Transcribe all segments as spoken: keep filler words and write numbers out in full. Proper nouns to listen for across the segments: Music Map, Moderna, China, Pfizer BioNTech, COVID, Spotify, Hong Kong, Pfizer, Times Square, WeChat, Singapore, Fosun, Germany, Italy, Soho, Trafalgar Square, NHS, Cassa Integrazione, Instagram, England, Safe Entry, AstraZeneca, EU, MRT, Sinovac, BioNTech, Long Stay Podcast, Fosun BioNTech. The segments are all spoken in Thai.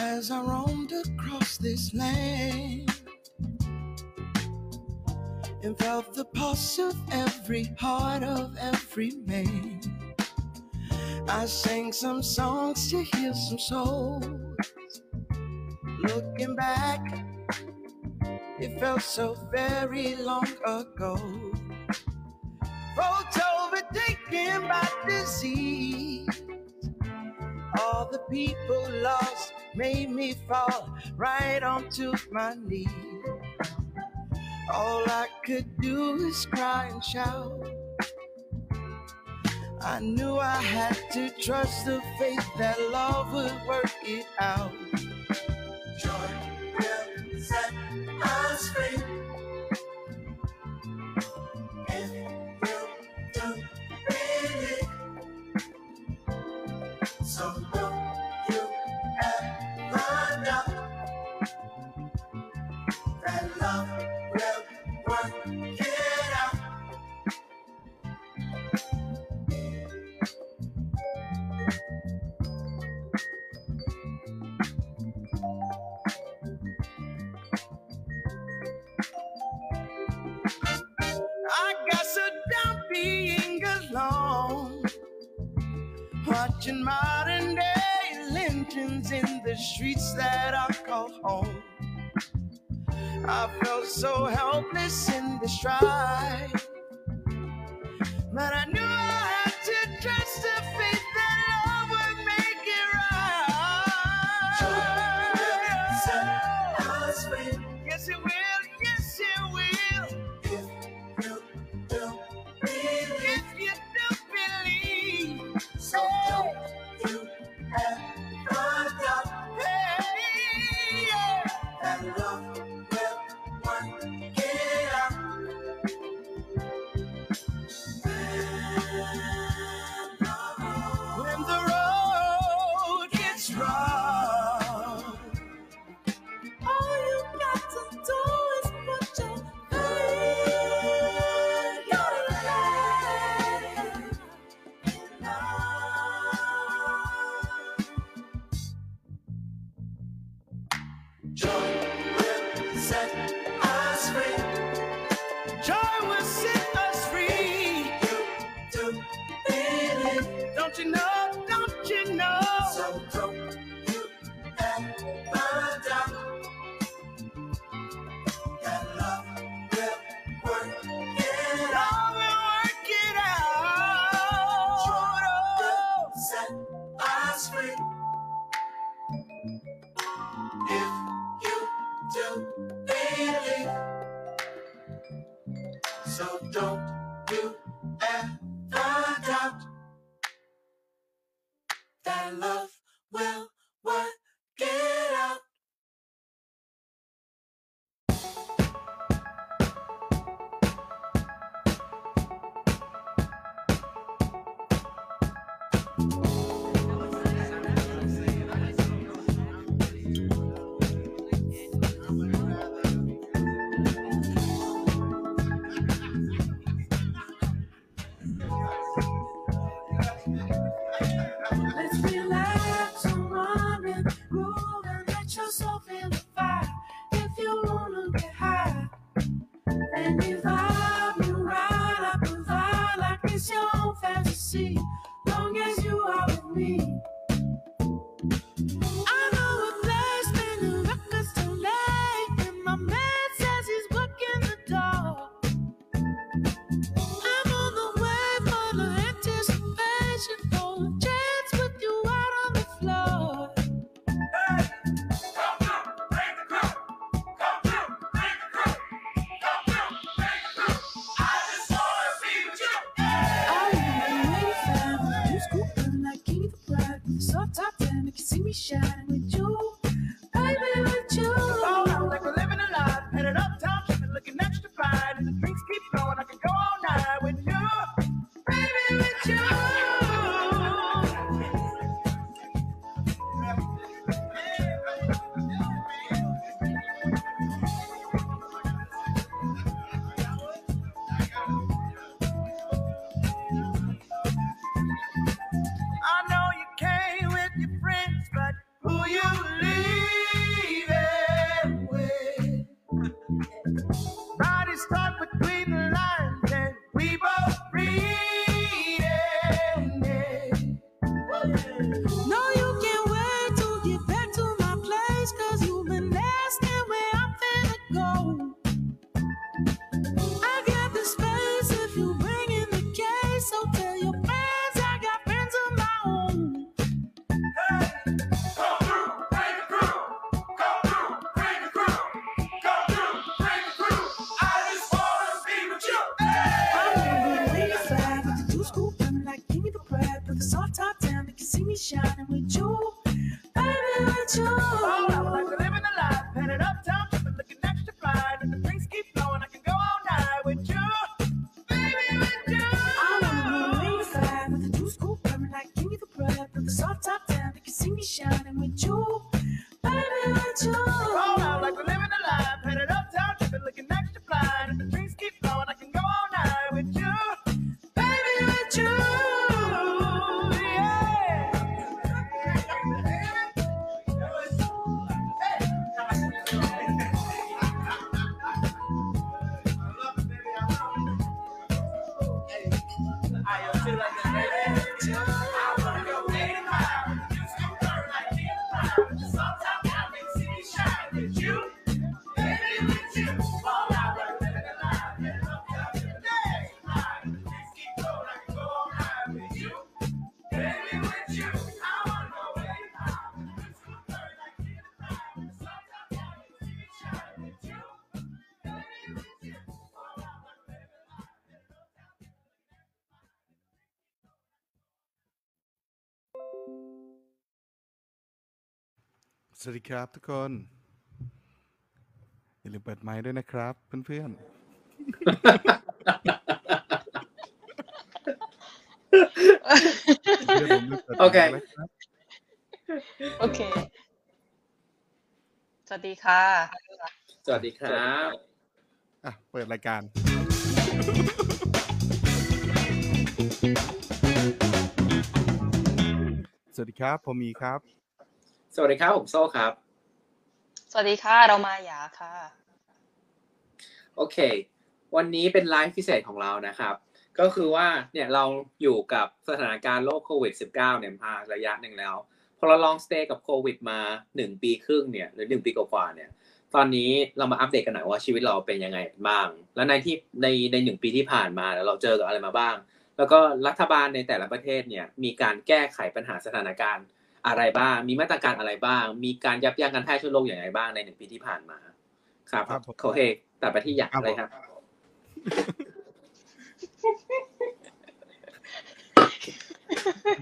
As I roamed across this land and felt the pulse of every heart of every man, I sang some songs to heal some souls. Looking back, it felt so very long ago. Folks overtaken by disease, all the people lost made me fall right onto my knees. All I could do is cry and shout. I knew I had to trust the faith that love would work it out. Joy will set us free. If you do believe, so look you at. Watching modern day legends in the streets that I call home, I felt so helpless in the strife, but I knew I had to trust the faith that love would make it right. Joy will set us free. Yes, it will. Yes, it will. If you do believe, if you do believe, so. Shine with you, baby, with you. Oh, like we're living a life, headed up. สวัสดีครับทุกคนอย่าลืมเปิดไมค์ด้วยนะครับเพื่อนๆโอเคโอเคสวัสดีค่ะสวัสดีครับอ่ะเปิดรายการสวัสดีครับผมมีครับสวัสดีครับผมโซ่ครับสวัสดีค่ะเรามาหยาค่ะโอเควันนี้เป็นไลฟ์พิเศษของเรานะครับก็คือว่าเนี่ยเราอยู่กับสถานการณ์โรคโควิด สิบเก้า เนี่ยมาระยะหนึ่งแล้วพอเรา Long Stay กับโควิดมาหนึ่งปีครึ่งเนี่ยหรือหนึ่งปีกว่าๆเนี่ยตอนนี้เรามาอัปเดตกันหน่อยว่าชีวิตเราเป็นยังไงบ้างแล้วในที่ในในหนึ่งปีที่ผ่านมาเราเจอกับอะไรมาบ้างแล้วก็รัฐบาลในแต่ละประเทศเนี่ยมีการแก้ไขปัญหาสถานการณ์อะไรบ้างมีมาตรการอะไรบ้างมีการยับยั้งการแพร่เชื้อโรคอย่างไรบ้างในหนึ่งปีที่ผ่านมาครับโอเคแต่ไปที่อยากเลยครับ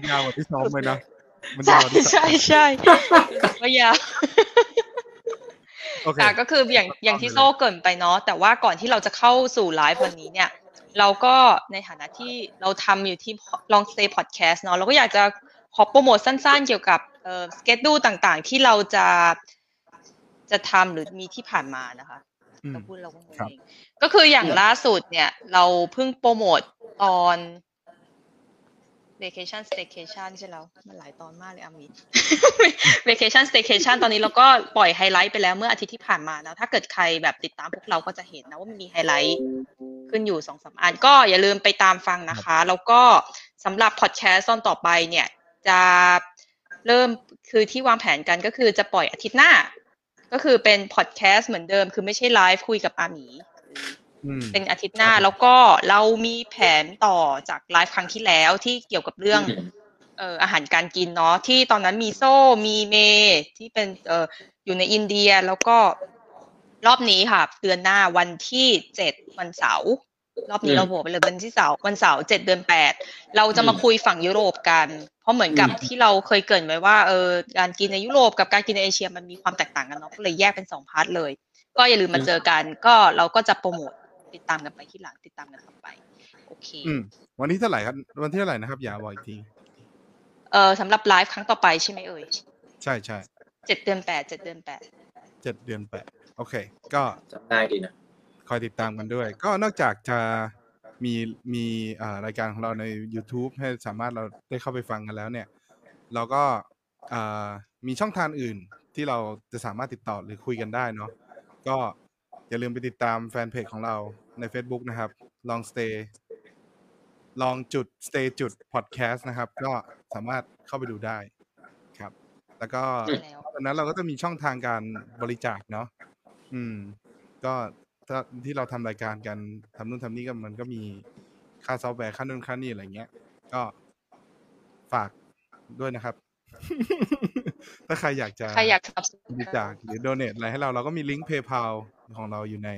ยาวกว่าที่ซ้อมเลยนะมันยาวใช่ใช่ไม่ยาวค่ะก็คืออย่างอย่างที่โซ่เกินไปเนาะแต่ว่าก่อนที่เราจะเข้าสู่ไลฟ์วันนี้เนี่ยเราก็ในฐานะที่เราทำอยู่ที่ Long Stay Podcast เนาะเราก็อยากจะขอโปรโมทสั้นๆเกี่ยวกับเอ่อสเกจดูต่างๆที่เราจะจะทำหรือมีที่ผ่านมานะคะก็พูดเราก็งงเองก็คืออย่างล่าสุดเนี่ยเราเพิ่งโปรโมทตอน vacation staycation ใช่แล้วมันหลายตอนมากเลยอามิ vacation staycation ตอนนี้เราก็ปล่อยไฮไลท์ไปแล้วเมื่ออาทิตย์ที่ผ่านมานะถ้าเกิดใครแบบติดตามพวกเราก็จะเห็นนะว่ามันมีไฮไลท์ขึ้นอยู่ สองถึงสาม อันก็อย่าลืมไปตามฟังนะคะแล้วก็สำหรับพอดแคสต์ตอนต่อไปเนี่ยจะเริ่มคือที่วางแผนกันก็คือจะปล่อยอาทิตย์หน้าก็คือเป็นพอดแคสต์เหมือนเดิมคือไม่ใช่ไลฟ์คุยกับอาหมีเป็นอาทิตย์หน้าแล้วก็เรามีแผนต่อจากไลฟ์ครั้งที่แล้วที่เกี่ยวกับเรื่องเอ่ออาหารการกินเนาะที่ตอนนั้นมีโซ่มีเมที่เป็นเอ่ออยู่ในอินเดียแล้วก็รอบนี้ค่ะเดือนหน้าวันที่เจ็ดวันเสาร์รอบนี้เราโหวตไปเลยวันที่เสาร์วันเสาร์เจ็ดเดือนแปดเราจะมาคุยฝั่งยุโรปกันเพราะเหมือนกับที่เราเคยเกริ่นไว้ว่าเออการกินในยุโรปกับการกินในเอเชียมันมีความแตกต่างกันเนาะก็เลยแยกเป็นสองพาร์ทเลยก็อย่าลืมมาเจอกันก็เราก็จะโปรโมทติดตามกันไปที่หลังติดตามกันต่อไป โอเควันที่เท่าไหร่ครับวันที่เท่าไหร่นะครับอย่าบอกอีกทีเอ่อสำหรับไลฟ์ครั้งต่อไปใช่ไหมเอ่ยใช่ใช่เจ็ดเดือนแปดเจ็ดเดือนแปดเจ็ดเดือนแปดโอเคก็จำได้ดีนะคอยติดตามกันด้วยก็นอกจากจะมีมีอ่ารายการของเราใน YouTube ให้สามารถเราได้เข้าไปฟังกันแล้วเนี่ยเราก็อ่ามีช่องทางอื่นที่เราจะสามารถติดต่อหรือคุยกันได้เนาะก็อย่าลืมไปติดตามแฟนเพจของเราใน Facebook นะครับ Long Stay ลองจุด Stay จุด Podcast นะครับก็สามารถเข้าไปดูได้ครับแล้วก็ตอนนั้นเราก็จะมีช่องทางการบริจาคเนาะอืมก็ที่เราทำรายการกันทำนู่นทำนี่ก็มันก็มีค่าซอฟต์แวร์ค่านู่นค่านี่อะไรเงี้ยก็ฝากด้วยนะครับ ถ้าใครอยากจะใครอยากบริจาคหรือ donate อะไรให้เราเราก็มีลิงก์ PayPal ของเราอยู่ใน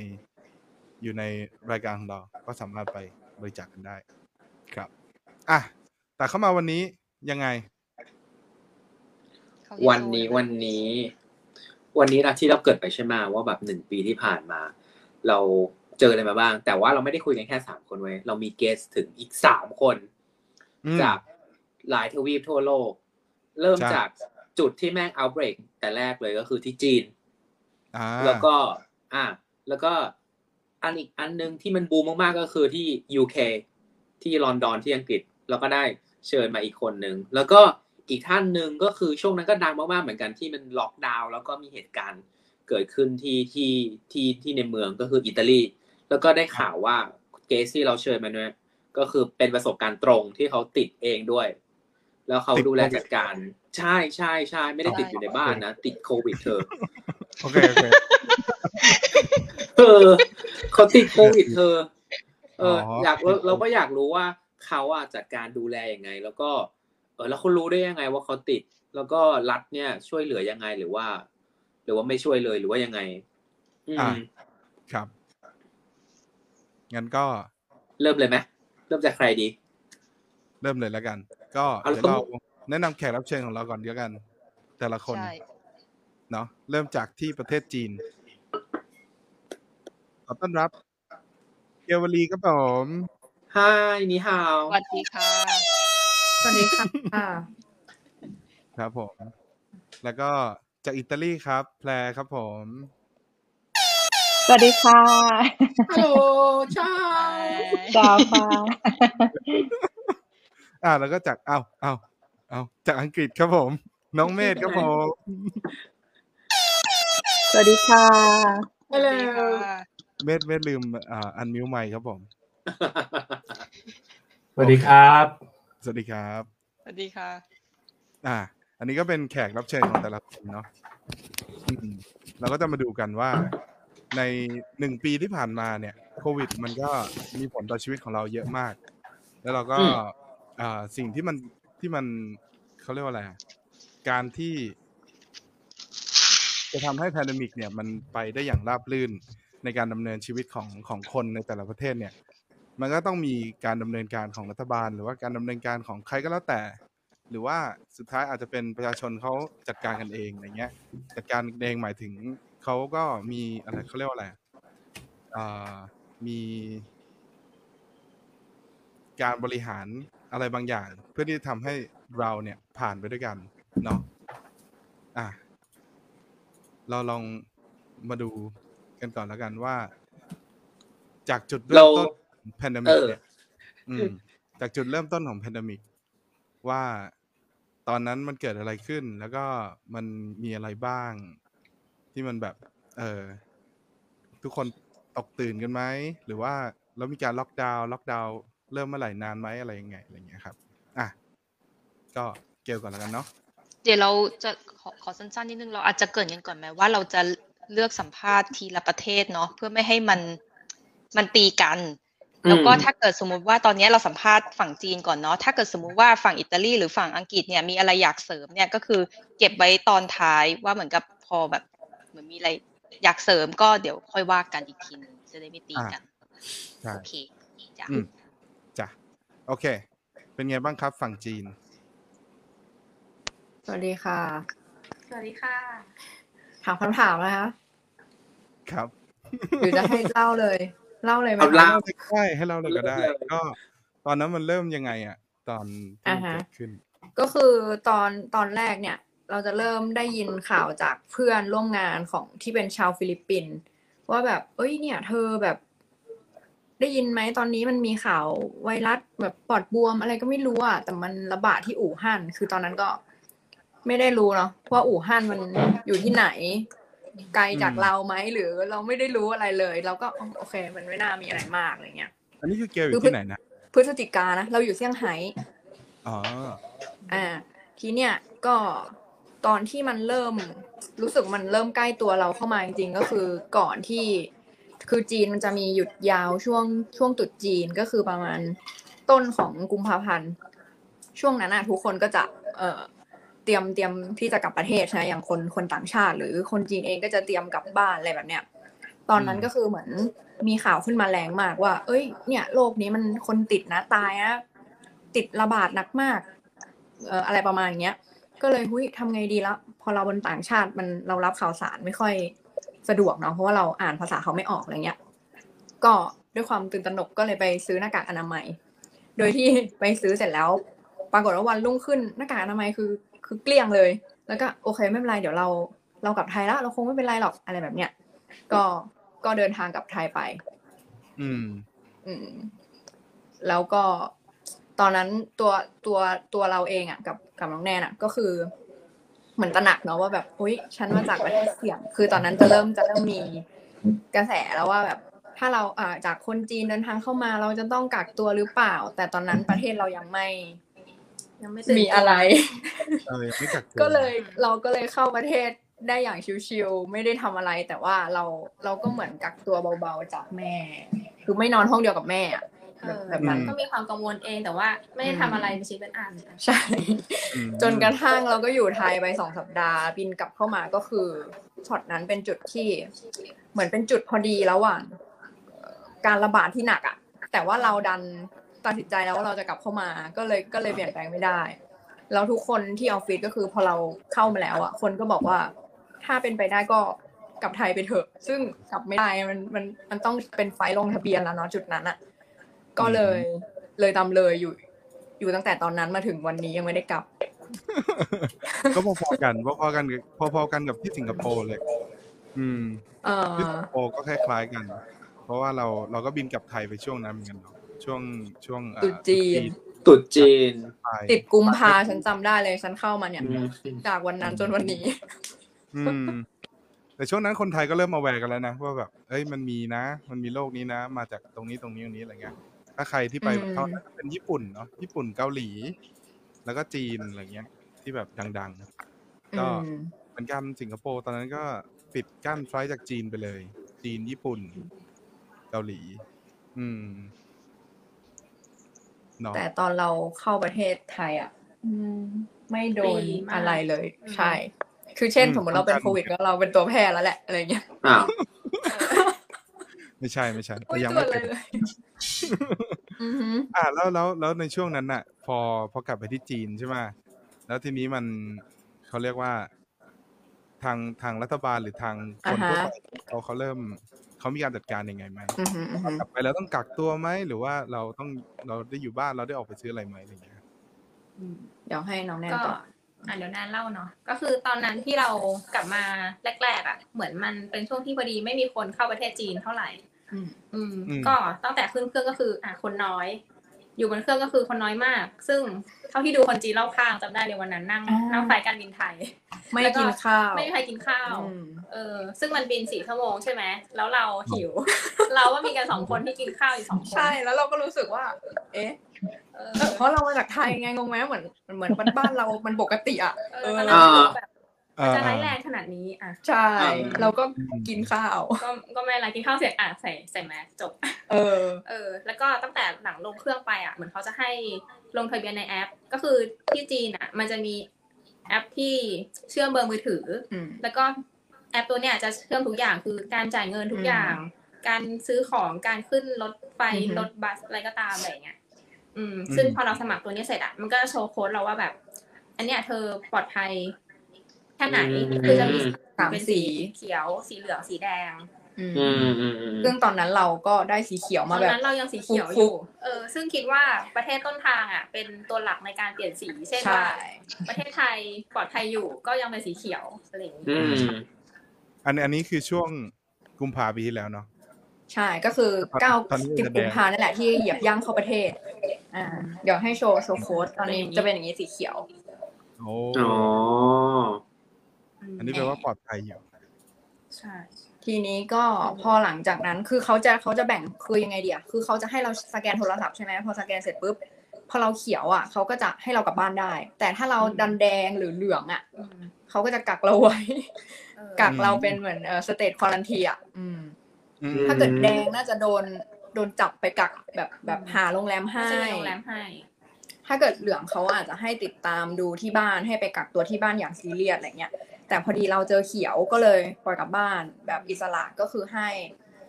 อยู่ในรายการของเราก็สามารถไปบริจาคกันได้ครับอ่ะแต่เข้ามาวันนี้ยังไงวันนี้วันนี้วันนี้นะที่เราเกิดไปใช่ไหมว่าแบบหนึ่งปีที่ผ่านมาเราเจออะไรมาบ้างแต่ว่าเราไม่ได้คุยกันแค่สามคนเว้ยเรามีเกสถึงอีกสามคนจากหลายทวีปทั่วโลกเริ่มจากจุดที่แม่ง outbreak แต่แรกเลยก็คือที่จีนแล้วก็อ่ะแล้วก็อันอีกอันนึงที่มันบูมมากๆก็คือที่ ยู เค ที่ลอนดอนที่อังกฤษแล้วก็ได้เชิญมาอีกคนนึงแล้วก็อีกท่านนึงก็คือช่วงนั้นก็ดังมากๆเหมือนกันที่มันล็อกดาวน์แล้วก็มีเหตุการณ์เกิดขึ้นที่ที่ที่ที่ในเมืองก็คืออิตาลีแล้วก็ได้ข่าวว่าเกสที่เราเชิญมาเนี่ยก็คือเป็นประสบการณ์ตรงที่เขาติดเองด้วยแล้วเขาดูแลจัดการใช่ใช่ใช่ไม่ได้ติดอยู่ในบ้านนะติดโควิดเธอโอเคโอเคเออเขาติดโควิดเธอเอออยากเราก็อยากรู้ว่าเขาอ่ะจัดการดูแลยังไงแล้วก็เออแล้วเขารู้ได้ยังไงว่าเขาติดแล้วก็รัฐเนี่ยช่วยเหลือยังไงหรือว่าหรือว่าไม่ช่วยเลยหรือว่ายังไงอ่าครับงั้นก็เริ่มเลยไหมเริ่มจากใครดีเริ่มเลยแล้วกันก็เดี๋ยวเราแนะนำแขกรับเชิญของเราก่อนเดียวกันแต่ละคนเนาะเริ่มจากที่ประเทศจีนขอต้อนรับเกียววลีครับผมไฮนี่ฮาวสวัสดีค่ะสวัสดีค่ะครับผมแล้วก็จากอิตาลีครับแพรครับผมสวัสดีค่ะฮัลโหลชายสาวค่ะอ่าแล้วก็จากเอ้าเอ้าเอ้าจากอังกฤษครับผมน้องเมธครับผมสวัสดีค่ะฮัลโหลเมธเมธลืมอ่าอันมิวไมค์ครับผมสวัสดีครับสวัสดีครับสวัสดีค่ะอ่าอันนี้ก็เป็นแขกรับเชิญของแต่ละคนเนาะเราก็จะมาดูกันว่าในหนึ่งปีที่ผ่านมาเนี่ยโควิดมันก็มีผลต่อชีวิตของเราเยอะมากแล้วเราก็เอ่อสิ่งที่มันที่มันเค้าเรียกว่าอะไรอ่ะการที่จะทำให้แพนเดมิกเนี่ยมันไปได้อย่างราบรื่นในการดำเนินชีวิตของของคนในแต่ละประเทศเนี่ยมันก็ต้องมีการดำเนินการของรัฐบาลหรือว่าการดำเนินการของใครก็แล้วแต่หรือว่าสุดท้ายอาจจะเป็นประชาชนเขาจัดการกันเองอะไรเงี้ยจัดการเองหมายถึงเขาก็มีอะไรเขาเรียกว่าอะไรอ่ามีการบริหารอะไรบางอย่างเพื่อที่จะทำให้เราเนี่ยผ่านไปด้วยกันเนาะอ่ะเราลองมาดูกันก่อนแล้วกันว่าจากจุดเริ่มต้นแพนเดมิกเนี่ยจากจุดเริ่มต้นของแพนเดมิกว่าตอนนั้นมันเกิดอะไรขึ้นแล้วก็มันมีอะไรบ้างที่มันแบบเออทุกคนตกตื่นกันไหมหรือว่าแล้วมีการล็อกดาวน์ล็อกดาวน์เริ่มเมื่อไหร่นานไหมอะไรยังไงอะไรอย่างเงี้ยครับอ่ะก็เกี่ยวก่อนแล้วกันเนาะเดี๋ยวเราจะขอขอสั้นๆนิดนึงเราอาจจะเกริ่นกันก่อนไหมว่าเราจะเลือกสัมภาษณ์ทีละประเทศเนาะเพื่อไม่ให้มันมันตีกันแล้วก็ถ้าเกิดสมมุติว่าตอนนี้เราสัมภาษณ์ฝั่งจีนก่อนเนาะถ้าเกิดสมมุติว่าฝั่งอิตาลีหรือฝั่งอังกฤษเนี่ยมีอะไรอยากเสริมเนี่ยก็คือเก็บไว้ตอนท้ายว่าเหมือนกับพอแบบเหมือนมีอะไรอยากเสริมก็เดี๋ยวค่อยว่ากันอีกทีนึงจะได้ไม่ตีกันโอเคจ้ะจ้ะโอเคเป็นไงบ้างครับฝั่งจีนสวัสดีค่ะสวัสดีค่ะถามคำถามนะคะครับหรือจะให้เล่าเลย เล่าเลยมั้ยเล่าใช่ให้เล่าเลยก็ได้ก็ตอนนั้นมันเริ่มยังไงอ่ะตอนที่เกิดขึ้นก็คือตอนตอนแรกเนี่ยเราจะเริ่มได้ยินข่าวจากเพื่อนร่วมงานของที่เป็นชาวฟิลิปปินส์ว่าแบบเอ้ยเนี่ยเธอแบบได้ยินไหมตอนนี้มันมีข่าวไวรัสแบบปอดบวมอะไรก็ไม่รู้อ่ะแต่มันระบาดที่อู่ฮั่นคือตอนนั้นก็ไม่ได้รู้เนาะว่าอู่ฮั่นมันอยู่ที่ไหนไกลจากเราไหมหรือเราไม่ได้รู้อะไรเลยเราก็โอเคมันไม่น่ามีอะไรมากอะไรเงี้ยอันนี้คือเกี่ยวอยู่ที่ไหนนะพฤศจิกายนนะเราอยู่เซี่ยงไฮ้อ๋ออ่าทีเนี้ยก็ตอนที่มันเริ่มรู้สึกมันเริ่มใกล้ตัวเราเข้ามาจริงๆก็คือก่อนที่คือจีนมันจะมีหยุดยาวช่วงช่วงตรุษจีนก็คือประมาณต้นของกุมภาพันธ์ช่วงนั้นน่ะทุกคนก็จะเอ่อเตรียมเตรียมที่จะกลับประเทศใช่ไหมอย่างคนคนต่างชาติหรือคนจีนเองก็จะเตรียมกลับบ้านอะไรแบบเนี้ยตอนนั้นก็คือเหมือนมีข่าวขึ้นมาแรงมากว่าเอ้ยเนี่ยโรคนี้มันคนติดนะตายนะติดระบาดหนักมากเอ่ออะไรประมาณเนี้ยก็เลยหุ้ยทำไงดีละพอเราบนต่างชาติมันเรารับข่าวสารไม่ค่อยสะดวกเนาะเพราะว่าเราอ่านภาษาเขาไม่ออกอะไรเงี้ยก็ด้วยความตื่นตระหนกก็เลยไปซื้อหน้ากากอนามัยโดยที่ไปซื้อเสร็จแล้วปรากฏว่าวันรุ่งขึ้นหน้ากากอนามัยคือคือเกลี้ยงเลยแล้วก็โอเคไม่เป็นไรเดี๋ยวเราเรากลับไทยละเราคงไม่เป็นไรหรอกอะไรแบบเนี้ยก็ก็เดินทางกลับไทยไปอืมอืมแล้วก็ตอนนั้นตัวตัวตัวเราเองอ่ะกับกับน้องแนนอ่ะก็คือเหมือนตระหนักเนาะว่าแบบอุ๊ยฉันมาจากประเทศเสี่ยงคือตอนนั้นจะเริ่มจะเริ่มมีกระแสแล้วว่าแบบถ้าเราอ่าจากคนจีนเดินทางเข้ามาเราจะต้องกักตัวหรือเปล่าแต่ตอนนั้นประเทศเรายังไม่ยังไม่มีอะไรเออไม่กักตัวก็เลยเราก็เลยเข้าประเทศได้อย่างชิวๆไม่ได้ทำอะไรแต่ว่าเราเราก็เหมือนกักตัวเบาๆจากแม่คือไม่นอนห้องเดียวกับแม่อ่ะแบบนั้นก็มีความกังวลเองแต่ว่าไม่ได้ทำอะไรเป็นชิ้นเป็นอันใช่จนกระทั่งเราก็อยู่ไทยไปสองสัปดาห์บินกลับเข้ามาก็คือช็อตนั้นเป็นจุดที่เหมือนเป็นจุดพอดีระหว่างการระบาดที่หนักอ่ะแต่ว่าเราดันตัดสินใจแล้วว่าเราจะกลับเข้ามาก็เลยก็เลยเปลี่ยนแปลงไม่ได้แล้วทุกคนที่ออฟฟิศก็คือพอเราเข้ามาแล้วอ่ะคนก็บอกว่าถ้าเป็นไปได้ก็กลับไทยไปเถอะซึ่งกลับไม่ได้มันมันมันต้องเป็นไฟล์ลงทะเบียนแล้วเนาะจุดนั้นอ่ะก็เลยเลยตามเลยอยู่อยู่ตั้งแต่ตอนนั้นมาถึงวันนี้ยังไม่ได้กลับก็พอๆกันพอๆกันพอๆกันกับที่สิงคโปร์เลยอืมเอ่อที่สิงคโปร์ก็คล้ายๆกันเพราะว่าเราเราก็บินกลับไทยไปช่วงนั้นเหมือนกันเนาะช่วงช่วงตุดจีนตุดจีนติดกุมภาฉันจำได้เลยฉันเข้ามาเนี่ยจากวันนั้นจนวันนี้อืมแต่ช่วงนั้นคนไทยก็เริ่มมาแวร์กันแล้วนะว่าแบบเอ้ยมันมีนะมันมีโรคนี้นะมาจากตรงนี้ตรงนี้ตรงนี้อะไรเงี้ยถ้าใครที่ไปเขาเป็นญี่ปุ่นเนาะญี่ปุ่นเกาหลีแล้วก็จีนอะไรเงี้ยที่แบบดังๆก็เหมือนกันสิงคโปร์ตอนนั้นก็ปิดกั้นไฟล์จากจีนไปเลยจีนญี่ปุ่นเกาหลีอืมแต่ตอนเราเข้าประเทศไทยอ่ะไม่โดนอะไรเลยใช่คือเช่นสมมติเราเป็นโควิดก็เราเป็นตัวแพร่แล้วแหละอะไรเงี้ยอ้าวไม่ใช่ไม่ใช่ยังไม่เป็นอือฮึอ่ะแล้วแล้วแล้วในช่วงนั้นน่ะพอพอกลับไปที่จีนใช่มั้ยแล้วทีนี้มันเค้าเรียกว่าทางทางรัฐบาลหรือทางคนทั่วไปเค้าเค้าเริ่มเค้ามีการจัดการยังไงมั้ยกลับไปแล้วต้องกักตัวมั้ยหรือว่าเราต้องเราได้อยู่บ้านเราได้ออกไปซื้ออะไรมั้ยอะไรอย่างเงี้ยอืมเดี๋ยวให้น้องแนนต่ออ่ะเดี๋ยวนั้นเล่าเนาะก็คือตอนนั้นที่เรากลับมาแรกๆอ่ะเหมือนมันเป็นช่วงที่พอดีไม่มีคนเข้าประเทศจีนเท่าไหร่อืมก็ตั้งแต่ขึ้นเครื่องก็คืออ่ะคนน้อยอยู่บนเครื่องก็คือคนน้อยมากซึ่งเท่าที่ดูคนจีนรอบข้างจำได้เลยวันนั้นนั่งนั่งไฟการบินไทยไม่กินข้าวไม่มีใครกินข้าวเออซึ่งมันบินสี่ชั่วโมงใช่ไหมแล้วเราหิวเราว่ามีกันสองคนที่กินข้าวอยู่สองคนใช่แล้วเราก็รู้สึกว่าเอ๊ะเพราะเรามาจากไทยไงงงไหมเหมือนเหมือนบ้านเรามันปกติอ่ะเออแบบจะร้ายแรงขนาดนี้อ่ะใช่เราก็กินข้าวก็ก็ไม่อะไรกินข้าวเสร็จอ่ะใส่ใส่แมสจบเออเออแล้วก็ตั้งแต่หลังลงเครื่องไปอ่ะเหมือนเขาจะให้ลงทะเบียนในแอปก็คือที่จีนอ่ะมันจะมีแอปที่เชื่อมเบอร์มือถือแล้วก็แอปตัวเนี้ยจะเชื่อมทุกอย่างคือการจ่ายเงินทุกอย่างการซื้อของการขึ้นรถไฟรถบัสอะไรก็ตามอะไรอย่างเงี้ยอืมซึ่งพอเราสมัครตัวนี้เสร็จอ่ะมันก็โชว์โค้ดเราว่าแบบอันเนี้ยเธอปลอดภัยแค่ไหนคือจะมีสามสีเขียวสีเหลืองสีแดง ซึ่งตอนนั้นเราก็ได้สีเขียวมาแบบตอนนั้นเรายังสีเขียวอยู่เออซึ่งคิดว่าประเทศต้นทางอ่ะเป็นตัวหลักในการเปลี่ยนสีเช่นว่าประเทศไทยปลอดภัยอยู่ก็ยังเป็นสีเขียวอะไรอย่างเงี้ยอันอันนี้คือช่วงกุมภาพันธ์ปีที่แล้วเนาะใช่ก็คือเก้า สิบกุมภาพันธ์นั่นแหละที่เหยียบย่างเข้าประเทศอ่าเดี๋ยวให้โชว์โชว์โค้ดตอนนี้จะเป็นอย่างนี้สีเขียวโอ้อันนี้แปลว่าปลอดภัยอยู่ใช่ทีนี้ก็พอหลังจากนั้นคือเขาจะเขาจะแบ่งคือยังไงดีอ่ะคือเขาจะให้เราสแกนโทรศัพท์ใช่ไหมพอสแกนเสร็จปุ๊บพอเราเขียวอ่ะเขาก็จะให้เรากลับบ้านได้แต่ถ้าเราดันแดงหรือเหลืองอ่ะเขาก็จะกักเราไว้กักเราเป็นเหมือนเอ่อสเตทควอรันทีนอ่ะถ้าเกิดแดงน่าจะโดนโดนจับไปกักแบบแบบหาโรงแรมให้ถ้าเกิดเหลืองเขาอาจจะให้ติดตามดูที่บ้านให้ไปกักตัวที่บ้านอย่างซีเรียสอะไรเงี้ยแต่พอดีเราเจอเขียวก็เลยปล่อยกลับบ้านแบบอิสระก็คือให้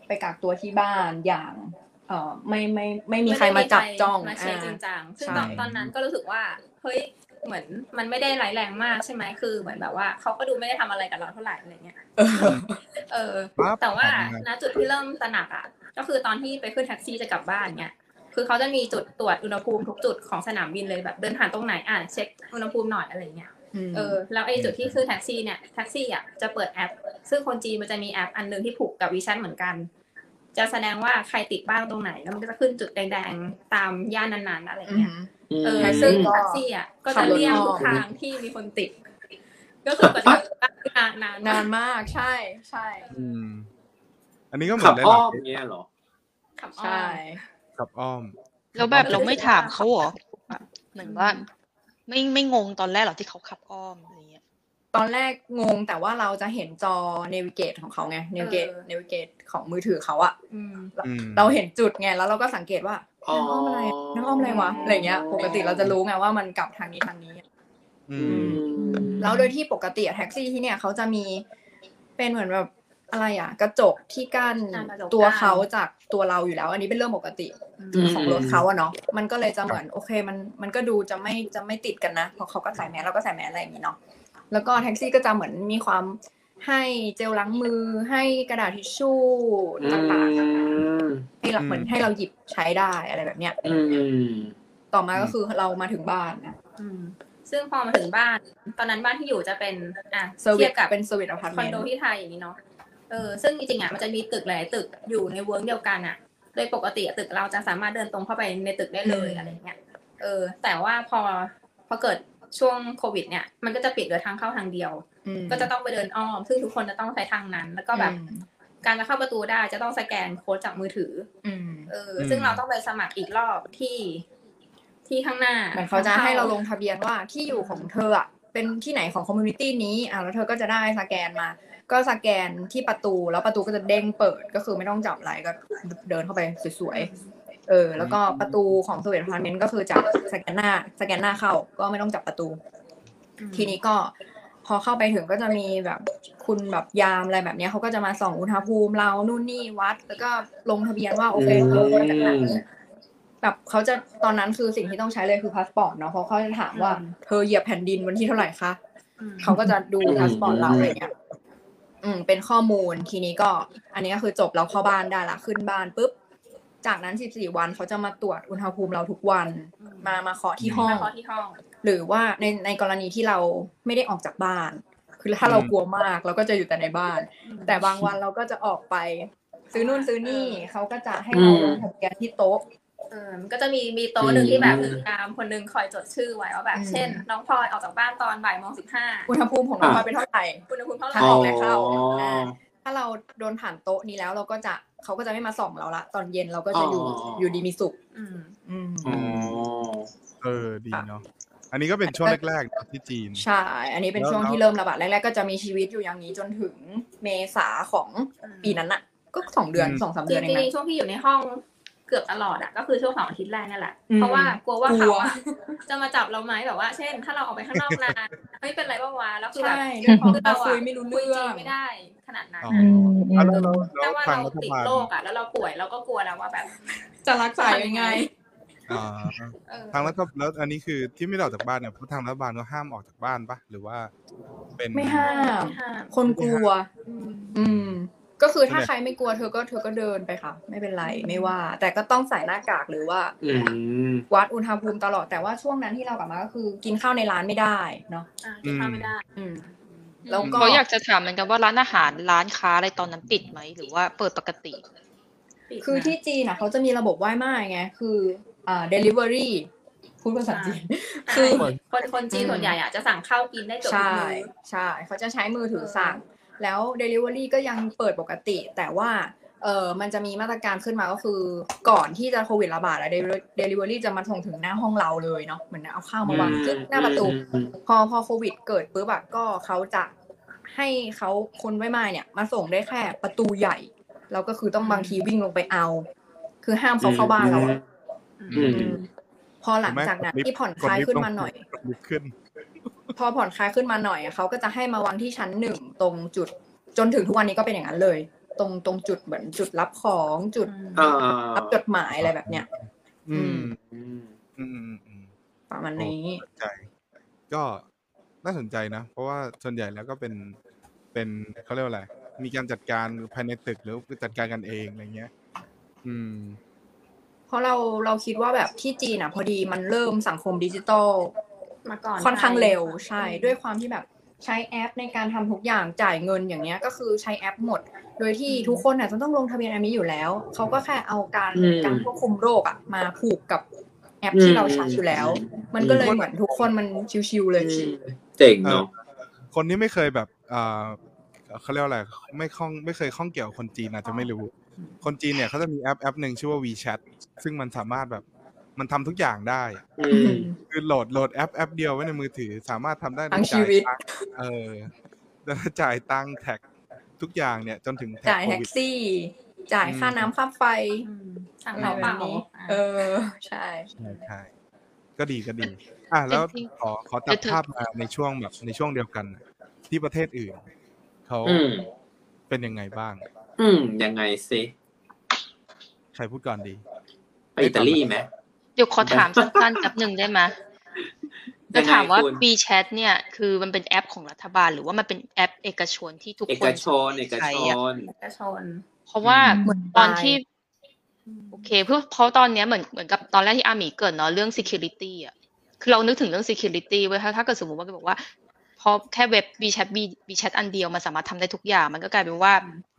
ไปกักตัวที่บ้านอย่างเอ่อไม่ไม่ไม่มีใครมาจับจ้องมาเช็คจริงจังซึ่งตอนนั้นก็รู้สึกว่าเฮ้ยเหมือนมันไม่ได้ร้ายแรงมากใช่ไหมคือเหมือนแบบว่าเขาก็ดูไม่ได้ทำอะไรกับเราเท่าไหร่อะไรเงี้ยเออแต่ว่าณจุดที่เริ่มตระหนักอ่ะก็คือตอนที่ไปขึ้นแท็กซี่จะกลับบ้านเงี้ยคือเขาจะมีจุดตรวจอุณหภูมิทุกจุดของสนามบินเลยแบบเดินผ่านตรงไหนอ่ะเช็คอุณหภูมิหน่อยอะไรเงี้ยเออแล้วไอ้จุดที่คือแท็กซี่เนี่ยแท็กซี่อ่ะจะเปิดแอปซึ่งคนจีนมันจะมีแอปอันนึงที่ผูกกับ WeChat เหมือนกันจะแสดงว่าใครติดบ้างตรงไหนแล้วมันก็จะขึ้นจุดแดงๆตามย่านนั้นๆอะไรเงี้ยเออซึ่งแท็กซี่อ่ะก็จะเลี่ยงทุกทางที่มีคนติดก็คือประทับนานนานมากใช่ใช่อันนี้ก็เหมือนได้รับอย่างเงี้ยหรอใช่ขับอ้อมแล้วแบบเราไม่ถามเขาหรอเหมือนว่าไม่ไม่งงตอนแรกหรอที่เขาขับอ้อมอะไรเงี้ยตอนแรกงงแต่ว่าเราจะเห็นจอ navigate ของเขาไง navigate navigate ของมือถือเขาอ่ะเราเห็นจุดไงแล้วเราก็สังเกตว่าอ้อมอะไรนั่งอ้อมอะไรวะอะไรเงี้ยปกติเราจะรู้ไงว่ามันกลับทางนี้ทางนี้แล้วโดยที่ปกติแท็กซี่ที่เนี่ยเขาจะมีเป็นเหมือนแบบอะไรอ่ะกระจกที่กั้นตัวเขาจากตัวเราอยู่แล้วอันนี้เป็นเรื่องปกติของรถเขาอะเนาะมันก็เลยจะเหมือนโอเคมันมันก็ดูจะไม่จะไม่ติดกันนะเพราะเขาก็ใส่แมสเราก็ใส่แมสอะไรอย่างงี้เนาะแล้วก็แท็กซี่ก็จะเหมือนมีความให้เจลล้างมือให้กระดาษทิชชู่ต่างๆให้เราเหมือนให้เราหยิบใช้ได้อะไรแบบเนี้ยต่อมาก็คือเรามาถึงบ้านนะซึ่งพอมาถึงบ้านตอนนั้นบ้านที่อยู่จะเป็นอ่ะเทียบกับเป็นเซอร์วิสอพาร์ตเมนต์คอนโดที่ไทยอย่างนี้เนาะเออซึ่งจริงๆอ่ะมันจะมีตึกหลายตึกอยู่ในเวิร์กเดียวกันอ่ะโดยปกติตึกเราจะสามารถเดินตรงเข้าไปในตึกได้เลยอะไรเงี้ยเออแต่ว่าพอพอเกิดช่วงโควิดเนี่ยมันก็จะปิดเหลือทางเข้าทางเดียวก็จะต้องไปเดินอ้อมซึ่งทุกคนจะต้องใช้ทางนั้นแล้วก็แบบการจะเข้าประตูได้จะต้องสแกนโค้ดจากมือถือเออซึ่งเราต้องไปสมัครอีกรอบที่ที่ข้างหน้าเขาจะให้เราลงทะเบียนว่าที่อยู่ของเธออ่ะเป็นที่ไหนของคอมมูนิตี้นี้อ่ะแล้วเธอก็จะได้สแกนมาก็สแกนที่ประตูแล้วประตูก็จะเด้งเปิดก็คือไม่ต้องจับอะไรก็เดินเข้าไปสวยๆเออแล้วก็ประตูของสวีทอพาร์ตเมนต์ก็คือจับสแกนหน้าสแกนหน้าเข้าก็ไม่ต้องจับประตูทีนี้ก็พอเข้าไปถึงก็จะมีแบบคุณแบบยามอะไรแบบนี้เขาก็จะมาส่องอุณหภูมิเรานู่นนี่วัดแล้วก็ลงทะเบียนว่าโอเคเราควรจะนั่งแบบเขาจะตอนนั้นคือสิ่งที่ต้องใช้เลยคือพาสปอร์ตเนาะเพราะเขาจะถามว่าเธอเหยียบแผ่นดินวันที่เท่าไหร่คะเขาก็จะดูพาสปอร์ตเราอะไรเงี้ยอืมเป็นข้อมูลทีนี้ก็อันนี้ก็คือจบเราเข้าบ้านได้ละขึ้นบ้านปุ๊บจากนั้นสิบสี่วันเขาจะมาตรวจอุณหภูมิเราทุกวันมามาเคาะที่ห้องหรือว่าในในกรณีที่เราไม่ได้ออกจากบ้านคือถ้าเรากลัวมากเราก็จะอยู่แต่ในบ้านแต่บางวันเราก็จะออกไปซื้อนู่นซื้อนี่เขาก็จะให้เราลงทะเบียนที่โต๊ะเออมันก็จะมีมีโต๊ะนึงที่แบบตามคนนึงคอยจดชื่อไว้ว่าแบบเช่นน้องพลอยออกจากบ้านตอนบ่ายโมงสิบห้าอุณหภูมิของน้องพลอยเป็นเท่าไหร่อุณหภูมิเท่าไหร่ออกและเข้าถ้าเราโดนผ่านโต๊ะนี้แล้วเราก็จะเขาก็จะไม่มาส่องเราละตอนเย็นเราก็จะอยู่อยู่ดีมีสุขอืมอืมอ๋อเออดีเนาะอันนี้ก็เป็นช่วงแรกๆที่จีนใช่อันนี้เป็นช่วงที่เริ่มระบาดแรกๆก็จะมีชีวิตอยู่อย่างนี้จนถึงเมษาของปีนั้นน่ะก็สองเดือนสองสามเดือนเองนะจริงๆช่วงที่อยู่ในห้องเกือบตลอดอ่ะก็คือช่วงสองอาทิตย์แรกนั่นแหละเพราะว่ากลัวว่าเขาจะมาจับเราไหมแบบว่าเช่นถ้าเราออกไปข้างนอกนานไม่เป็นไรบ้างวะแล้วคือแบบเราคุยไม่รู้เรื่องไม่ได้ขนาดนั้นแต่ว่าเราติดโรคอ่ะแล้วเราป่วยเราก็กลัวแล้วว่าแบบจะรักษายังไงทางรัฐบาลแล้วอันนี้คือที่ไม่ออกจากบ้านเนี่ยเพราะทางรัฐบาลก็ห้ามออกจากบ้านปะหรือว่าเป็นไม่ห้ามคนกลัวอืม ก็คือถ้าใครไม่กลัวเธอก็เธอก็เดินไปค่ะไม่เป็นไรไม่ว่าแต่ก็ต้องใส่หน้ากากหรือว่าวัดอุณหภูมิตลอดแต่ว่าช่วงนั้นที่เรากลับมาก็คือกินข้าวในร้านไม่ได้เนาะกินข้าวไม่ได้แล้วก็อยากจะถามเหมือนกันว่าร้านอาหารร้านค้าอะไรตอนนั้นปิดไหมหรือว่าเปิดปกติคือที่จีนน่ะเขาจะมีระบบว่ายม่ายไงคืออ่า delivery พูดภาษาจีนคือคนคนจีนส่วนใหญ่อ่ะจะสั่งข้าวกินได้จบมือใช่ใช่เขาจะใช้มือถือสั่งแล้ว delivery ก็ยังเปิดปกติแต่ว่าเออมันจะมีมาตรการขึ้นมาก็คือก่อนที่จะโควิดระบาดอ่ะ delivery จะมาส่งถึงหน้าห้องเราเลยเนาะเหมือนเอาข้าวมาวางขึ้นหน้าประตูพอพอโควิดเกิดปุ๊บอ่ะก็เขาจะให้เขาคนว่ายม่ายเนี่ยมาส่งได้แค่ประตูใหญ่เราก็คือต้องบางทีวิ่งลงไปเอาคือห้ามเขาเข้าบ้านเราพอหลังจากนั้นที่ผ่อนคลายขึ้นมาหน่อยพอผ่อนคลายขึ้นมาหน่อยเขาก็จะให้มาวางที่ชั้นหนึ่งตรงจุดจนถึงทุกวันนี้ก็เป็นอย่างนั้นเลยตรงตรงจุดเหมือนจุดรับของจุดรับจดหมายอะไรแบบเนี้ยประมาณนี้ก็น่าสนใจนะเพราะว่าส่วนใหญ่แล้วก็เป็นเป็นเขาเรียกว่าอะไรมีการจัดการภายในตึกหรือจัดการกันเองอะไรเงี้ยอืมเพราะเราเราคิดว่าแบบที่จีนอ่ะพอดีมันเริ่มสังคมดิจิตอลมาก่อนค่อนข้างเร็วใช่ด้วยความที่แบบใช้แอปในการทำทุกอย่างจ่ายเงินอย่างเงี้ยก็คือใช้แอปหมดโดยที่ทุกคนอ่ะจะต้องลงทะเบียนอันนี้อยู่แล้วเขาก็แค่เอาการการควบคุมโรคอ่ะมาผูกกับแอปที่เราใช้อยู่แล้วมันก็เลยเหมือนทุกคนมันชิวๆเลยเจ๋งเนาะคนนี้ไม่เคยแบบอ่าเขาเรียกอะไรไม่คล่องไม่เคยคล่องเกี่ยวคนจีนอาจจะไม่รู้คนจีนเนี่ยเขาจะมีแอปแอปนึงชื่อว่า WeChat ซึ่งมันสามารถแบบมันทำทุกอย่างได้คือโหลดโหลดแอปแอปเดียวไว้ในมือถือสามารถทำได้ทั้งชีวิตเออจ่ายตังค์แท็กทุกอย่างเนี่ยจนถึงจ่ายแท็กซี่จ่ายค่าน้ำค่าไฟสั่งข้าวปลาเออใช่ใช่ก็ดีก็ดีอ่ะแล้วขอขอตัดภาพมาในช่วงแบบในช่วงเดียวกันที่ประเทศอื่นเขาเป็นยังไงบ้างอืมยังไงสิใครพูดก่อนดีไปอิตาลีไหมเดี๋ยวขอถามสั้นๆจับหนึ่งได้ไหมจะถามว่า WeChat เนี่ยคือมันเป็นแอปของรัฐบาลหรือว่ามันเป็นแอปเอกชนที่ทุกคนเอกชนเอกชนเอกชนเพราะว่าตอนที่โอเคเพื่อเพราะตอนเนี้ยเหมือนเหมือนกับตอนแรกที่อาหมีเกิดเนาะเรื่อง security อ่ะคือเรานึกถึงเรื่อง security ไว้ถ้าเกิดสมมติว่าก็บอกว่าพอแค่เว็บ WeChat WeChat อันเดียวมันสามารถทำได้ทุกอย่างมันก็กลายเป็นว่า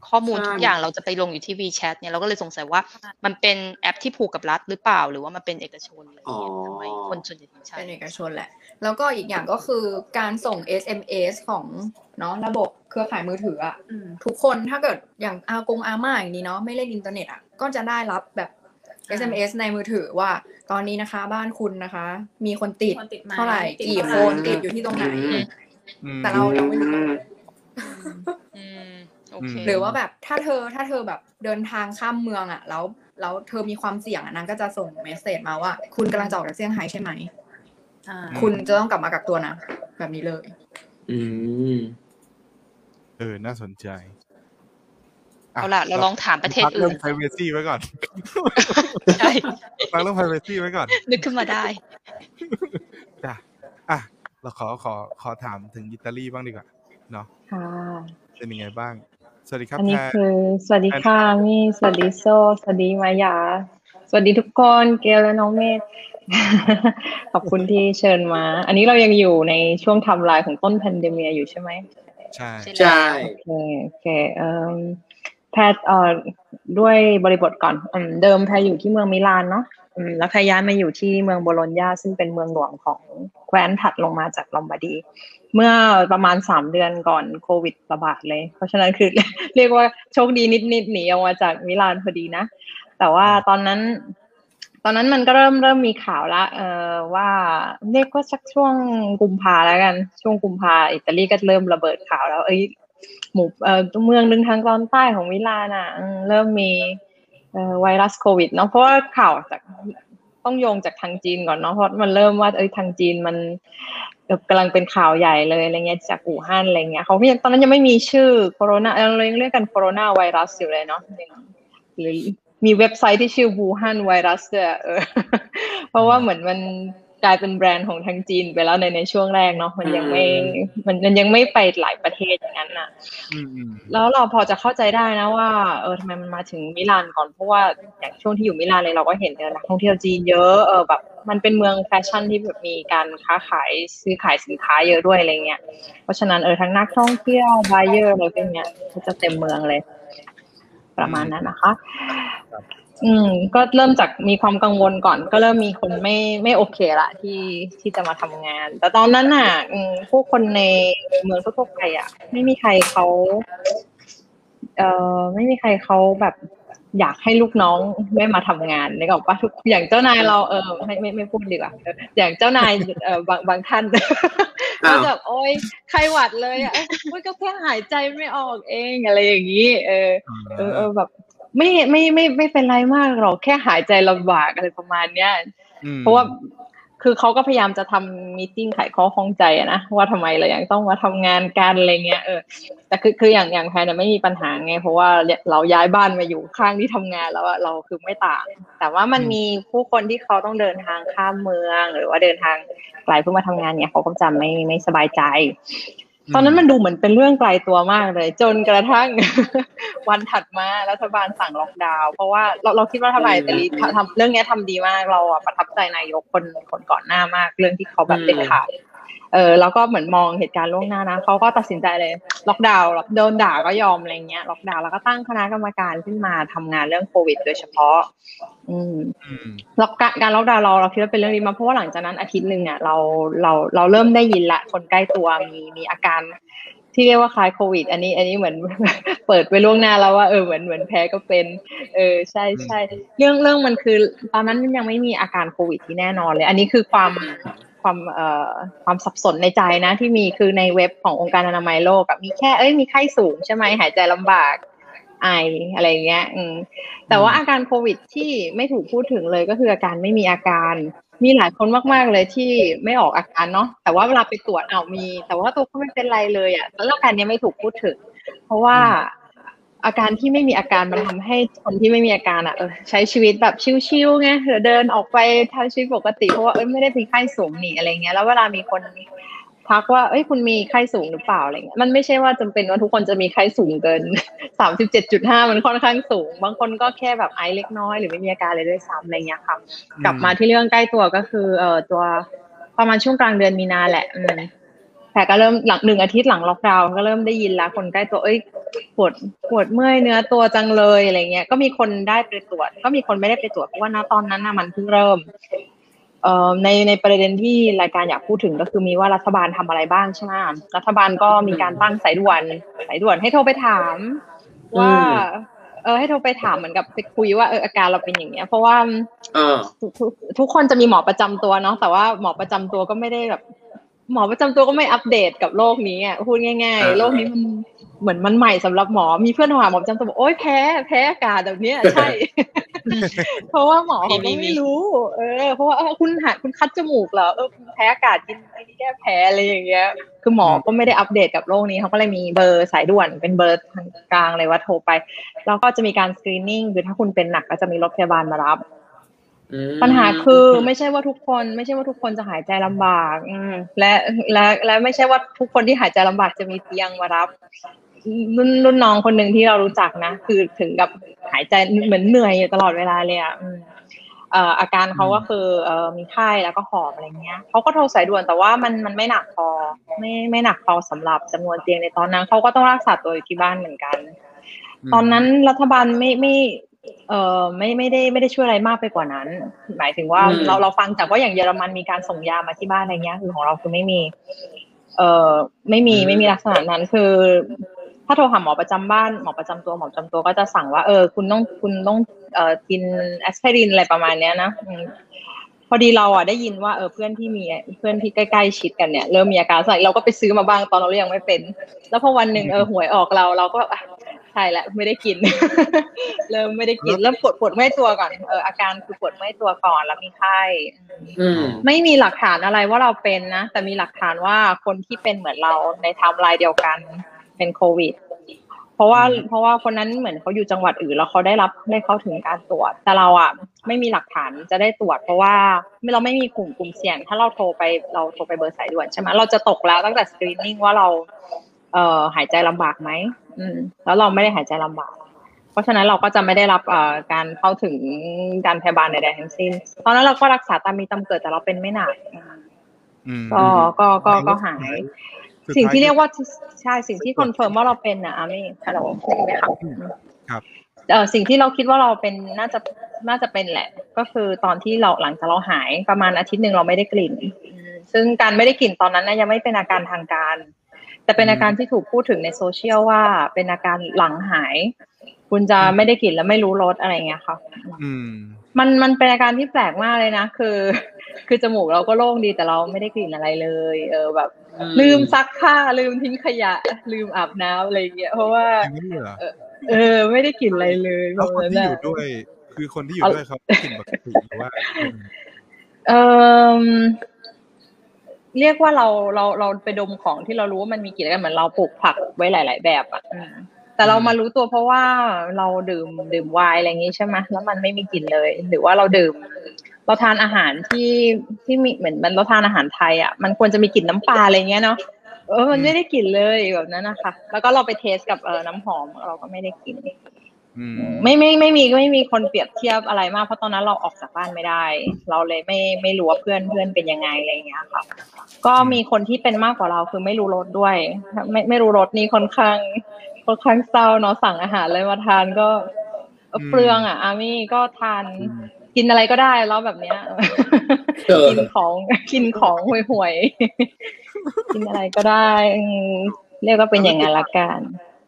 ข้อมูลทุกอย่างเราจะไปลงอยู่ที่ WeChat เนี่ยเราก็เลยสงสัยว่ามันเป็นแอปที่ผูกกับรัฐหรือเปล่าหรือว่ามันเป็นเอกชนอะไรอย่างเงี้ยทำไมคนส่วนใหญ่ใช้เป็นเอกชนแหละแล้วก็อีกอย่างก็คือการส่ง เอส เอ็ม เอส ของเนาะระบบเครือข่ายมือถืออ่ะทุกคนถ้าเกิดอย่างอากงอาม่าอย่างนี้เนาะไม่เล่นอินเทอร์เน็ตอ่ะก็จะได้รับแบบ เอส เอ็ม เอส ในมือถือว่าตอนนี้นะคะบ้านคุณนะคะมีคนติดเท่าไหร่กี่คนติดอยู่ที่ตรงไหนแต่เราเราไม่รู้หรือว่าแบบถ้าเธอถ้าเธอแบบเดินทางข้ามเมืองอ่ะแล้วแล้วเธอมีความเสี่ยงอ่ะนางก็จะส่งเมสเสจมาว่าคุณกำลังจะออกจากเซี่ยงไฮ้ใช่ไหมคุณจะต้องกลับมากักตัวนะแบบนี้เลยอืมเออน่าสนใจเอาล่ะเราลองถามประเทศอื่นเรื่อง privacy ไว้ก่อนใช่ฟังเรื่อง privacy ไว้ก่อนนึกขึ้นมาได้จ้ะอ่ะเราขอขอขอถามถึงอิตาลีบ้างดีกว่าเนาะค่ะเป็นยังไงบ้างสวัสดีครับอันนี้คือสวัสดีค่ะมีสวัสดีโซสวัสดีมายาสวัสดีทุกคนเกลและน้องเมธขอบคุณที่เชิญมาอันนี้เรายังอยู่ในช่วงไทม์ไลน์ของต้นแพนเดเมียอยู่ใช่ไหมใช่ใช่โอเคเอ่อแพทเอ่อด้วยบริบทก่อนเดิมแพทอยู่ที่เมืองมิลานเนาะแล้วแพทย้ายมาอยู่ที่เมืองโบโลญญาซึ่งเป็นเมืองหลวงของแคว้นถัดลงมาจากลอมบาร์ดีเมื่อประมาณสามเดือนก่อนโควิดระบาดเลยเพราะฉะนั้นคือเรียกว่าโชคดีนิดๆหนีออกมาจากมิลานพอดีนะแต่ว่าตอนนั้นตอนนั้นมันก็เริ่มเริ่มมีข่าวละเอ่อว่าเรียกว่าสักช่วงกุมภาแล้วกันช่วงกุมภาอิตาลีก็เริ่มระเบิดข่าวแล้วเอ้ยหมู่เอ่อเมืองนึงทางตอนใต้ของมิลานน่ะเริ่มมีไวรัสโควิดเนาะเพราะว่าข่าวจากต้องโยงจากทางจีนก่อนเนาะเพราะมันเริ่มว่าเอ้ยทางจีนมันกำลังเป็นข่าวใหญ่เลยอะไรเงี้ยจากอู่ฮั่นอะไรเงี้ยเขาตอนนั้นยังไม่มีชื่อโคโรนาเรายังเรียกกันโคโรนาไวรัสอยู่เลยเนาะหรือมีเว็บไซต์ที่ชื่ออู่ฮั่นไวรัสเออเพราะว่าเหมือนมัน กลายเป็นแบรนด์ของทางจีนไปแล้วในในช่วงแรกเนาะมันยังไม่มันมันยังไม่ไปหลายประเทศอย่างนั้นน่ะแล้วเราพอจะเข้าใจได้นะว่าเออทำไมมันมาถึงมิลานก่อนเพราะว่าอย่างช่วงที่อยู่มิลานเลยเราก็เห็นเนี่ยนักท่องเที่ยวจีนเยอะเออแบบมันเป็นเมืองแฟชั่นที่แบบมีการค้าขายซื้อขายสินค้าเยอะด้วยอะไรเงี้ยเพราะฉะนั้นเออทั้งนักท่องเที่ยวไบเยอร์อะไรพวกเนี้ยก็จะเต็มเมืองเลยประมาณนั้นนะคะอืมก็เริ่มจากมีความกังวลก่อนก็เริ่มมีคนไม่ไม่โอเคละที่ที่จะมาทำงานแต่ตอนนั้นน่ะอืมผู้คนในเมืองทั่วไปอ่ะไม่มีใครเขาเอ่อไม่มีใครเขาแบบอยากให้ลูกน้องไม่มาทำงานนึกออกป่ะทุกอย่างเจ้านายเราเออไม่ไม่ไม่พูดดีกว่าอย่างเจ้านายเอ่อบางบางท่านก็แบบโอ๊ยใครหวัดเลยอ่ะโอ๊ยก็แค่หายใจไม่ออกเองอะไรอย่างงี้เออเออแบบไม่ไม่ไม่ไม่เป็นไรมากหรอกแค่หายใจลำบากอะไรประมาณเนี้ยเพราะว่าคือเขาก็พยายามจะทำมีตติ้งไขข้อข้องใจนะว่าทำไมเรายังต้องมาทำงานกันอะไรเงี้ยเออแต่คือคืออย่างอย่างแพนเนี่ยไม่มีปัญหาไงเพราะว่าเราย้ายบ้านมาอยู่ข้างที่ทำงานแล้วเราคือไม่ต่างแต่ว่ามันมีผู้คนที่เขาต้องเดินทางข้ามเมืองหรือว่าเดินทางไกลเพื่อมาทำงานเนี่ยเขาก็จะไม่ไม่สบายใจตอนนั้นมันดูเหมือนเป็นเรื่องไกลตัวมากเลยจนกระทั่งวันถัดมารัฐบาลสั่งล็อกดาวน์เพราะว่าเราเราคิดว่ารัฐบาลแต่ลีทำเรื่องนี้ทำดีมากเราอ่ะประทับใจนายกคนคนก่อนหน้ามากเรื่องที่เขาแบบเด็ดขาดเออแล้วก็เหมือนมองเหตุการณ์ล่วงหน้านะเขาก็ตัดสินใจเลยล็อกดาวน์โดนด่าก็ยอมอะไรเงี้ยล็อกดาวน์แล้วก็ตั้งคณะกรรมการขึ้นมาทำงานเรื่องโควิดโดยเฉพาะอืมล็อกการล็อกดาวน์เราเราคิดว่าเป็นเรื่องดีมากเพราะว่าหลังจากนั้นอาทิตย์นึงเนี่ยเราเราเราเริ่มได้ยินละคนใกล้ตัวมีมีอาการที่เรียกว่าคล้ายโควิดอันนี้อันนี้เหมือนเปิดไปล่วงหน้าแล้วว่าเออเหมือนเหมือนแพ้ก็เป็นเออใช่ใช่เรื่องเรื่องมันคือตอนนั้นมันยังไม่มีอาการโควิดที่แน่นอนเลยอันนี้คือความความเอ่อความสับสนในใจนะที่มีคือในเว็บขององค์การอนามัยโลกกับมีแค่เอ้ยมีไข้สูงใช่ไหมหายใจลำบากไออะไรเงี้ยอืมแต่ว่าอาการโควิดที่ไม่ถูกพูดถึงเลยก็คืออาการไม่มีอาการมีหลายคนมากๆเลยที่ไม่ออกอาการเนาะแต่ว่าเวลาไปตรวจอ้าวมีแต่ว่าตัวเขาไม่เป็นไรเลยอ่ะแล้วอาการนี้ไม่ถูกพูดถึงเพราะว่าอาการที่ไม่มีอาการมันทำให้คนที่ไม่มีอาการอ่ะใช้ชีวิตแบบชิลๆไงเดินออกไปทำชีวิตปกติเพราะว่าเอ้ยไม่ได้เป็นไข้สูงนี่อะไรเงี้ยแล้วเวลามีคนทักว่าเอ้ยคุณมีไข้สูงหรือเปล่าอะไรเงี้ยมันไม่ใช่ว่าจำเป็นว่าทุกคนจะมีไข้สูงเกิน สามสิบเจ็ดจุดห้า มันค่อนข้างสูงบางคนก็แค่แบบไอเล็กน้อยหรือไม่มีอาการเลยด้วยซ้ำอะไรเงี้ยค่ะกลับมาที่เรื่องใกล้ตัวก็คือเอ่อตัวประมาณช่วงกลางเดือนมีนาแหละแต่ก็เริ่มหลังหนึ่งอาทิตย์หลังล็อกดาวน์ก็เริ่มได้ยินละคนใกล้ตัวเอ้ยปวดปวดเมื่อยเนื้อตัวจังเลยอะไรเงี้ยก็มีคนได้ไปตรวจก็มีคนไม่ได้ไปตรวจเพราะว่าณตอนนั้นน่ะมันเพิ่งเริ่มเอ่อในในประเด็นที่รายการอยากพูดถึงก็คือมีว่ารัฐบาลทำอะไรบ้างใช่ไหมรัฐบาลก็มีการตั้งสายด่วนสายด่วนให้โทรไปถามว่าเออให้โทรไปถามเหมือนกับไปคุยว่าเอออาการเราเป็นอย่างเงี้ยเพราะว่าทุกคนจะมีหมอประจำตัวเนาะแต่ว่าหมอประจำตัวก็ไม่ได้แบบหมอประจำตัวก็ไม่อัปเดตกับโรคนี้อ่ะพูดง่ายๆโรคนี้มันเหมือนมันใหม่สำหรับหมอมีเพื่อนหาหมอประจำตัวบอกโอ๊ยแพ้แพ้อากาศแบบนี้ใช่ เพราะว่าหมอเขาไม่รู้เออเพราะว่าคุณหัดคุณคัดจมูกเหรอเออแพ้อากาศกินไอ้นี่แก้แพ้อะไรอย่างเงี้ยคือหมอก็ไม่ได้อัปเดตกับโรคนี้เขาก็เลยมีเบอร์สายด่วนเป็นเบอร์ทางกลางเลยว่าโทรไปแล้วก็จะมีการสกรีนนิ่งคือถ้าคุณเป็นหนักก็จะมีรถพยาบาลมารับปัญหาคือไม่ใช่ว่าทุกคนไม่ใช่ว่าทุกคนจะหายใจลำบากและและและไม่ใช่ว่าทุกคนที่หายใจลำบากจะมีเตียงมารับรุ่นรุ่นน้องคนหนึ่งที่เรารู้จักนะคือถึงกับหายใจเหมือนเหนื่อยอยู่ตลอดเวลาเลยอ่ะอาการเขาก็คือมีไข้แล้วก็หอบอะไรเงี้ยเขาก็โทรสายด่วนแต่ว่ามันมันไม่หนักพอไม่ไม่หนักพอสำหรับจำนวนเตียงในตอนนั้นเขาก็ต้องรักษาตัวอยู่ที่บ้านเหมือนกันตอนนั้นรัฐบาลไม่ไม่เออไม่ไม่ได้ไม่ได้ช่วยอะไรมากไปกว่านั้นหมายถึงว่าเราเราฟังจากว่าอย่างเยอรมันมีการส่งยามาที่บ้านอะไรเงี้ยคือของเราคือไม่มีเออไม่มีไม่มีลักษณะนั้นคือถ้าโทรหาหมอประจำบ้านหมอประจำตัวหมอประจำตัวก็จะสั่งว่าเออคุณต้องคุณต้องเออกินแอสไพรินอะไรประมาณเนี้ยนะพอดีเราอ่ะได้ยินว่าเออเพื่อนที่มีเพื่อนที่ใกล้ๆชิดกันเนี่ยเริ่มมีอาการอะไรเราก็ไปซื้อมาบ้างตอนเรายังไม่เป็นแล้วพอวันหนึ่งเออหวยออกเราเราก็ใช่แล้วไม่ได้กิน เริ่มไม่ได้กินเริ่มปวดปวดเมื่อยตัวก่อนเอออาการคือปวดเมื่อยตัวก่อนแล้วมีไข้ไม่มีหลักฐานอะไรว่าเราเป็นนะแต่มีหลักฐานว่าคนที่เป็นเหมือนเราในไทม์ไลน์เดียวกันเป็นโควิดพ ราะว่าเพราะว่าคนนั้นเหมือนเขาอยู่จังหวัดอื่นแล้วเขาได้รับได้เข้าถึงการตรวจแต่เราอ่ะไม่มีหลักฐานจะได้ตรวจเพราะว่าเราไม่มีกลุ่มกลุ่มเสี่ยงถ้าเราโทรไปเราโทรไปเบอร์สายด่วนใช่ไหมเราจะตกแล้วตั้งแต่สกรีนนิ่งว่าเราเอ่อหายใจลำบากไหมอืมแล้วเราไม่ได้หายใจลำบากเพราะฉะนั้นเราก็จะไม่ได้รับเอ่อการเข้าถึงการพยาบาลใดๆทั้งสิ้นตอนนั้นเราก็รักษาตามมีตามเกิดแต่เราเป็นไม่หนักก็ก็ก็ก็หายสิ่งที่เรียกว่าใช่สิ่งที่คอนเฟิร์มว่าเราเป็นนะอามี่ฮัลโหลครับครับเอ่อสิ่งที่เราคิดว่าเราเป็นน่าจะน่าจะเป็นแหละก็คือตอนที่เราหลังจากเราหายประมาณอาทิตย์นึงเราไม่ได้กลิ่นซึ่งการไม่ได้กลิ่นตอนนั้นนะยังไม่เป็นอาการทางการแต่เป็นอาการที่ถูกพูดถึงในโซเชียลว่าเป็นอาการหลังหายคุณจะไม่ได้กลิ่นแล้วไม่รู้รสอะไรอย่างเงี้ยค่ะอืมมันมันเป็นอาการที่แปลกมากเลยนะคือคือจมูกเราก็โล่งดีแต่เราไม่ได้กลิ่นอะไรเลยเออแบบลืมซักผ้าลืมทิ้งขยะลืมอาบน้ำอะไรอย่างเงี้ยเพราะว่าเออไม่ได้กลิ่นอะไรเลยเพราะคนที่อยู่ด้วยคือคนที่อยู่ด้วยเขากลิ่นปกติหรือว่าเออเรียกว่าเราเราเราไปดมของที่เรารู้ว่ามันมีกลิ่นกันเหมือนเราปลูกผักไว้หลายๆแบบอ่ะแต่เรามารู้ตัวเพราะว่าเราดื่มดื่มไวน์อะไรอย่างงี้ใช่มั้ยแล้วมันไม่มีกลิ่นเลยหรือว่าเราดื่มเราทานอาหารที่ที่มีเหมือนมันเราทานอาหารไทยอ่ะมันควรจะมีกลิ่นน้ำปลาอะไรเงี้ยเนาะเออมันไม่ได้กลิ่นเลยแบบนั้นนะคะแล้วก็เราไปเทสกับเอ่อน้ำหอมเราก็ไม่ได้กลิ่นอืมไม่ไม่ไม่มีไม่มีคนเปรียบเทียบอะไรมากเพราะตอนนั้นเราออกจากบ้านไม่ได้เราเลยไม่ไม่รู้ว่าเพื่อนเพื่อนเป็นยังไงอะไรอย่างเงี้ยค่ะก็มีคนที่เป็นมากกว่าเราคือไม่รู้รสด้วยไม่ไม่รู้รสนี่ค่อนข้างค่อนข้างเศร้าเนาะสั่งอาหารอะไรมาทานก็เปลืองอ่ะอามี่ก็ทานกินอะไรก็ได้แล้วแบบเนี้ยกินของกินของห่วยๆกินอะไรก็ได้เรียกว่าเป็นอย่างนั้นละกัน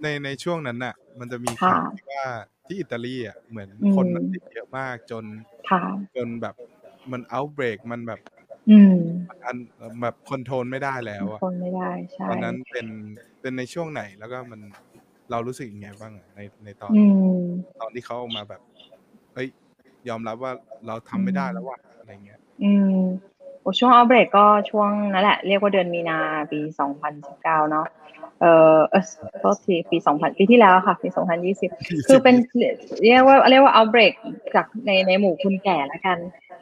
ในในช่วงนั้นน่ะมันจะมีข่าวที่ว่าที่อิตาลีอ่ะเหมือนคนมันติดเยอะมากจนจนแบบมันเอาท์เบรกมันแบบอืมมันแบบคอนโทรลไม่ได้แล้วอ่ะคอนโทรลไม่ได้ใช่ตอนนั้นเป็นเป็นในช่วงไหนแล้วก็มันเรารู้สึกยังไงบ้างในในตอนตอนที่เขาออกมาแบบเอ้ยยอมรับว่าเราทำไม่ได้แล้วว่ะอะไรเงี้ยอืมโอ้ช่วงเอาท์เบรกก็ช่วงนั่นแหละเรียกว่าเดือนมีนาปีสองพันสิบเก้าเนาะเออเออก็ที่ปีสองพันปีที่แล้วค่ะปีสองพันยี่สิบคือเป็นเรียกว่าเรียกว่าเอาท์เบรกจากในในหมู่คนแก่ละกัน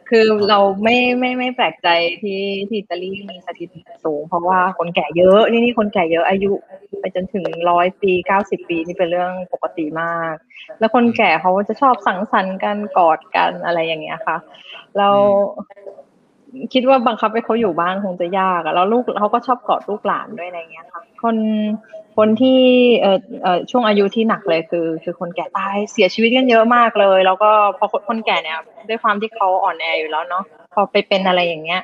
คือเราไม่ไม่ไม่แปลกใจที่ที่อิตาลีมีสถิติสูงเพราะว่าคนแก่เยอะนี่นี่คนแก่เยอะอายุไปจนถึงหนึ่งร้อยปีเก้าสิบปีนี่เป็นเรื่องปกติมากแล้วคนแก่เขาจะชอบสังสรรค์กันกอดกันอะไรอย่างเงี้ยค่ะเราคิดว่าบังคับให้เขาอยู่บ้านคงจะยากอ่ะแล้วลูกเขาก็ชอบกอดลูกหลานด้วยอะไรเงี้ยค่ะคนคนที่เอ่อเอ่อช่วงอายุที่หนักเลยคือคือคนแก่ตายเสียชีวิตกันเยอะมากเลยแล้วก็พอคนแก่เนี่ยด้วยความที่เขาอ่อนแออยู่แล้วเนาะพอไปเป็นอะไรอย่างเงี้ย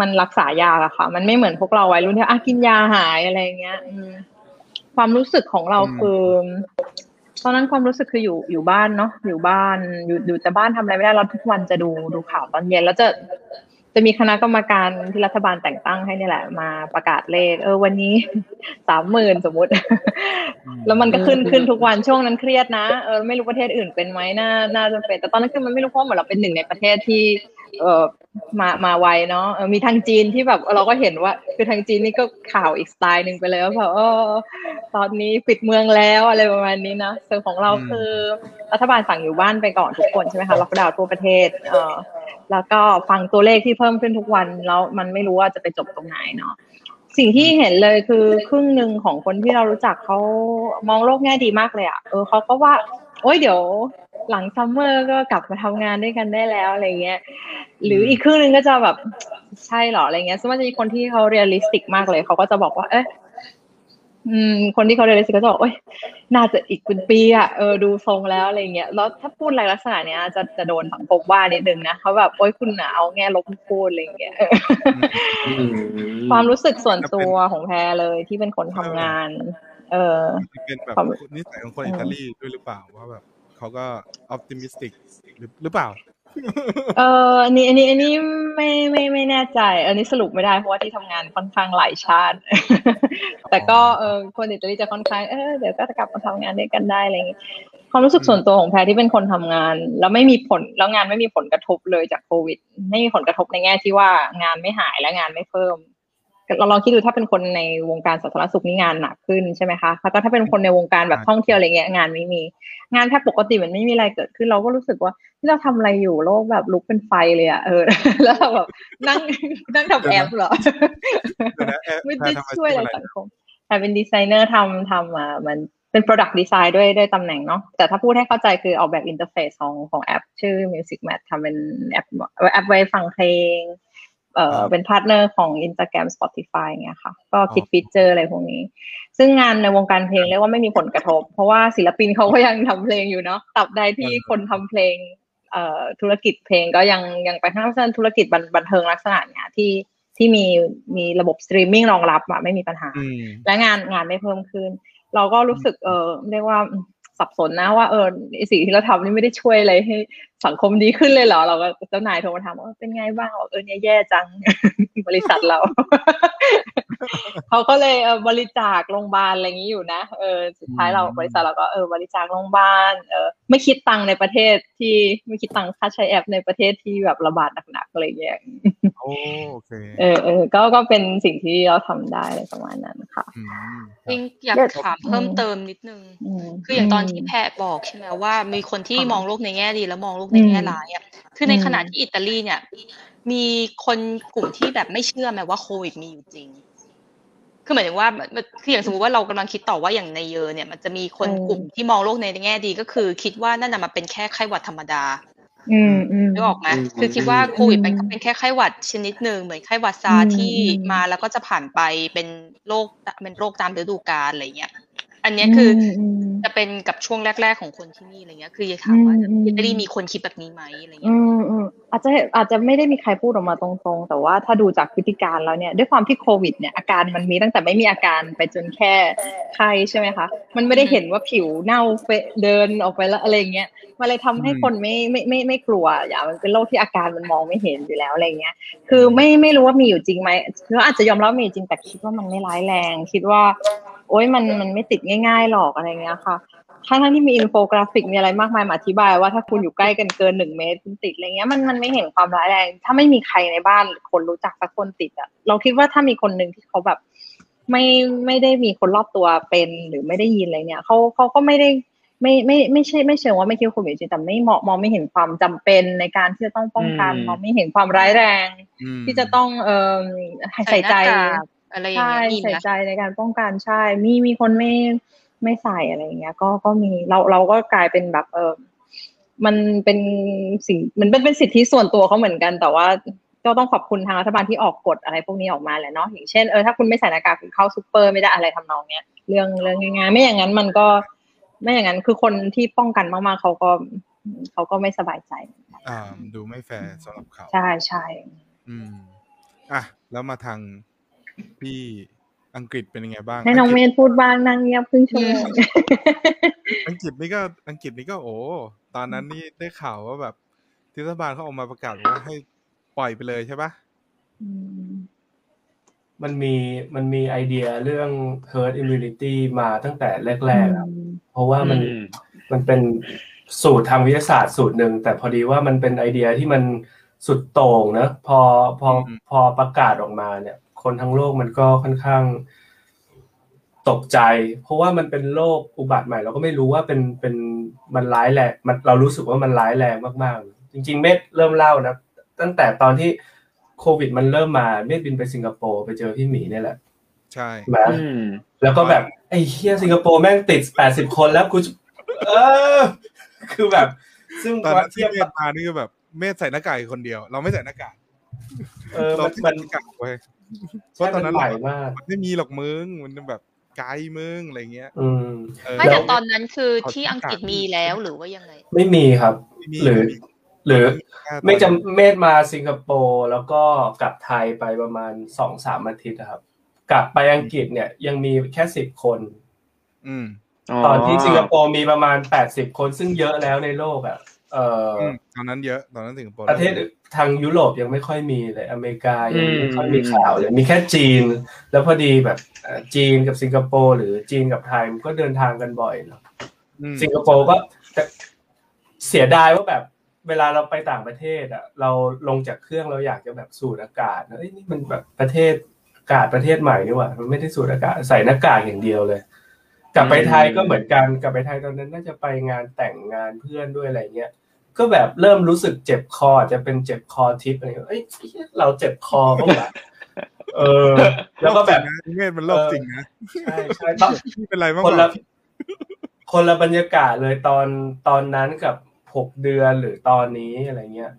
มันรักษายากอะค่ะมันไม่เหมือนพวกเราวัยรุ่นที่อ่ะกินยาหายอะไรเงี้ยความรู้สึกของเราคือตอนนั้นความรู้สึกคืออยู่อยู่บ้านเนาะอยู่บ้านอยู่อยู่แต่บ้านทำอะไรไม่ได้เราทุกวันจะดูดูข่าวตอนเย็นแล้วจะจะมีคณะกรรมการที่รัฐบาลแต่งตั้งให้นี่แหละมาประกาศเลขเออวันนี้ สามหมื่น สมมุติ แล้วมันก็ขึ้นขึ้นทุกวันช่วงนั้นเครียดนะเออไม่รู้ประเทศอื่นเป็นไหมน่าน่าจะเป็นแต่ตอนนั้นคือมันไม่รู้เพราะเหมือนเราเป็นหนึ่งในประเทศที่เออมามาไวเนาะมีทางจีนที่แบบเราก็เห็นว่าคือทางจีนนี่ก็ข่าวอีกสไตล์นึงไปเลยว่าแบบเออตอนนี้ปิดเมืองแล้วอะไรประมาณนี้นะส่วนของเราคือรัฐบาลสั่งอยู่บ้านไปก่อนทุกคนใช่ไหมคะล็อกดาวน์ทั่วประเทศเออแล้วก็ฟังตัวเลขที่เพิ่มขึ้นทุกวันแล้วมันไม่รู้ว่าจะไปจบตรงไหนเนาะสิ่งที่เห็นเลยคือครึ่งนึงของคนที่เรารู้จักเขามองโลกแง่ดีมากเลยอ่ะเออเขาก็ว่าโอ๊ยเดี๋ยวหลังซัมเมอร์ก็กลับมาทำงานด้วยกันได้แล้วอะไรเงี้ยหรืออีกครึ่งนึงก็จะแบบใช่หรออะไรเงี้ยซึ่งมันจะมีคนที่เขาเรียลลิสติกมากเลยเขาก็จะบอกว่าเอ๊ะอืมคนที่เขาเรียลลิสติกก็จะบอกโอ๊ยน่าจะอีกเป็นปีอ่ะเออดูทรงแล้วอะไรเงี้ยแล้วถ้าพูดอะไรลักษณะเนี้ยจะจะโดนสังคมว่านิดนึงนะเขาแบบโอ๊ยคุณน่ะเอาแง่ลบพูดอะไรเงี้ยความรู้สึกส่วนตัวของแพรเลยที่เป็นคนทำงานเออเป็นแบบนิสัยของคนอิตาลีด้วยหรือเปล่าว่าแบบเขาก็ออปติมิสติกหรือเปล่าเอออันนี้อันนี้อันนี้ไม่ไม่ไม่แน่ใจอันนี้สรุปไม่ได้เพราะว่าที่ทำงานค่อนข้างหลายชาติแต่ก็เออคนอิตาลีจะค่อนข้างเออเดี๋ยวก็จะกลับมาทำงานด้วยกันได้อะไรอย่างนี้ความรู้สึกส่วนตัวของแพรที่เป็นคนทำงานแล้วไม่มีผลแล้วงานไม่มีผลกระทบเลยจากโควิดไม่มีผลกระทบในแง่ที่ว่างานไม่หายและงานไม่เพิ่ม เราลองคิดดูถ้าเป็นคนในวงการสาธารณสุขนี่งานหนักขึ้นใช่ไหมคะแล้วก็ถ้าเป็นคนในวงการแบบท่องเที่ยวอะไรเงี้ยงานไม่มีงานแทบปกติมันไม่มีอะไรเกิดขึ้นเราก็รู้สึกว่าที่เราทำอะไรอยู่โลกแบบลุกเป็นไฟเลยอ่ะเออแล้วเราแบบนั่งนั่งทำแอปเหรอไม่ได้ช่วยอะไรสังคมแต่เป็นดีไซเนอร์ทำทำอ่ะมันเป็น product design ด้วยด้วยตำแหน่งเนาะแต่ถ้าพูดให้เข้าใจคือออกแบบอินเทอร์เฟซของของแอปชื่อ Music Map ทำเป็นแอปแอปไว้ฟังเพลงเอ่อเป็นพาร์ทเนอร์ของ Instagram Spotify เงี้ยค่ะก็คิดฟีเจอร์อะไรพวกนี้ซึ่งงานในวงการเพลงเรียกว่าไม่มีผลกระทบเพราะว่าศิลปินเขาก็ยังทำเพลงอยู่เนาะตราบใดที่คนทำเพลงเอ่อธุรกิจเพลงก็ยังยังไปข้างหน้าธุรกิจบันเทิงลักษณะเนี้ยที่ที่มีมีระบบสตรีมมิ่งรองรับอ่ะไม่มีปัญหาและงานงานไม่เพิ่มขึ้นเราก็รู้สึกเออเรียกว่าสับสนนะว่าเออสิ่งที่เราทำนี่ไม่ได้ช่วยอะไรให้สังคมดีขึ้นเลยเหรอเราก็เจ้านายโทรมาถามว่าเป็นไงบ้างเออเนี่ยแย่จังบริษัทเราเขาก็เลยบริจาคโรงพยาบาลอะไรอย่างนี้อยู่นะเออสุดท้ายเราบริษัทเราก็เออบริจาคโรงพยาบาลเออไม่คิดตังค์ในประเทศที่ไม่คิดตังค์ค่าใช้แอปในประเทศที่แบบระบาดหนักๆอะไรอย่างเงี้ยโอเคเออเออก็ก็เป็นสิ่งที่เราทำได้ประมาณนั้นค่ะจริงอยากถามเพิ่มเติมนิดนึงคืออย่างตอนที่แพทย์บอกใช่ไหมว่ามีคนที่มองโลกในแง่ดีแล้วมองโลกในแง่ร้ายอ่ะคือในขณะที่อิตาลีเนี่ยมีคนกลุ่มที่แบบไม่เชื่อแม้ว่าโควิดมีอยู่จริงคือหมายถึงว่าคืออย่างสมมุติว่าเรากำลังคิดต่อว่าอย่างในเยอเนี่ยมันจะมีคนกลุ่มที่มองโลกในแง่ดีก็คือคิดว่านั่นน่ะมันเป็นแค่ไข้หวัดธรรมดาอืมๆนึกออกมั้ยคือคิดว่าโควิดมันก็เป็นแค่ไข้หวัดชนิดนึงเหมือนไข้หวัดซาที่มาแล้วก็จะผ่านไปเป็นโรคเป็นโรคตามฤดูกาลอะไรอย่างเงี้ยอันนี้คือจะเป็นกับช่วงแรกๆของคนที่นี่อะไรเงี้ยคือจะถามว่าอิตาลีมีคนคิดแบบนี้ไหมอะไรเงี้ยอือๆอาจจะอาจจะไม่ได้มีใครพูดออกมาตรงๆแต่ว่าถ้าดูจากพฤติการแล้วเนี่ยด้วยความที่โควิดเนี่ยอาการมันมีตั้งแต่ไม่มีอาการไปจนแค่ไข้ใช่ไหมคะมันไม่ได้เห็นว่าผิวเน่าเดินออกไปแล้วอะไรเงี้ยมันเลยทำให้คนไม่ไม่ไม่ไม่กลัวอย่างมันเป็นโรคที่อาการมันมองไม่เห็นอยู่แล้วอะไรเงี้ยคือไม่ไม่รู้ว่ามีอยู่จริงไหมคืออาจจะยอมรับมีจริงแต่คิดว่ามันไม่ร้ายแรงคิดว่าโอ้ยมันมันไม่ติดง่ายๆหรอกอะไรเงี้ยค่ะทั้งทั้งที่มีอินโฟกราฟิกมีอะไรมากมายมาอธิบายว่าถ้าคุณอยู่ใกล้กันเกินหนึ่งเมตรคุณติดอะไรเงี้ยมันมันไม่เห็นความร้ายแรงถ้าไม่มีใครในบ้านคนรู้จักสักคนติดอ่ะเราคิดว่าถ้ามีคนนึงที่เขาแบบไม่ไม่ได้มีคนรอบตัวเป็นหรือไม่ได้ยินอะไรเนี่ยเขาเขาก็ไม่ได้ไม่ไม่ไม่ใช่ไม่เชื่อว่าไม่คิดโควิดจริงแต่ไม่เหมาะมองไม่เห็นความจำเป็นในการที่จะต้องป้องกันมองไม่เห็นความร้ายแรงที่จะต้องเอ่อใส่ใจอะไรอย่างเงี้ยใส่ใจในการป้องกันใช่มีมีคนไม่ไม่ใส่อะไรอย่างเงี้ยก็ก็มีเราเราก็กลายเป็นแบบเออมันเป็นสิ่งมันเป็นเป็นสิทธิส่วนตัวเขาเหมือนกันแต่ว่าก็ต้องขอบคุณทางรัฐบาลที่ออกกฎอะไรพวกนี้ออกมาแหละเนาะอย่างเช่นเออถ้าคุณไม่ใส่หน้ากากเข้าซุปเปอร์ไม่ได้อะไรทำนองเนี้ยเรื่องเรื่องง่ายๆไม่อย่างนั้นมันก็ไม่อย่างนั้นคือคนที่ป้องกันมากๆเขาก็เขาก็ไม่สบายใจอ่าดูไม่แฟร์สำหรับเขาใช่ใช่อืมอ่ะแล้วมาทางพี่อังกฤษเป็นยังไงบ้างให้น้องเมย์พูดบ้างนั่งเงียบครึ่งชั่วโมงอังกฤษนี่ก็อังกฤษนี่ก็โอ้ตอนนั้นนี่ได้ข่าวว่าแบบรัฐบาลเขาออกมาประกาศว่าให้ปล่อยไปเลยใช่ปะมันมีมันมีไอเดียเรื่อง herd immunity มาตั้งแต่แรกๆครับเพราะว่ามันมันเป็นสูตรทางวิทยาศาสตร์สูตรหนึ่งแต่พอดีว่ามันเป็นไอเดียที่มันสุดโต่งนะพอพอพอประกาศออกมาเนี่ยคนทั้งโลกมันก็ค่อนข้างตกใจเพราะว่ามันเป็นโรคอุบัติใหม่เราก็ไม่รู้ว่าเป็นเป็นมันร้ายแรงมันเรารู้สึกว่ามันร้ายแรงมากๆจริงๆเมธเริ่มเล่านะตั้งแต่ตอนที่โควิดมันเริ่มมาเมธบินไปสิงคโปร์ไปเจอพี่หมีนี่แหละใช่มั้ยแล้วก็แบบไอ้เหี้ยสิงคโปร์แม่งติดแปดสิบคนแล้วกูเออคือแบบซึ่งตอนเทียบกับมานี่ก็แบบเมธใส่หน้ากากคนเดียวเราไม่ใส่หน้ากากเออมันมันเพราะตอนนั้นหลายมากไม่มีหรอกมึงมันแบบไกลมึงอะไรเงี้ยอืมไม่แต่ตอนนั้นคือที่อังกฤษมีแล้วหรือว่ายังไงไม่มีครับหรือหรือไม่จำเมธมาสิงคโปร์แล้วก็กลับไทยไปประมาณ สองถึงสาม อาทิตย์ครับกลับไปอังกฤษเนี่ยยังมีแค่สิบคนอืมตอนที่สิงคโปร์มีประมาณแปดสิบคนซึ่งเยอะแล้วในโลกอ่ะเอ่อตอนนั้นเยอะตอนนั้นสิงคโปร์ประเทศทางยุโรปยังไม่ค่อยมีเลยอเมริกายังไม่ค่อยมีข่าวเลยมีแค่จีนแล้วพอดีแบบจีนกับสิงคโปร์หรือจีนกับไทยมันก็เดินทางกันบ่อยเนาะสิงคโปร์ก็เสียดายว่าแบบเวลาเราไปต่างประเทศอ่ะเราลงจากเครื่องเราอยากจะแบบสูดอากาศนะเอ้ยนี่มันแบบประเทศ กาศประเทศใหม่นี่หว่ามันไม่ได้สูดอากาศใส่หน้ากากอย่างเดียวเลยกลับไปไทยก็เหมือนกันกลับไปไทยตอนนั้นน่าจะไปงานแต่งงานเพื่อนด้วยอะไรเงี้ยก็แบบเริ่มรู้สึกเจ็บคอจะเป็นเจ็บคอทิปอะไรเอ้ยเราเจ็บคอบ้างป่ะเออแล้วก็แบบเงี้ยมันโรคจริงนะใช่ใช่ต้องเป็นไรบ้างคนละคนละบรรยากาศเลยตอนตอนนั้นกับหกเดือนหรือตอนนี้อะไรเงี้ย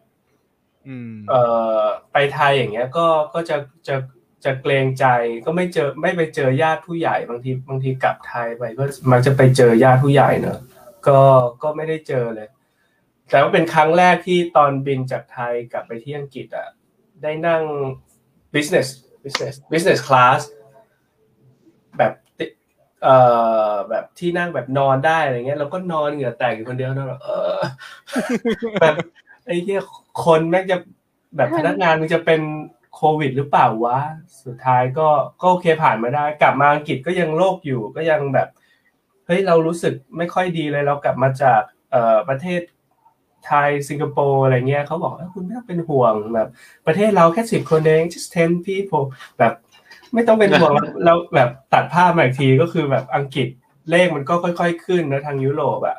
อืมเอ่อไปไทยอย่างเงี้ยก็ก็จะจะจะเกรงใจก็ไม่เจอไม่ไปเจอญาติผู้ใหญ่บางทีบางทีกลับไทยไปก็มักจะไปเจอญาติผู้ใหญ่เนอะก็ก็ไม่ได้เจอเลยแต่ว่าเป็นครั้งแรกที่ตอนบินจากไทยกลับไปที่อังกฤษอ่ะได้นั่ง business business business class แบบเอ่อแบบที่นั่งแบบนอนได้อะไรเงี้ยเราก็นอนเหงื่อแตกอยู่คนเดียวนั่นแบบเออแบบไอ้เหี้ยคนแม่งจะแบบพนักงานมันจะเป็นโควิดหรือเปล่าวะสุดท้ายก็ก็โอเคผ่านมาได้กลับมาอังกฤษก็ยังโรคอยู่ก็ยังแบบเฮ้ยเรารู้สึกไม่ค่อยดีเลยเรากลับมาจากเอ่อประเทศไทยสิงคโปร์อะไรเงี้ยเขาบอกว่าคุณไม่ต้องเป็นห่วงแบบประเทศเราแค่สิบคนเอง just สิบ people แบบไม่ต้องเป็นห่วงเราแบบตัดภาพมาอีกทีก็คือแบบอังกฤษเลขมันก็ค่อยๆขึ้นแล้วทางยุโรปอ่ะ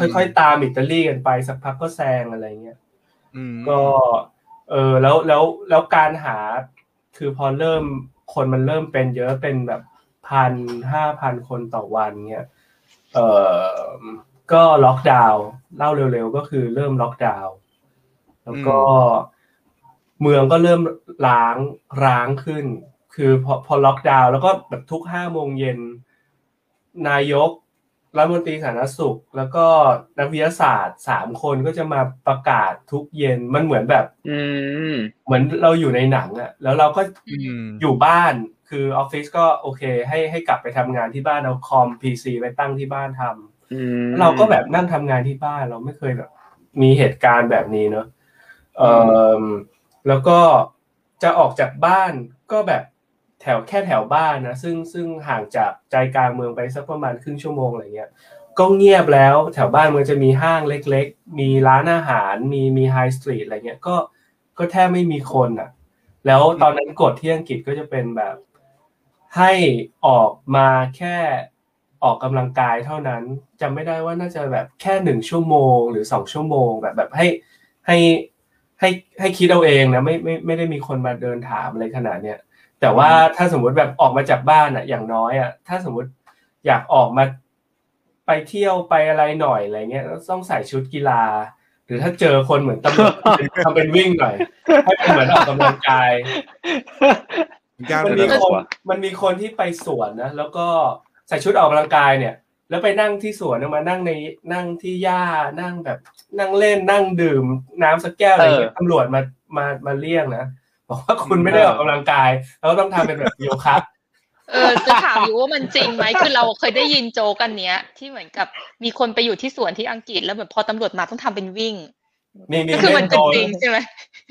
ค่อยๆตามอิตาลีกันไปสักพักก็แซงอะไรเงี้ยก็เออแล้วแล้วแล้วการหาคือพอเริ่มคนมันเริ่มเป็นเยอะเป็นแบบ หนึ่งพัน ห้าพัน คนต่อวันเงี้ยเอ่อก็ล็อกดาวน์เล่าเร็วๆก็คือเริ่มล็อกดาวน์แล้วก็เมืองก็เริ่มร้างร้างขึ้นคือพอพอล็อกดาวน์แล้วก็แบบทุก ห้าโมง เย็นนายกรัฐมนตรีสาธารณสุขแล้วก็นักวิทยาศาสตร์สามคนก็จะมาประกาศทุกเย็นมันเหมือนแบบอืมเหมือนเราอยู่ในหนังอ่ะแล้วเราก็อยู่บ้านคือออฟฟิศก็โอเคให้ให้กลับไปทำงานที่บ้านเอาคอม พี ซี ไปตั้งที่บ้านทำอืมเราก็แบบนั่งทำงานที่บ้านเราไม่เคยแบบมีเหตุการณ์แบบนี้เนอะเอ่อแล้วก็จะออกจากบ้านก็แบบแถวแค่แถวบ้านนะซึ่งซึ่งห่างจากใจกลางเมืองไปสักประมาณครึ่งชั่วโมงอะไรเงี้ยก็เงียบแล้วแถวบ้านมันจะมีห้างเล็กๆมีร้านอาหารมีมีไฮสตรีทอะไรเงี้ยก็ก็แทบไม่มีคนอ่ะแล้วตอนนั้นกฎที่อังกฤษก็จะเป็นแบบให้ออกมาแค่ออกกำลังกายเท่านั้นจำไม่ได้ว่าน่าจะแบบแค่หนึ่งชั่วโมงหรือสองชั่วโมงแบบแบบให้ให้ให้ให้คิดเอาเองนะไม่ไม่ไม่ได้มีคนมาเดินถามอะไรขนาดเนี้ยแต่ว่าถ้าสมมติแบบออกมาจากบ้านอ่ะอย่างน้อยอ่ะถ้าสมมติอยากออกมาไปเที่ยวไปอะไรหน่อยอะไรเงี้ยต้องใส่ชุดกีฬาหรือถ้าเจอคนเหมือนตำรวจทำเป็นวิ่งหน่อยให้มันเหมือนออกกำลังกายมันมีคนมันมีคนที่ไปสวนนะแล้วก็ใส่ชุดออกกำลังกายเนี่ยแล้วไปนั่งที่สวนมานั่งในนั่งที่หญ้านั่งแบบนั่งเล่นนั่งดื่มน้ำสักแก้วอะไรเงี้ยตำรวจมามามาเรียกนะบอกว่าคุณไม่ได้ออกกำลังกายแล้วต้องทำเป็นแบบโยคะเออจะถามอยู่ว่ามันจริงไหมคือเราเคยได้ยินโจกันเนี้ยที่เหมือนกับมีคนไปอยู่ที่สวนที่อังกฤษแล้วเหมือนพอตำรวจมาต้องทำเป็นวิ่งนี่นี่คือมันเป็นจริงใช่ไหม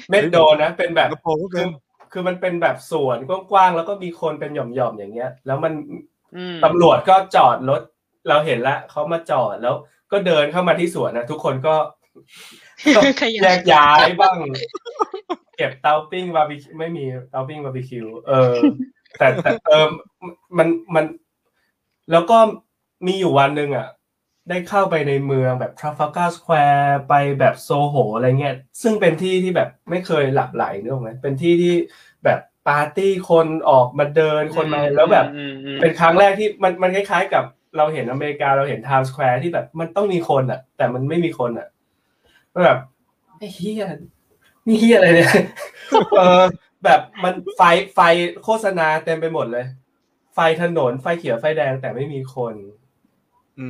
เม็ดโดนะเป็นแบบคือคือมันเป็นแบบสวนกว้างๆแล้วก็มีคนเป็นหย่อมๆอย่างเงี้ยแล้วมันตำรวจก็จอดรถเราเห็นละเขามาจอดแล้วก็เดินเข้ามาที่สวนนะทุกคนก็แยกย้ายบ้างเก็บเตาปิ้งบาร์บีคิวไม่มีเตาปิ้งบาร์บีคิวเออแต่แต่เออมันมันแล้วก็มีอยู่วันนึงอ่ะได้เข้าไปในเมืองแบบ Trafalgar Square ไปแบบ Soho อะไรเงี้ยซึ่งเป็นที่ที่แบบไม่เคยหลับไหลนึกออกมั้ยเป็นที่ที่แบบปาร์ตี้คนออกมาเดินคนมาแล้วแบบเป็นครั้งแรกที่มันมันคล้ายๆกับเราเห็นอเมริกาเราเห็น Times Square ที่แบบมันต้องมีคนอ่ะแต่มันไม่มีคนอ่ะก็แบบไอ้เหี้ยนี่ที่อะไรเนี่ยเออแบบมันไฟไฟโฆษณาเต็มไปหมดเลยไฟถนนไฟเขียวไฟแดงแต่ไม่มีคนอื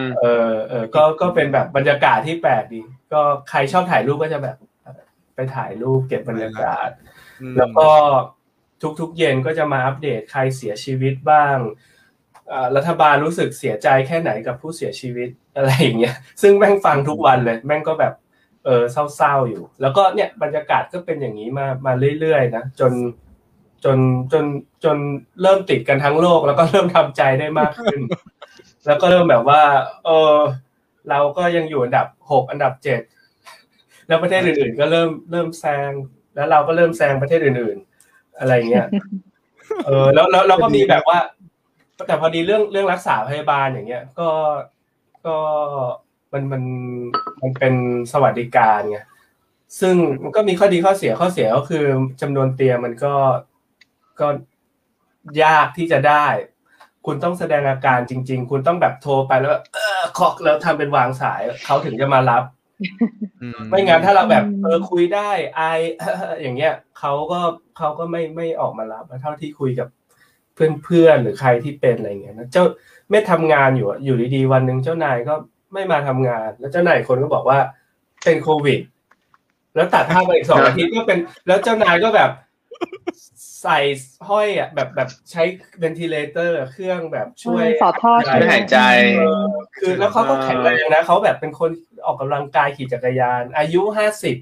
มเออเออก็ก็เป็นแบบบรรยากาศที่แปลกดีก็ใครชอบถ่ายรูปก็จะแบบไปถ่ายรูปเก็บบรรยากาศแล้วก็ทุกๆเย็นก็จะมาอัปเดตใครเสียชีวิตบ้างเอ่อรัฐบาลรู้สึกเสียใจแค่ไหนกับผู้เสียชีวิตอะไรอย่างเงี้ยซึ่งแม่งฟังทุกวันเลยแม่งก็แบบเออเศร้าๆอยู่แล้วก็เนี่ยบรรยากาศก็เป็นอย่างนี้มามาเรื่อยๆนะจนจนจนจนเริ่มติดกันทั้งโลกแล้วก็เริ่มทำใจได้มากขึ้น แล้วก็เริ่มแบบว่าเออเราก็ยังอยู่อันดับหกอันดับเจ็ดแล้วประเทศอื่นๆก็เริ่มเริ่มแซงแล้วเราก็เริ่มแซงประเทศอื่นๆ อะไรเงี้ยเออแล้วแล้วเราก็มีแบบว่าแต่พอดีเรื่องเรื่องรักษาพยาบาลอย่างเงี้ยก็ก็มันมันมันเป็นสวัสดิการไงซึ่งมันก็มีข้อดีข้อเสียข้อเสียก็คือจำนวนเตียงมันก็ก็ยากที่จะได้คุณต้องแสดงอาการจริงๆคุณต้องแบบโทรไปแล้วเออคอกแล้วทำเป็นวางสายเขาถึงจะมารับไม่งั้นถ้าเราแบบเออคุยได้ไออย่างเงี้ยเขาก็เขาก็ไม่ไม่ออกมารับเท่าที่คุยกับเพื่อนๆหรือใครที่เป็นอะไรเงี้ยนะเจ้าไม่ทำงานอยู่อยู่ดีๆวันนึงเจ้านายก็ไม่มาทำงานแล้วเจ้านายคนก็บอกว่าเป็นโควิดแล้วตัดภาพไปอีกสองอาทิตย์ก็เป็นแล้วเจ้านายก็แบบใส่ห้อยอ่ะแบบแบบใช้เวนทิเลเตอร์เครื่องแบบช่วยหายใจคือแล้วเขาก็แข็งแรงนะเขาแบบเป็นคนออกกำลังกายขี่จักรยานอายุห้าสิบ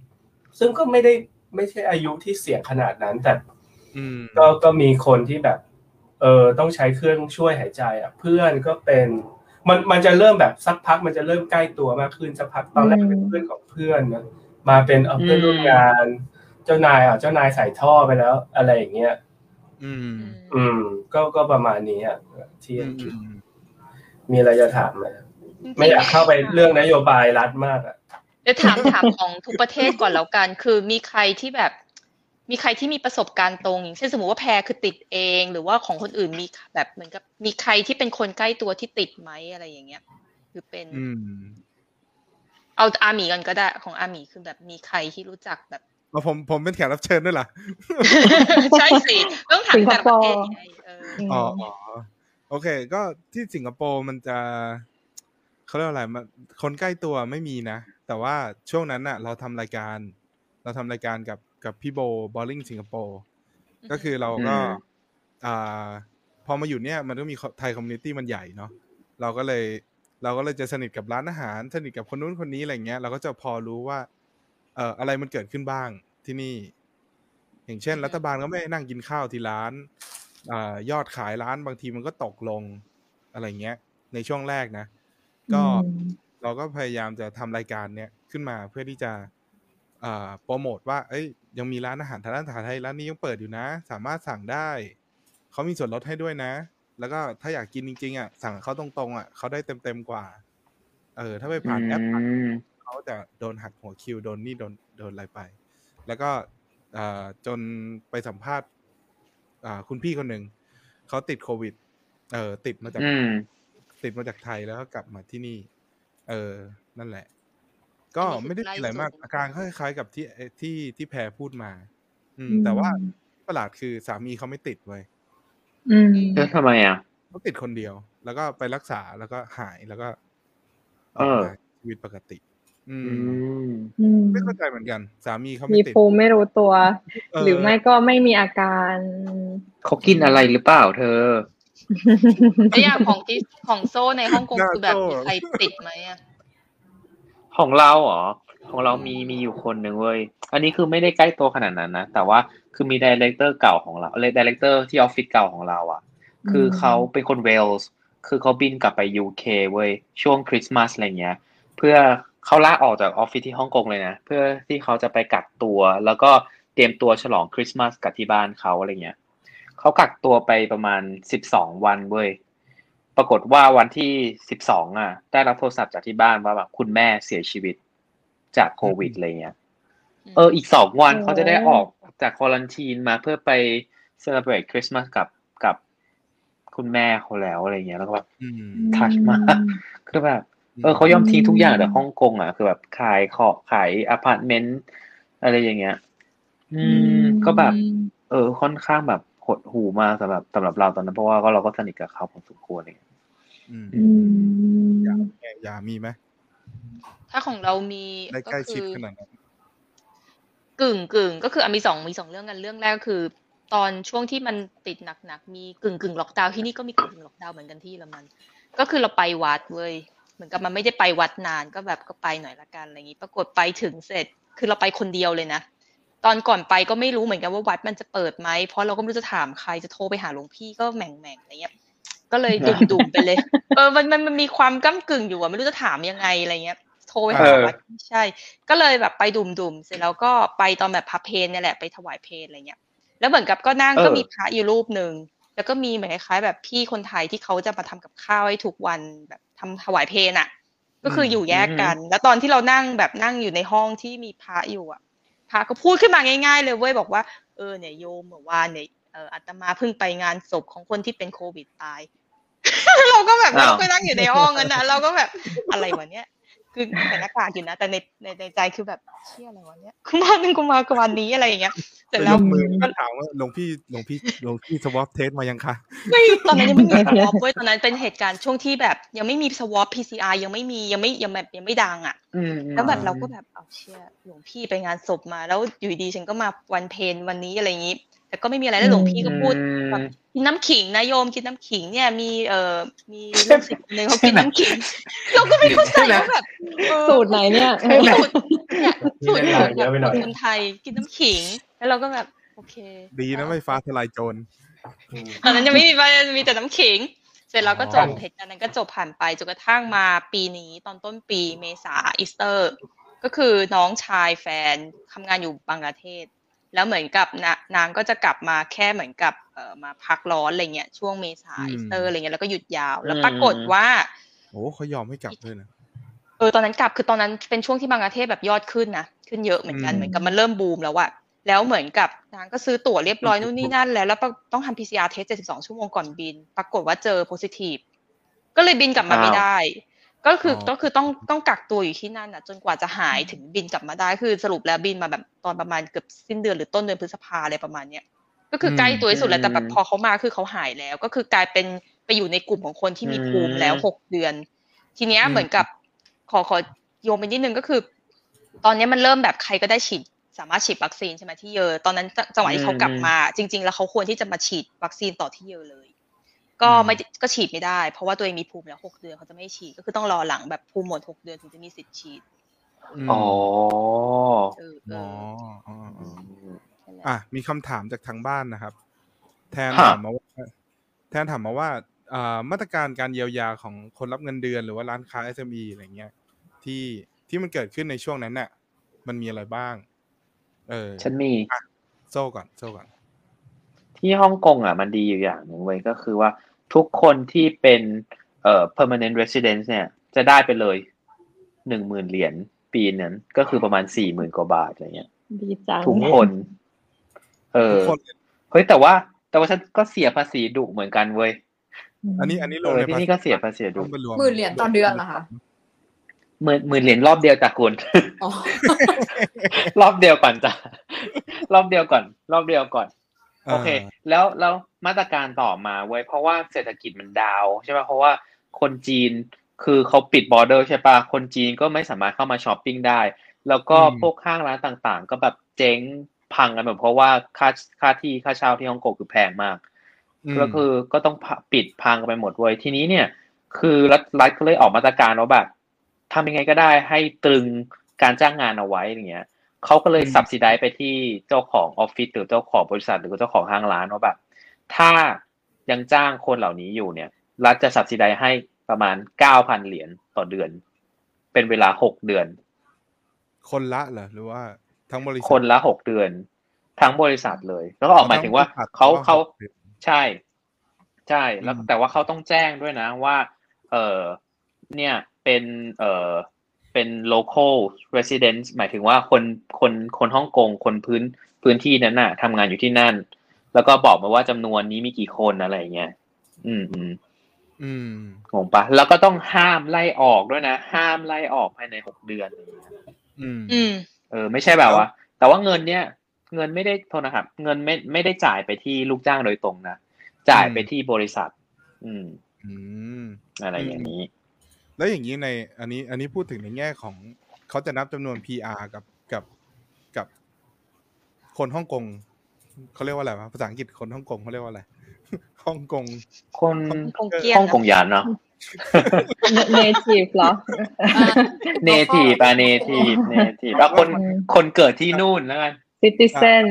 ซึ่งก็ไม่ได้ไม่ใช่อายุที่เสี่ยงขนาดนั้นแต่ก็ก็มีคนที่แบบเออต้องใช้เครื่องช่วยหายใจอ่ะเพื่อนก็เป็นมันมันจะเริ่มแบบสักพักมันจะเริ่มใกล้ตัวมากขึ้นสักพักตอนแรกเป็นเพื่อนของเพื่อนนะมาเป็นเพื่อนร่วมงานเจ้านายอ่ะเจ้านายใส่ท่อไปแล้วอะไรอย่างเงี้ยอืมอืมก็ก็ประมาณนี้อ่ะที่มีอะไรจะถามมั้ยไม่อยากเข้าไปเรื่องนโยบายรัฐมากอ่ะเดี๋ยวถามถามของทุกประเทศก่อนแล้วกันคือมีใครที่แบบมีใครที่มีประสบการณ์ตรงอย่างเช่นสมมุติว่าแพรคือติดเองหรือว่าของคนอื่นมีแบบเหมือนกับมีใครที่เป็นคนใกล้ตัวที่ติดไหมอะไรอย่างเงี้ยคือเป็นเอาอาหมี่กันก็ได้ของอาหมี่คือแบบมีใครที่รู้จักแบบมาผมผมเป็นแขกรับเชิญด้วยล่ะใช่สิต้องถามแบบประเทศเอออ๋อโอเคก็ที่สิงคโปร์มันจะเขาเรียกอะไรมันคนใกล้ตัวไม่มีนะแต่ว่าช่วงนั้นน่ะเราทำรายการเราทำรายการกับกับพี่โบบอลลิงสิงคโปร์ก็คือเราก็อ่าพอมาอยู่เนี่ยมันก็มีไทยคอมมูนิตี้มันใหญ่เนาะเราก็เลยเราก็เลยจะสนิทกับร้านอาหารสนิทกับคนนู้นคนนี้อะไรเงี้ยเราก็จะพอรู้ว่าเอ่ออะไรมันเกิดขึ้นบ้างที่นี่อย่างเช่นรัฐบาลก็ไม่นั่งกินข้าวที่ร้านอ่ายอดขายร้านบางทีมันก็ตกลงอะไรเงี้ยในช่วงแรกนะก็เราก็พยายามจะทำรายการเนี้ยขึ้นมาเพื่อที่จะอ่าโปรโมทว่าเอ้ยยังมีร้านอาหารร้านอาหารไทยร้านนี้ยังเปิดอยู่นะสามารถสั่งได้เขามีส่วนลดให้ด้วยนะแล้วก็ถ้าอยากกินจริงๆอ่ะสั่งเขาตรงๆอ่ะเขาได้เต็มๆกว่าเออถ้าไปผ่านแอปเขาจะโดนหักหัวคิวโดนนี่โดนโดนอะไรไปแล้วก็อ่าจนไปสัมภาษณ์อ่าคุณพี่คนหนึ่งเขาติดโควิดเออติดมาจากติดมาจากไทยแล้วก็กลับมาที่นี่เออนั่นแหละก็ไม่ได้อะไรมากอาการคล้ายๆกับที่ที่ที่แพรพูดมาอืมแต่ว่าประหลาดคือสามีเขาไม่ติดเว้ยอืมแล้วทำไมอ่ะเขาติดคนเดียวแล้วก็ไปรักษาแล้วก็หายแล้วก็เออชีวิตปกติอืมไม่เข้าใจเหมือนกันสามีเขาไม่ติดมีภูมิไม่รู้ตัวหรือไม่ก็ไม่มีอาการเขากินอะไรหรือเปล่าเธอไอ้อย่างของที่ของโซ่ในฮ่องกงคือแบบมีใครติดไหมอ่ะของเราเหรอของเรามีมีอยู่คนหนึ่งเว้ยอันนี้คือไม่ได้ใกล้ตัวขนาดนั้นนะแต่ว่าคือมีไดเรคเตอร์เก่าของเราไดเรคเตอร์ที่ออฟฟิศเก่าของเราอ่ะคือเขาเป็นคนเวลส์คือเขาบินกลับไป ยู เค เว้ยช่วงคริสต์มาสอะไรเงี้ยเพื่อเขาลาออกจากออฟฟิศที่ฮ่องกงเลยนะเพื่อที่เขาจะไปกักตัวแล้วก็เตรียมตัวฉลองคริสต์มาสกับที่บ้านเขาอะไรเงี้ยเขากักตัวไปประมาณสิบสองวันเว้ยปรากฏว่าวันที่สิบสองอ่ะได้รับโทรศัพท์จากที่บ้านว่าแบบคุณแม่เสียชีวิตจากโควิดอะไรเงี้ยเอออีกสองวันเขาจะได้ออกจากควอรันทีนมาเพื่อไปเซเลบเรตคริสต์มาสกับกับคุณแม่เขาแล้วอะไรเงี้ยแล้วก็แบบทัชมากคือแบบเออเขายอมทิ้งทุกอย่างแต่ฮ่องกงอ่ะคือแบบขายขอขายอพาร์ตเมนต์อะไรอย่างเงี้ยอืมก็แบบเออค่อนข้างแบบหดหู่มากสำหรับสำหรับเราตอนนั้นเพราะว่าก็เราก็สนิทกับเขาพอสมควรเลยอืมยาอย่ามีมั้ยถ้าของเรามีก็คือเก่งๆก็คือมีสองมีสองเรื่องกันเรื่องแรกก็คือตอนช่วงที่มันติดหนักๆมีเก่งๆล็อกดาวน์ที่นี่ก็มีเก่งๆล็อกดาวน์เหมือนกันที่ละมันก็คือเราไปวัดเว้ยเหมือนกับมันไม่ได้ไปวัดนานก็แบบก็ไปหน่อยละกันอะไรอย่างงี้ปรากฏไปถึงเสร็จคือเราไปคนเดียวเลยนะตอนก่อนไปก็ไม่รู้เหมือนกันว่าวัดมันจะเปิดมั้ยเพราะเราก็ไม่รู้จะถามใครจะโทรไปหาหลวงพี่ก็แหม่งๆอะไรเงี้ยก็เลยดุ่มๆไปเลยเออมันมันมันมีความก้ำกึ่งอยู่อ่ะไม่รู้จะถามยังไงอะไรเงี้ยโทรไปหาวัดใช่ก็เลยแบบไปดุ่มๆเสร็จแล้วก็ไปตอนแบบพระเพลเนี่ยแหละไปถวายเพลอะไรเงี้ย แล้วเหมือนกับก็นั่งก็มีพระอยู่รูปนึงแล้วก็มีเหมือนคล้ายๆแบบพี่คนไทยที่เขาจะมาทำกับข้าวให้ทุกวันแบบทำถวายเพลน่ะก็คืออยู่แยกกันแล้วตอนที่เรานั่งแบบนั่งอยู่ในห้องที่มีพระอยู่อ่ะพระก็พูดขึ้นมาง่ายๆเลยเว้ยบอกว่าเออเนี่ยโยมเมื่อวานเนี่ยเอ่ออาตมาเพิ่งไปงานศพของคนที่เป็นโควิดตาย เราก็แบบเราก็นั่งอยู่ในห้องนั้นนะเราก็แบบอะไรวะเนี่ยคือใส่หน้ากากอยู่นะแต่ในในใจคือแบบเชี่ยอะไรวะเนี่ยกูมานึงกูมาวันนี้อะไรอย่างเงี้ยเสร็จแล้วมือก็ถามว่าหลวงพี่หลวงพี่หลวงพี่สวอปเทสมายังคะไม่ตอนนั้นยังไม่มีสวอปเว้ยตอนนั้นเป็นเหตุการณ์ช่วงที่แบบยังไม่มีสวอป พี ซี อาร์ ยังไม่มียังไม่ยังแบบยังไม่ดังอ่ะแล้วแบบเราก็แบบเอาเชี่ยหลวงพี่ไปงานศพมาแล้วอยู่ดีฉันก็มาวันเพนวันนี้อะไรอย่างงี้แต่ก็ไม่มีอะไรแล้วหลวงพี่ก็พูดแบบกินน้ำขิงนะโยมกินน้ำขิงเนี่ยมีเอ่อมีลูกศิษย์คนนึงเขากินน้ำขิงเราก็ไม่เข้าใจว่าแบบสูตรไหนเนี่ยสูตรเนี่ยสูตรแบบคนไทยกินน้ำขิงแล้วเราก็แบบโอเคดีนะไม่ฟ้าทลายโจรตอนนั้นยังไม่มีมีแต่น้ำขิงเสร็จเราก็จบเหตุการณ์นั้นก็จบผ่านไปจนกระทั่งมาปีนี้ตอนต้นปีเมษาอีสเตอร์ก็คือน้องชายแฟนทำงานอยู่บังกลาเทศแล้วเหมือนกับนางก็จะกลับมาแค่เหมือนกับเอ่อมาพักร้อนอะไรเงี้ยช่วงเมษาอีสเตอร์อะไรเงี้ยแล้วก็หยุดยาวแล้วปรากฏว่าโอ้เขายอมให้กลับด้วยนะเออตอนนั้นกลับคือตอนนั้นเป็นช่วงที่บังกลาเทศแบบยอดขึ้นนะขึ้นเยอะเหมือนกันเหมือนกับมันเริ่มบูมแล้วอะแล้วเหมือนกับนางก็ซื้อตั๋วเรียบร้อยนู่นนี่นั่นแล้วแล้วต้องทำ พี ซี อาร์ test เจ็ดสิบสองชั่วโมงก่อนบินปรากฏว่าเจอ positive ก็เลยบินกลับมาไม่ได้ก็คือก็คือต้องต้องกักตัวอยู่ที่นั่นน่ะจนกว่าจะหายถึงบินกลับมาได้คือสรุปแล้วบินมาแบบตอนประมาณเกือบสิ้นเดือนหรือต้นเดือนพฤษภาอะไรประมาณเนี้ยก็คือใกล้ตัวที่สุดแล้วแต่แบบพอเขามาคือเขาหายแล้วก็คือกลายเป็นไปอยู่ในกลุ่มของคนที่มีภูมิแล้วหกเดือนทีเนี้ยเหมือนกับขอขอโยงไปนิดนึงก็คือตอนนี้มันเริ่มแบบใครก็ได้ฉีดสามารถฉีดวัคซีนใช่มั้ยที่เยอะตอนนั้นจังหวะที่เขากลับมาจริงๆแล้วเขาควรที่จะมาฉีดวัคซีนต่อที่เยอะเลยก็ไม่ก็ฉีดไม่ได้เพราะว่าตัวเองมีภูมิแล้วหกเดือนเขาจะไม่ฉีดก็คือต้องรอหลังแบบภูมิหมดหกเดือนถึงจะมีสิทธิ์ฉีดอ๋อเอออ๋ออ่ะมีคำถามจากทางบ้านนะครับแทนถามมาว่าแทนถามมาว่าเอ่อมาตรการการเยียวยาของคนรับเงินเดือนหรือว่าร้านค้า เอส เอ็ม อี อะไรเงี้ยที่ที่มันเกิดขึ้นในช่วงนั้นน่ะมันมีอะไรบ้างเออฉันมีโซ่ก่อนโซ่ก่อนที่ฮ่องกงอ่ะมันดีอยู่อย่างนึงเว้ยก็คือว่าทุกคนที่เป็นเอ่อ permanent residence เนี่ยจะได้ไปเลย หนึ่งหมื่น เหรียญปีนั้นก็คือประมาณ สี่หมื่น กว่าบาทอะไรเงี้ยดีจังทุกคนเออเฮ้ยแต่ว่าแต่ว่าฉันก็เสียภาษีดุเหมือนกันเว้ยอันนี้อันนี้ลงในที่นี่ก็เสียภาษีดุ หนึ่งหมื่น เหรียญต่อเดือนเหรอคะหมื่นหมื่นเหรียญรอบเดียวจากคุณรอบเดียวก่อนจ้ะรอบเดียวก่อนรอบเดียวก่อนโอเคแล้วแล้วมาตรการต่อมาเว้ยเพราะว่าเศรษฐกิจมันดาวใช่ป่ะเพราะว่าคนจีนคือเขาปิดบอร์เดอร์ใช่ป่ะคนจีนก็ไม่สามารถเข้ามาช้อปปิ้งได้แล้วก็พวกห้างร้านต่างๆก็แบบเจ๊งพังกันหมดเพราะว่าค่าค่าที่ค่าเช่าที่ฮ่องกงคือแพงมากก็คือก็ต้องปิดพังกันไปหมดเว้ยทีนี้เนี่ยคือรัฐรัฐก็เลยออกมาตรการว่าแบบทำยังไงก็ได้ให้ตรึงการจ้างงานเอาไว้อย่างเงี้ยเขาก็เลยซับซิไดไปที่เจ้าของออฟฟิศหรือเจ้าของบริษัทหรือเจ้าของห้างร้านว่าแบบถ้ายังจ้างคนเหล่านี้อยู่เนี่ยรัฐจะซับซิไดให้ประมาณ เก้าพัน เหรียญต่อเดือนเป็นเวลาหกเดือนคนละเหรอหรือว่าทั้งบริษัทคนละหกเดือนทั้งบริษัทเลยแล้วก็ออกหมายถึงว่าเค้าเค้าใช่ใช่แล้วแต่ว่าเค้าต้องแจ้งด้วยนะว่าเอ่อเนี่ยเป็นเอ่อเป็น local residence หมายถึงว่าคนคนคนฮ่องกงคนพื้นพื้นที่นั้นน่ะทำงานอยู่ที่นั่นแล้วก็บอกมาว่าจำนวนนี้มีกี่คนอะไรเงี้ยอืมอืมอืมงงปะแล้วก็ต้องห้ามไล่ออกด้วยนะห้ามไล่ออกภายในหกเดือนอืมอืมเออไม่ใช่แบบว่าแต่ว่าเงินเนี้ยเงินไม่ได้โทษนะครับเงินไม่ไม่ได้จ่ายไปที่ลูกจ้างโดยตรงนะจ่ายไปที่บริษัทอืมอืมอะไรอย่างนี้แล้วอย่างนี้ในอันนี้อันนี้พูดถึงในแง่ของเขาจะนับจำนวน พี อาร์ กับกับกับคนฮ่องกงเขาเรียกว่าอะไรวะภาษาอังกฤษคนฮ่องกงเขาเรียกว่าอะไรฮ่องกงคนฮ่องกงยานเนาะ native เหรอ native อ่ะ native native แล้วคนคนเกิดที่นู่นแล้วกัน citizen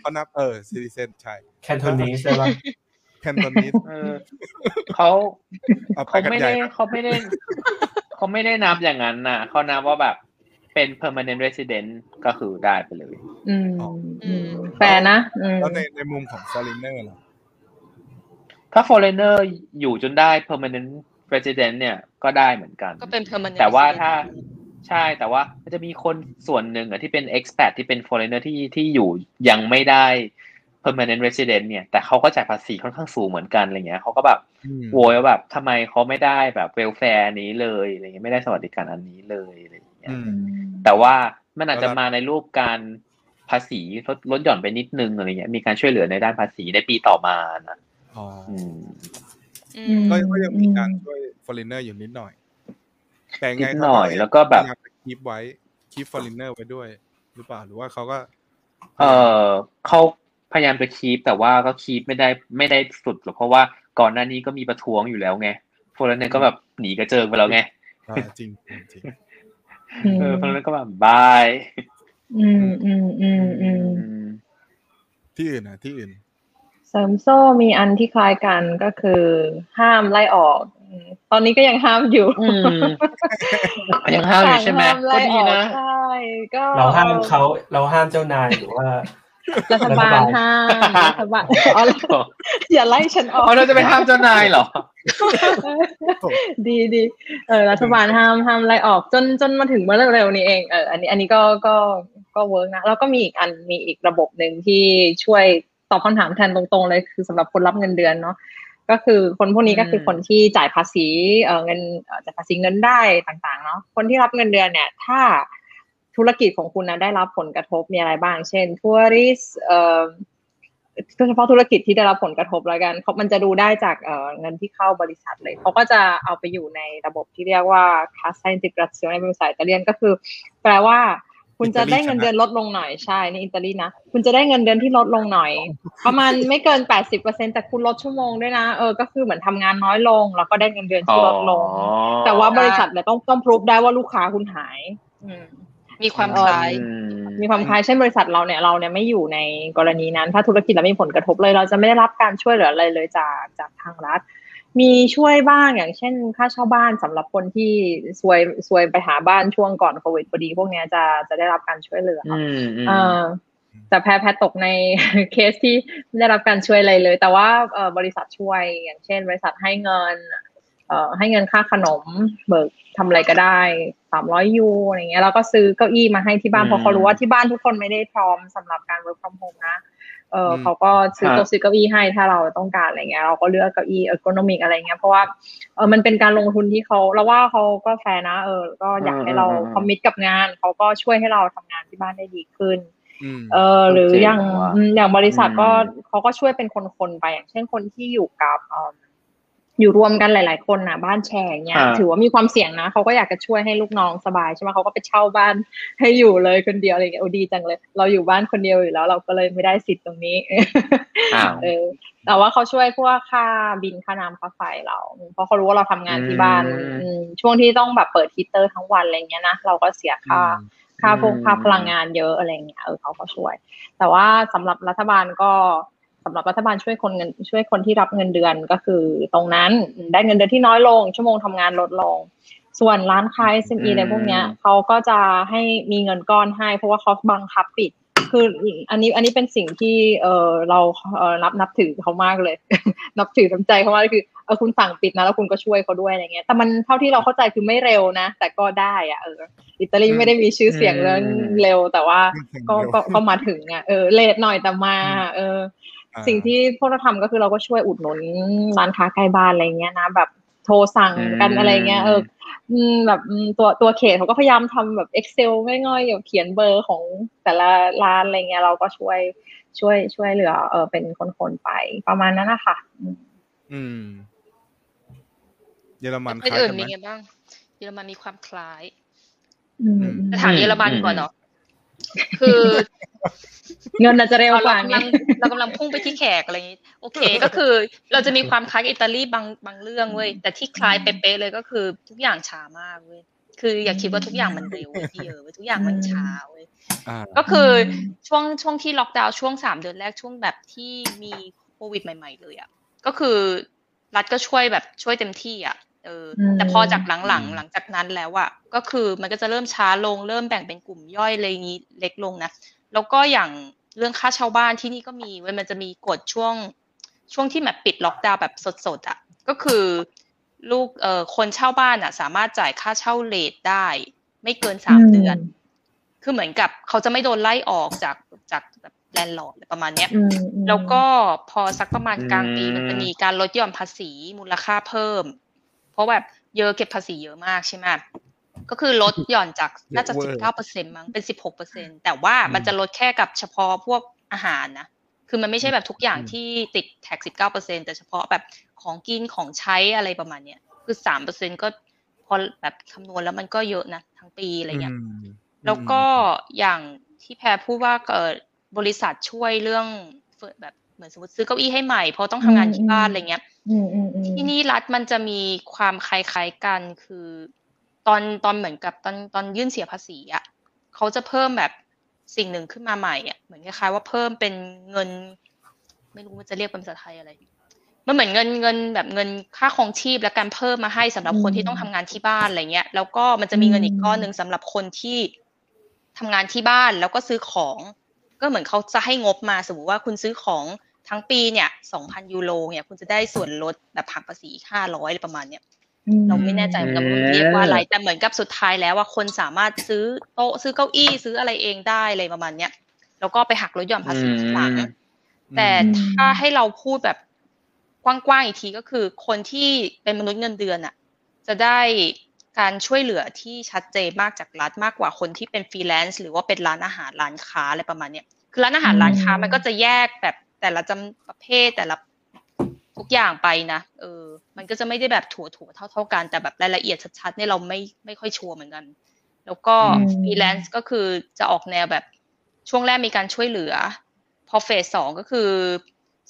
เขานับเออ citizen ใช่ Cantonese ใช่ปะแคนตอนนี้เออเค้าเค้าไม่ได้เค้าไม่ได้เค้าไม่ได้นับอย่างนั้นน่ะเค้านับว่าแบบ เป็น permanent resident ก็คือได้ไปเลยอืมอืมแฟนนะแล้วในในมุมของ foreigner ล่ะถ้า foreigner อยู่จนได้ permanent resident เนี่ยก็ได้เหมือนกันก็เป็น permanent แต่ว่าถ้าใช่แต่ว่ามันจะมีคนส่วนหนึ่งอ่ะที่เป็น expat ที่เป็น foreigner ที่ที่อยู่ยังไม่ได้ permanent resident เนี่ยแต่เขาก็จ่ายภาษีค่อนข้างสูงเหมือนกันอะไรเงี้ยเขาก็แบบโวยว่าแบบทำไมเขาไม่ได้แบบ welfare นี้เลยอะไรเงี้ยไม่ได้สวัสดิการอันนี้เลยอะไรเงี้ยแต่ว่ามันอาจจะมาในรูปการภาษีลดลดหย่อนไปนิดนึงอะไรเงี้ยมีการช่วยเหลือในด้านภาษีในปีต่อมานะอ๋อก็ยังมีการช่วย foreigner อยู่นิดหน่อยแต่ไงหน่อยแล้วก็แบบคีปไว้คีป foreigner ไว้ด้วยหรือเปล่าหรือว่าเขาก็เออเขาพยายามจะคีปแต่ว่าก็คีปไม่ได้ไม่ได้สุดหรอกเพราะว่าก่อนหน้านี้ก็มีประท้วงอยู่แล้วไง foreigner ก็แบบหนีกระเจิงไปแล้วไงจริงจริงเออ foreigner ก็แบบบายอืมอืมอืมอืมที่อื่นนะที่อื่นเสริมโซ่มีอันที่คล้ายกันก็คือห้ามไล่ออกตอนนี้ก็ยังห้ามอยู่ยังห้ามอยู่ใช่ไหมก็ดีนะใช่ก็เราห้ามเขาเราห้ามเจ้านายหรือว่ารัฐบาลห้ามรัฐบาลอ๋ออย่าไล่ฉันออกเราจะไปห้ามเจ้านายเหรอดีดีเออรัฐบาลห้ามห้ามไล่ออกจนจนมาถึงเมื่อเร็วๆนี้เองเอออันนี้อันนี้ก็ก็ก็เวิร์กนะแล้วก็มีอีกอันมีอีกระบบนึงที่ช่วยตอบคำถามแทนตรงๆเลยคือสำหรับคนรับเงินเดือนเนาะก็คือคนพวกนี้ก็คือคนที่จ่ายภาษีเอ่อเงินจ่ายภาษีเงินได้ต่างๆเนาะคนที่รับเงินเดือนเนี่ยถ้าธุรกิจของคุณนะได้รับผลกระทบมีอะไรบ้างเช่นทัวริสเอ่อโดยเฉพาะธุรกิจที่ได้รับผลกระทบแล้วกันเขามันจะดูได้จากเอ่อเงินที่เข้าบริษัทเลยเขาก็จะเอาไปอยู่ในระบบที่เรียกว่า Cassa Integrazione ในภาษาอิตาเลียนก็คือแปลว่าคุณจะได้เงินเดือนลดลงหน่อยใช่นี่อิตาลีนะคุณจะได้เงินเดือนที่ลดลงหน่อยประมาณไม่เกิน แปดสิบเปอร์เซ็นต์ แต่คุณลดชั่วโมงด้วยนะเออก็คือเหมือนทำงานน้อยลงแล้วก็ได้เงินเดือนที่ลดลงแต่ว่าบริษัทเนี่ยต้องต้องพิสูจน์ได้ว่าลูกค้าคุณหายมีความคล้ายมีความคล้ายเช่นบริษัทเราเนี่ยเราเนี่ยไม่อยู่ในกรณีนั้นถ้าธุรกิจเราไม่มีผลกระทบเลยเราจะไม่ได้รับการช่วยเหลืออะไรเลยจากจากทางรัฐมีช่วยบ้างอย่างเช่นค่าเช่าบ้านสำหรับคนที่ซวยซวยไปหาบ้านช่วงก่อนโควิดพอดีพวกเนี้ยจะจะได้รับการช่วยเหลือเอ่อแต่แพ้แพ้ตกในเคสที่ไม่ได้รับการช่วยอะไรเลยแต่ว่าเอ่อบริษัทช่วยอย่างเช่นบริษัทให้เงินเอ่อให้เงินค่าขนมเบิกทำอะไรก็ได้สามร้อยยูอะไรเงี้ยแล้วก็ซื้อเก้าอี้มาให้ที่บ้านเพราะเขารู้ว่าที่บ้านทุกคนไม่ได้พร้อมสำหรับการ work from home นะเออเขาก็ซื้อตัวซื้อเก้าอี้ให้ถ้าเราต้องการอะไรเงี้ยเราก็เลือกเก้าอี้ ergonomic อะไรเงี้ยเพราะว่าเออมันเป็นการลงทุนที่เขาเราว่าเขาก็แฟร์นะเออก็อยากให้เรา commit กับงานเขาก็ช่วยให้เราทำงานที่บ้านได้ดีขึ้นเออหรืออย่างอย่างบริษัทก็เขาก็ช่วยเป็นคนๆไปอย่างเช่นคนที่อยู่กับอยู่รวมกันหลายๆคนนะบ้านแชร์เงี้ยถือว่ามีความเสี่ยงนะเขาก็อยากจะช่วยให้ลูกน้องสบายใช่ไหมเขาก็ไปเช่าบ้านให้อยู่เลยคนเดียวอะไรเงี้ยโอ้ดีจังเลยเราอยู่บ้านคนเดียวอยู่แล้วเราก็เลยไม่ได้สิทธิ์ตรงนี้เออแต่ว่าเขาช่วยพวกค่าบินค่าน้ำค่าไฟเราเพราะเขารู้ว่าเราทำงานที่บ้านช่วงที่ต้องแบบเปิดฮีเตอร์ทั้งวันอะไรเงี้ยนะเราก็เสียค่าค่าพวกค่าพลังงานเยอะอะไรเงี้ยเออเขาก็ช่วยแต่ว่าสำหรับรัฐบาลก็สำหรับรัฐบาลช่วยคนเงินช่วยคนที่รับเงินเดือนก็คือตรงนั้นได้เงินเดือนที่น้อยลงชั่วโมงทำงานลดลงส่วนร้านค้า เอส เอ็ม อี อะไรพวกเนี้ยเขาก็จะให้มีเงินก้อนให้เพราะว่าเขาบังคับปิดคืออันนี้อันนี้เป็นสิ่งที่เออเราเออนับนับถือเขามากเลย นับถือน้ำใจเขามากคือเออคุณสั่งปิดนะแล้วคุณก็ช่วยเขาด้วยอะไรเงี้ยแต่มันเท่าที่เราเข้าใจคือไม่เร็วนะแต่ก็ได้อ่ะเอออิตาลีไม่ได้มีชื่อเสียงเรื่องเร็วแต่ว่าก็ก็มาถึงอ่ะเออเลทหน่อยแต่มาเออสิ่งที่พวกเราทำก็คือเราก็ช่วยอุดหนุนร้านค้าใกล้บ้านอะไรเงี้ยนะแบบโทรสั่งกันอะไรเงี้ยเออแบบตัวตัวเขตเขาก็พยายามทำแบบ Excel ง่ายๆอย่างเขียนเบอร์ของแต่ละร้านอะไรเงี้ยเราก็ช่วยช่วยช่วยเหลือเออเป็นคนๆไปประมาณนั้นนะคะอืมเยอรมันคล้ายกันไหมมีไงบ้างเยอรมันมีความคล้ายจะถามเยอรมันก่อนเนาะคือเงินอาจจะเร็วกว่านี้เรากำลังพุ่งไปที่แขกอะไรอย่างนี้โอเคก็คือเราจะมีความคล้ายอิตาลีบางบางเรื่องเว้ยแต่ที่คล้ายเป๊ะๆเลยก็คือทุกอย่างช้ามากเว้ยคืออย่าคิดว่าทุกอย่างมันเร็วที่เยอะเว้ยทุกอย่างมันช้าเว้ยก็คือช่วงช่วงที่ล็อกดาวน์ช่วงสามเดือนแรกช่วงแบบที่มีโควิดใหม่ๆเลยอ่ะก็คือรัฐก็ช่วยแบบช่วยเต็มที่อ่ะ เออแต่พอจากหลังๆ ห, หลังจากนั้นแล้วอะก็คือมันก็จะเริ่มช้าลงเริ่มแบ่งเป็นกลุ่มย่อยอะไรอย่างนี้เล็กลงนะแล้วก็อย่างเรื่องค่าเช่าบ้านที่นี่ก็มีเว้ยมันจะมีกฎช่วงช่วงที่แบบปิดล็อกดาวน์แบบสดๆอะก็คือลูกเอ่อคนเช่าบ้านอะสามารถจ่ายค่าเช่าเลทได้ไม่เกินสามเดือนคือเหมือนกับเขาจะไม่โดนไล่ออกจากจากแบบแลนด์ลอร์ดประมาณเนี้ยแล้วก็พอสักประมาณกลางปีมันจะมีการลดหย่อนภาษีมูลค่าเพิ่มเพราะแบบเยอะเก็บภาษีเยอะมากใช่ไหมก็คือลดหย่อนจากน่าจะ สิบเก้าเปอร์เซ็นต์ มั้งเป็น สิบหกเปอร์เซ็นต์ แต่ว่ามันจะลดแค่กับเฉพาะพวกอาหารนะคือมันไม่ใช่แบบทุกอย่างที่ติดแท็ก สิบเก้าเปอร์เซ็นต์ แต่เฉพาะแบบของกินของใช้อะไรประมาณเนี้ยคือ สามเปอร์เซ็นต์ ก็พอแบบคำนวณแล้วมันก็เยอะนะทั้งปีอะไรอย่างเงี้ยแล้วก็อย่างที่แพรพูดว่าเอ่อบริษัทช่วยเรื่องแบบเหมือนสมมติซื้อเก้าอี้ให้ใหม่เพราะต้องทำงานที่บ้านอะไรเงี้ยที่นี่รัฐมันจะมีความคล้ายๆกันคือตอนตอนเหมือนกับตอนตอนยื่นเสียภาษีอ่ะเขาจะเพิ่มแบบสิ่งหนึ่งขึ้นมาใหม่อ่ะเหมือนคล้ายๆว่าเพิ่มเป็นเงินไม่รู้ว่าจะเรียกเป็นภาษาไทยอะไรมันเหมือนเงินเงินแบบเงินค่าครองชีพและการเพิ่มมาให้สำหรับคนที่ต้องทำงานที่บ้านอะไรเงี้ยแล้วก็มันจะมีเงินอีกก้อนนึงสำหรับคนที่ทำงานที่บ้านแล้วก็ซื้อของก็เหมือนเขาจะให้งบมาสมมติว่าคุณซื้อของทั้งปีเนี่ย สองพัน ยูโรเนี่ยคุณจะได้ส่วนลดแบบหักภาษีห้าร้อยอะไรประมาณเนี้ยเราไม่แน่ใจเหมือนกันว่าเรียกว่าอะไรแต่เหมือนกับสุดท้ายแล้วว่าคนสามารถซื้อโต๊ะซื้อเก้าอี้ซื้ออะไรเองได้อะไรประมาณเนี้ยแล้วก็ไปหักลดหย่อนภาษีทีหลังแต่ถ้าให้เราพูดแบบกว้างๆอีกทีก็คือคนที่เป็นมนุษย์เงินเดือนอ่ะจะได้การช่วยเหลือที่ชัดเจนมากจากรัฐมากกว่าคนที่เป็นฟรีแลนซ์หรือว่าเป็นร้านอาหารร้านค้าอะไรประมาณเนี้ยคือร้านอาหารร้านค้ามันก็จะแยกแบบแต่ละจำประเภทแต่ละทุกอย่างไปนะเออมันก็จะไม่ได้แบบถั่วๆเท่าๆกันแต่แบบรายละเอียดชัดๆเนี่ยเราไม่ไม่ค่อยชัวร์เหมือนกันแล้วก็ฟรีแลนซ์ก็คือจะออกแนวแบบช่วงแรกมีการช่วยเหลือพอเฟสสองก็คือ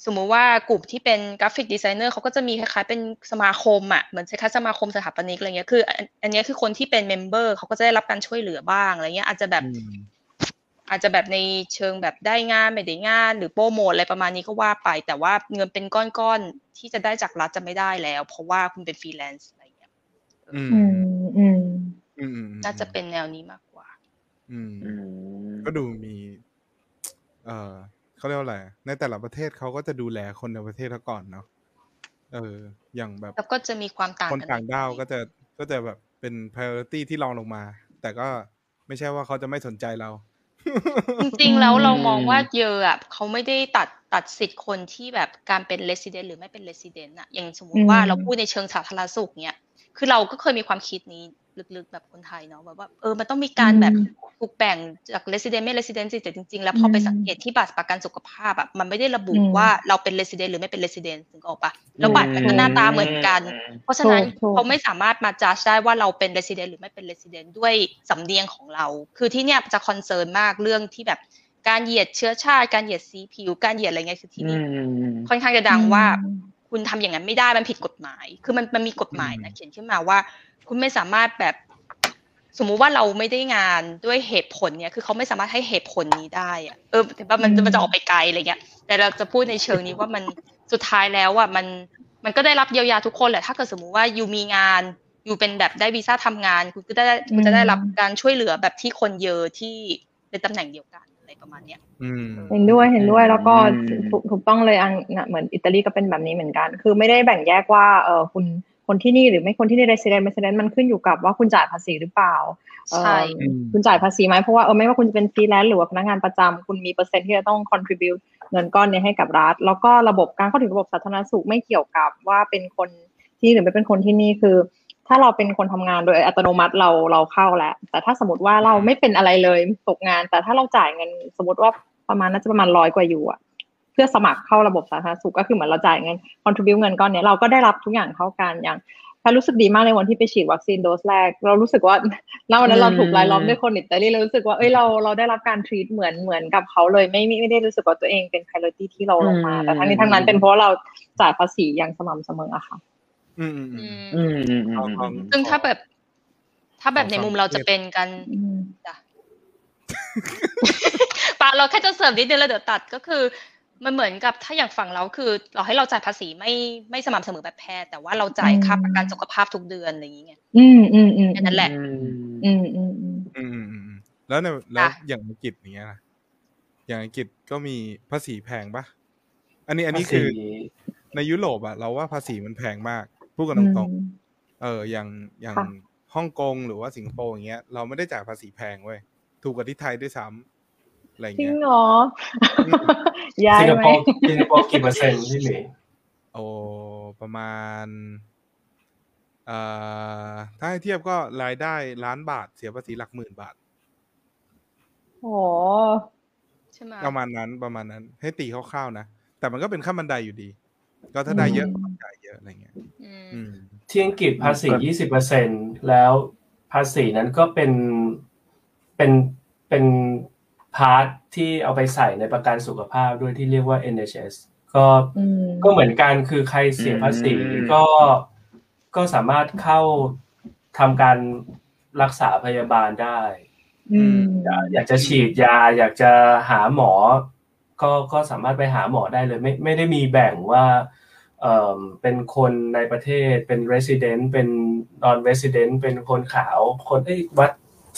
สมมุติว่ากลุ่มที่เป็นกราฟิกดีไซเนอร์เขาก็จะมีคล้ายๆเป็นสมาคมอ่ะเหมือนคล้ายๆสมาคมสถาปนิกอะไรเงี้ยคืออันนี้คือคนที่เป็นเมมเบอร์เขาก็จะได้รับการช่วยเหลือบ้างอะไรเงี้ยอาจจะแบบอาจจะแบบในเชิงแบบได้งานไม่ได้งานหรือโปรโมทอะไรประมาณนี้ก็ว่าไปแต่ว่าเงินเป็นก้อนๆที่จะได้จากรัฐจะไม่ได้แล้วเพราะว่าคุณเป็นฟรีแลนซ์อะไรเงี้ยอืมอืมอืมน่าจะเป็นแนวนี้มากกว่าอืมก็ดูมีเอ่อเขาเรียกว่าอะไรในแต่ละประเทศเขาก็จะดูแลคนในประเทศเขาก่อนเนาะเอออย่างแบบแล้วก็จะมีความต่างคนต่างด้าวก็จะก็จะแบบเป็น priority ที่รองลงมาแต่ก็ไม่ใช่ว่าเขาจะไม่สนใจเราจริงๆแล้วเรามองว่าเยอะอ่ะเขาไม่ได้ตัดตัดสิทธิ์คนที่แบบการเป็น resident หรือไม่เป็น resident อ่ะอย่างสมมติว่าเราพูดในเชิงสาธารณสุขเนี้ยคือเราก็เคยมีความคิดนี้ลึกๆแบบคนไทยเนาะแบบว่าเออมันต้องมีการแบบถูกแบ่งจาก resident ไม่ resident แต่จริงๆแล้วพอไปสังเกตที่บัตรประกันสุขภาพอ่ะมันไม่ได้ระบุว่าเราเป็น resident หรือไม่เป็น resident ถึงออกป่ะแล้วบัตรมันก็หน้าตาเหมือนกันเพราะฉะนั้นเขาไม่สามารถมา judge ได้ว่าเราเป็น resident หรือไม่เป็น resident ด้วยสำเนียงของเราคือที่เนี่ยจะคอนเซิร์นมากเรื่องที่แบบการเหยียดเชื้อชาติการเหยียดสีผิวการเหยียดอะไรเงี้ยคือที่นี่ค่อนข้างจะดังว่าคุณทำอย่างนั้นไม่ได้มันผิดกฎหมายคือมันมันมีกฎหมายนะเขียนขึ้นมาว่าคุณไม่สามารถแบบสมมุติว่าเราไม่ได้งานด้วยเหตุผลเนี่ยคือเขาไม่สามารถให้เหตุผลนี้ได้อะเออแต่ว่ามันมันจะออกไปไกลอะไรเงี้ยแต่เราจะพูดในเชิงนี้ว่ามันสุดท้ายแล้วอ่ะมันมันก็ได้รับเยียวยาทุกคนแหละถ้าเกิดสมมุติว่าอยู่มีงานอยู่เป็นแบบได้วีซ่าทำงานคุณก็ได้คุณจะได้รับการช่วยเหลือแบบที่คนเยอะที่เป็นตำแหน่งเดียวกันอะไรประมาณเนี้ยเห็นด้วยเห็นด้วยแล้วก็ถูกต้องเลยอันเหมือนอิตาลีก็เป็นแบบนี้เหมือนกันคือไม่ได้แบ่งแยกว่าเออคุณคนที่นี่หรือไม่คนที่นี่ resident resident มันขึ้นอยู่กับว่าคุณจ่ายภาษีหรือเปล่าคุณจ่ายภาษีไหมเพราะว่าเออไม่ว่าคุณจะเป็น freelance หรือว่าพนักงานประจำคุณมีเปอร์เซ็นต์ที่จะต้อง contribute เงินก้อนนี้ให้กับรัฐแล้วก็ระบบการเข้าถึงระบบสาธารณสุขไม่เกี่ยวกับว่าเป็นคนที่หรือไม่เป็นคนที่นี่คือถ้าเราเป็นคนทำงานโดยอัตโนมัติเราเราเข้าแล้วแต่ถ้าสมมติว่าเราไม่เป็นอะไรเลยตกงานแต่ถ้าเราจ่ายเงินสมมติว่าประมาณน่าจะประมาณร้อยกว่ายูโรเพื่อสมัครเข้าระบบสาธารณสุขก็คือเหมือนเราจ่ายเงิน contribute เงินก้อนเนี้ยเราก็ได้รับทุกอย่างเท่ากันอย่างแพรรู้สึกดีมากในวันที่ไปฉีดวัคซีนโดสแรกเรารู้สึกว่าณวันนั้นเราถูกรายล้อมด้วยคนอิตาลีเรารู้สึกว่าเอ้ยเราเราได้รับการทรีตเหมือนเหมือนกับเขาเลยไม่ไม่ได้รู้สึกว่าตัวเองเป็น priority ที่เราลงมาแต่ทั้งนี้ทั้งนั้นเป็นเพราะเราจ่ายภาษีอย่างสม่ำเสมออะค่ะอืมอืมซึ่งถ้าแบบถ้าแบบในมุมเราจะเป็นกันป่ะเราแค่จะเสริมนิดเดียวแล้วเดี๋ยวตัดก็คือ มันเหมือนกับถ้าอย่างฝั่งเราคือเราให้เราจ่ายภาษีไม่ไม่สม่ำเสมอแบบแพทย์แต่ว่าเราจ่ายค่าประกันสุขภาพทุกเดือนอะไรอย่างเงี้ยอืมอืมอืมนั่นแหละอืมอืมอืมแล้วเนี่ยแล้วอย่างอังกฤษอย่างเงี้ยนะอย่างอังกฤษก็มีภาษีแพงปะอันนี้อันนี้คือในยุโรปอะเราว่าภาษีมันแพงมากพูดกันตรงๆเอออย่างอย่างฮ่องกงหรือว่าสิงคโปร์อย่างเงี้ยเราไม่ได้จ่ายภาษีแพงเว้ยถูกกว่าที่ไทยด้วยซ้ำอะไรเงี้ยจริงเหรอสิงคโปร์สิงคโปร์กี่เปอร์เซ็นต์ที่เหลือโอ้ประมาณเอ่อถ้าให้เทียบก็รายได้ล้านบาทเสียภาษีหลักหมื่นบาทโอ้ใช่มั้ยประมาณนั้นประมาณนั้นให้ตีคร่าวๆนะแต่มันก็เป็นขั้นบันไดอยู่ดีก็ถ้าได้เยอะก็จ่ายเยอะอะไรเงี้ยที่อังกฤษภาษี ยี่สิบเปอร์เซ็นต์ แล้วภาษีนั้นก็เป็นเป็นเป็นพาร์ทที่เอาไปใส่ในประกันสุขภาพด้วยที่เรียกว่า เอ็น เอช เอส ก็ก็เหมือนกันคือใครเสียภาษีก็ก็สามารถเข้าทำการรักษาพยาบาลได้อยากจะฉีดยาอยากจะหาหมอก็ก็สามารถไปหาหมอได้เลยไม่ไม่ได้มีแบ่งว่าเอ่อเป็นคนในประเทศเป็น resident เป็น non resident เป็นคนขาวคนเอ้ยวัด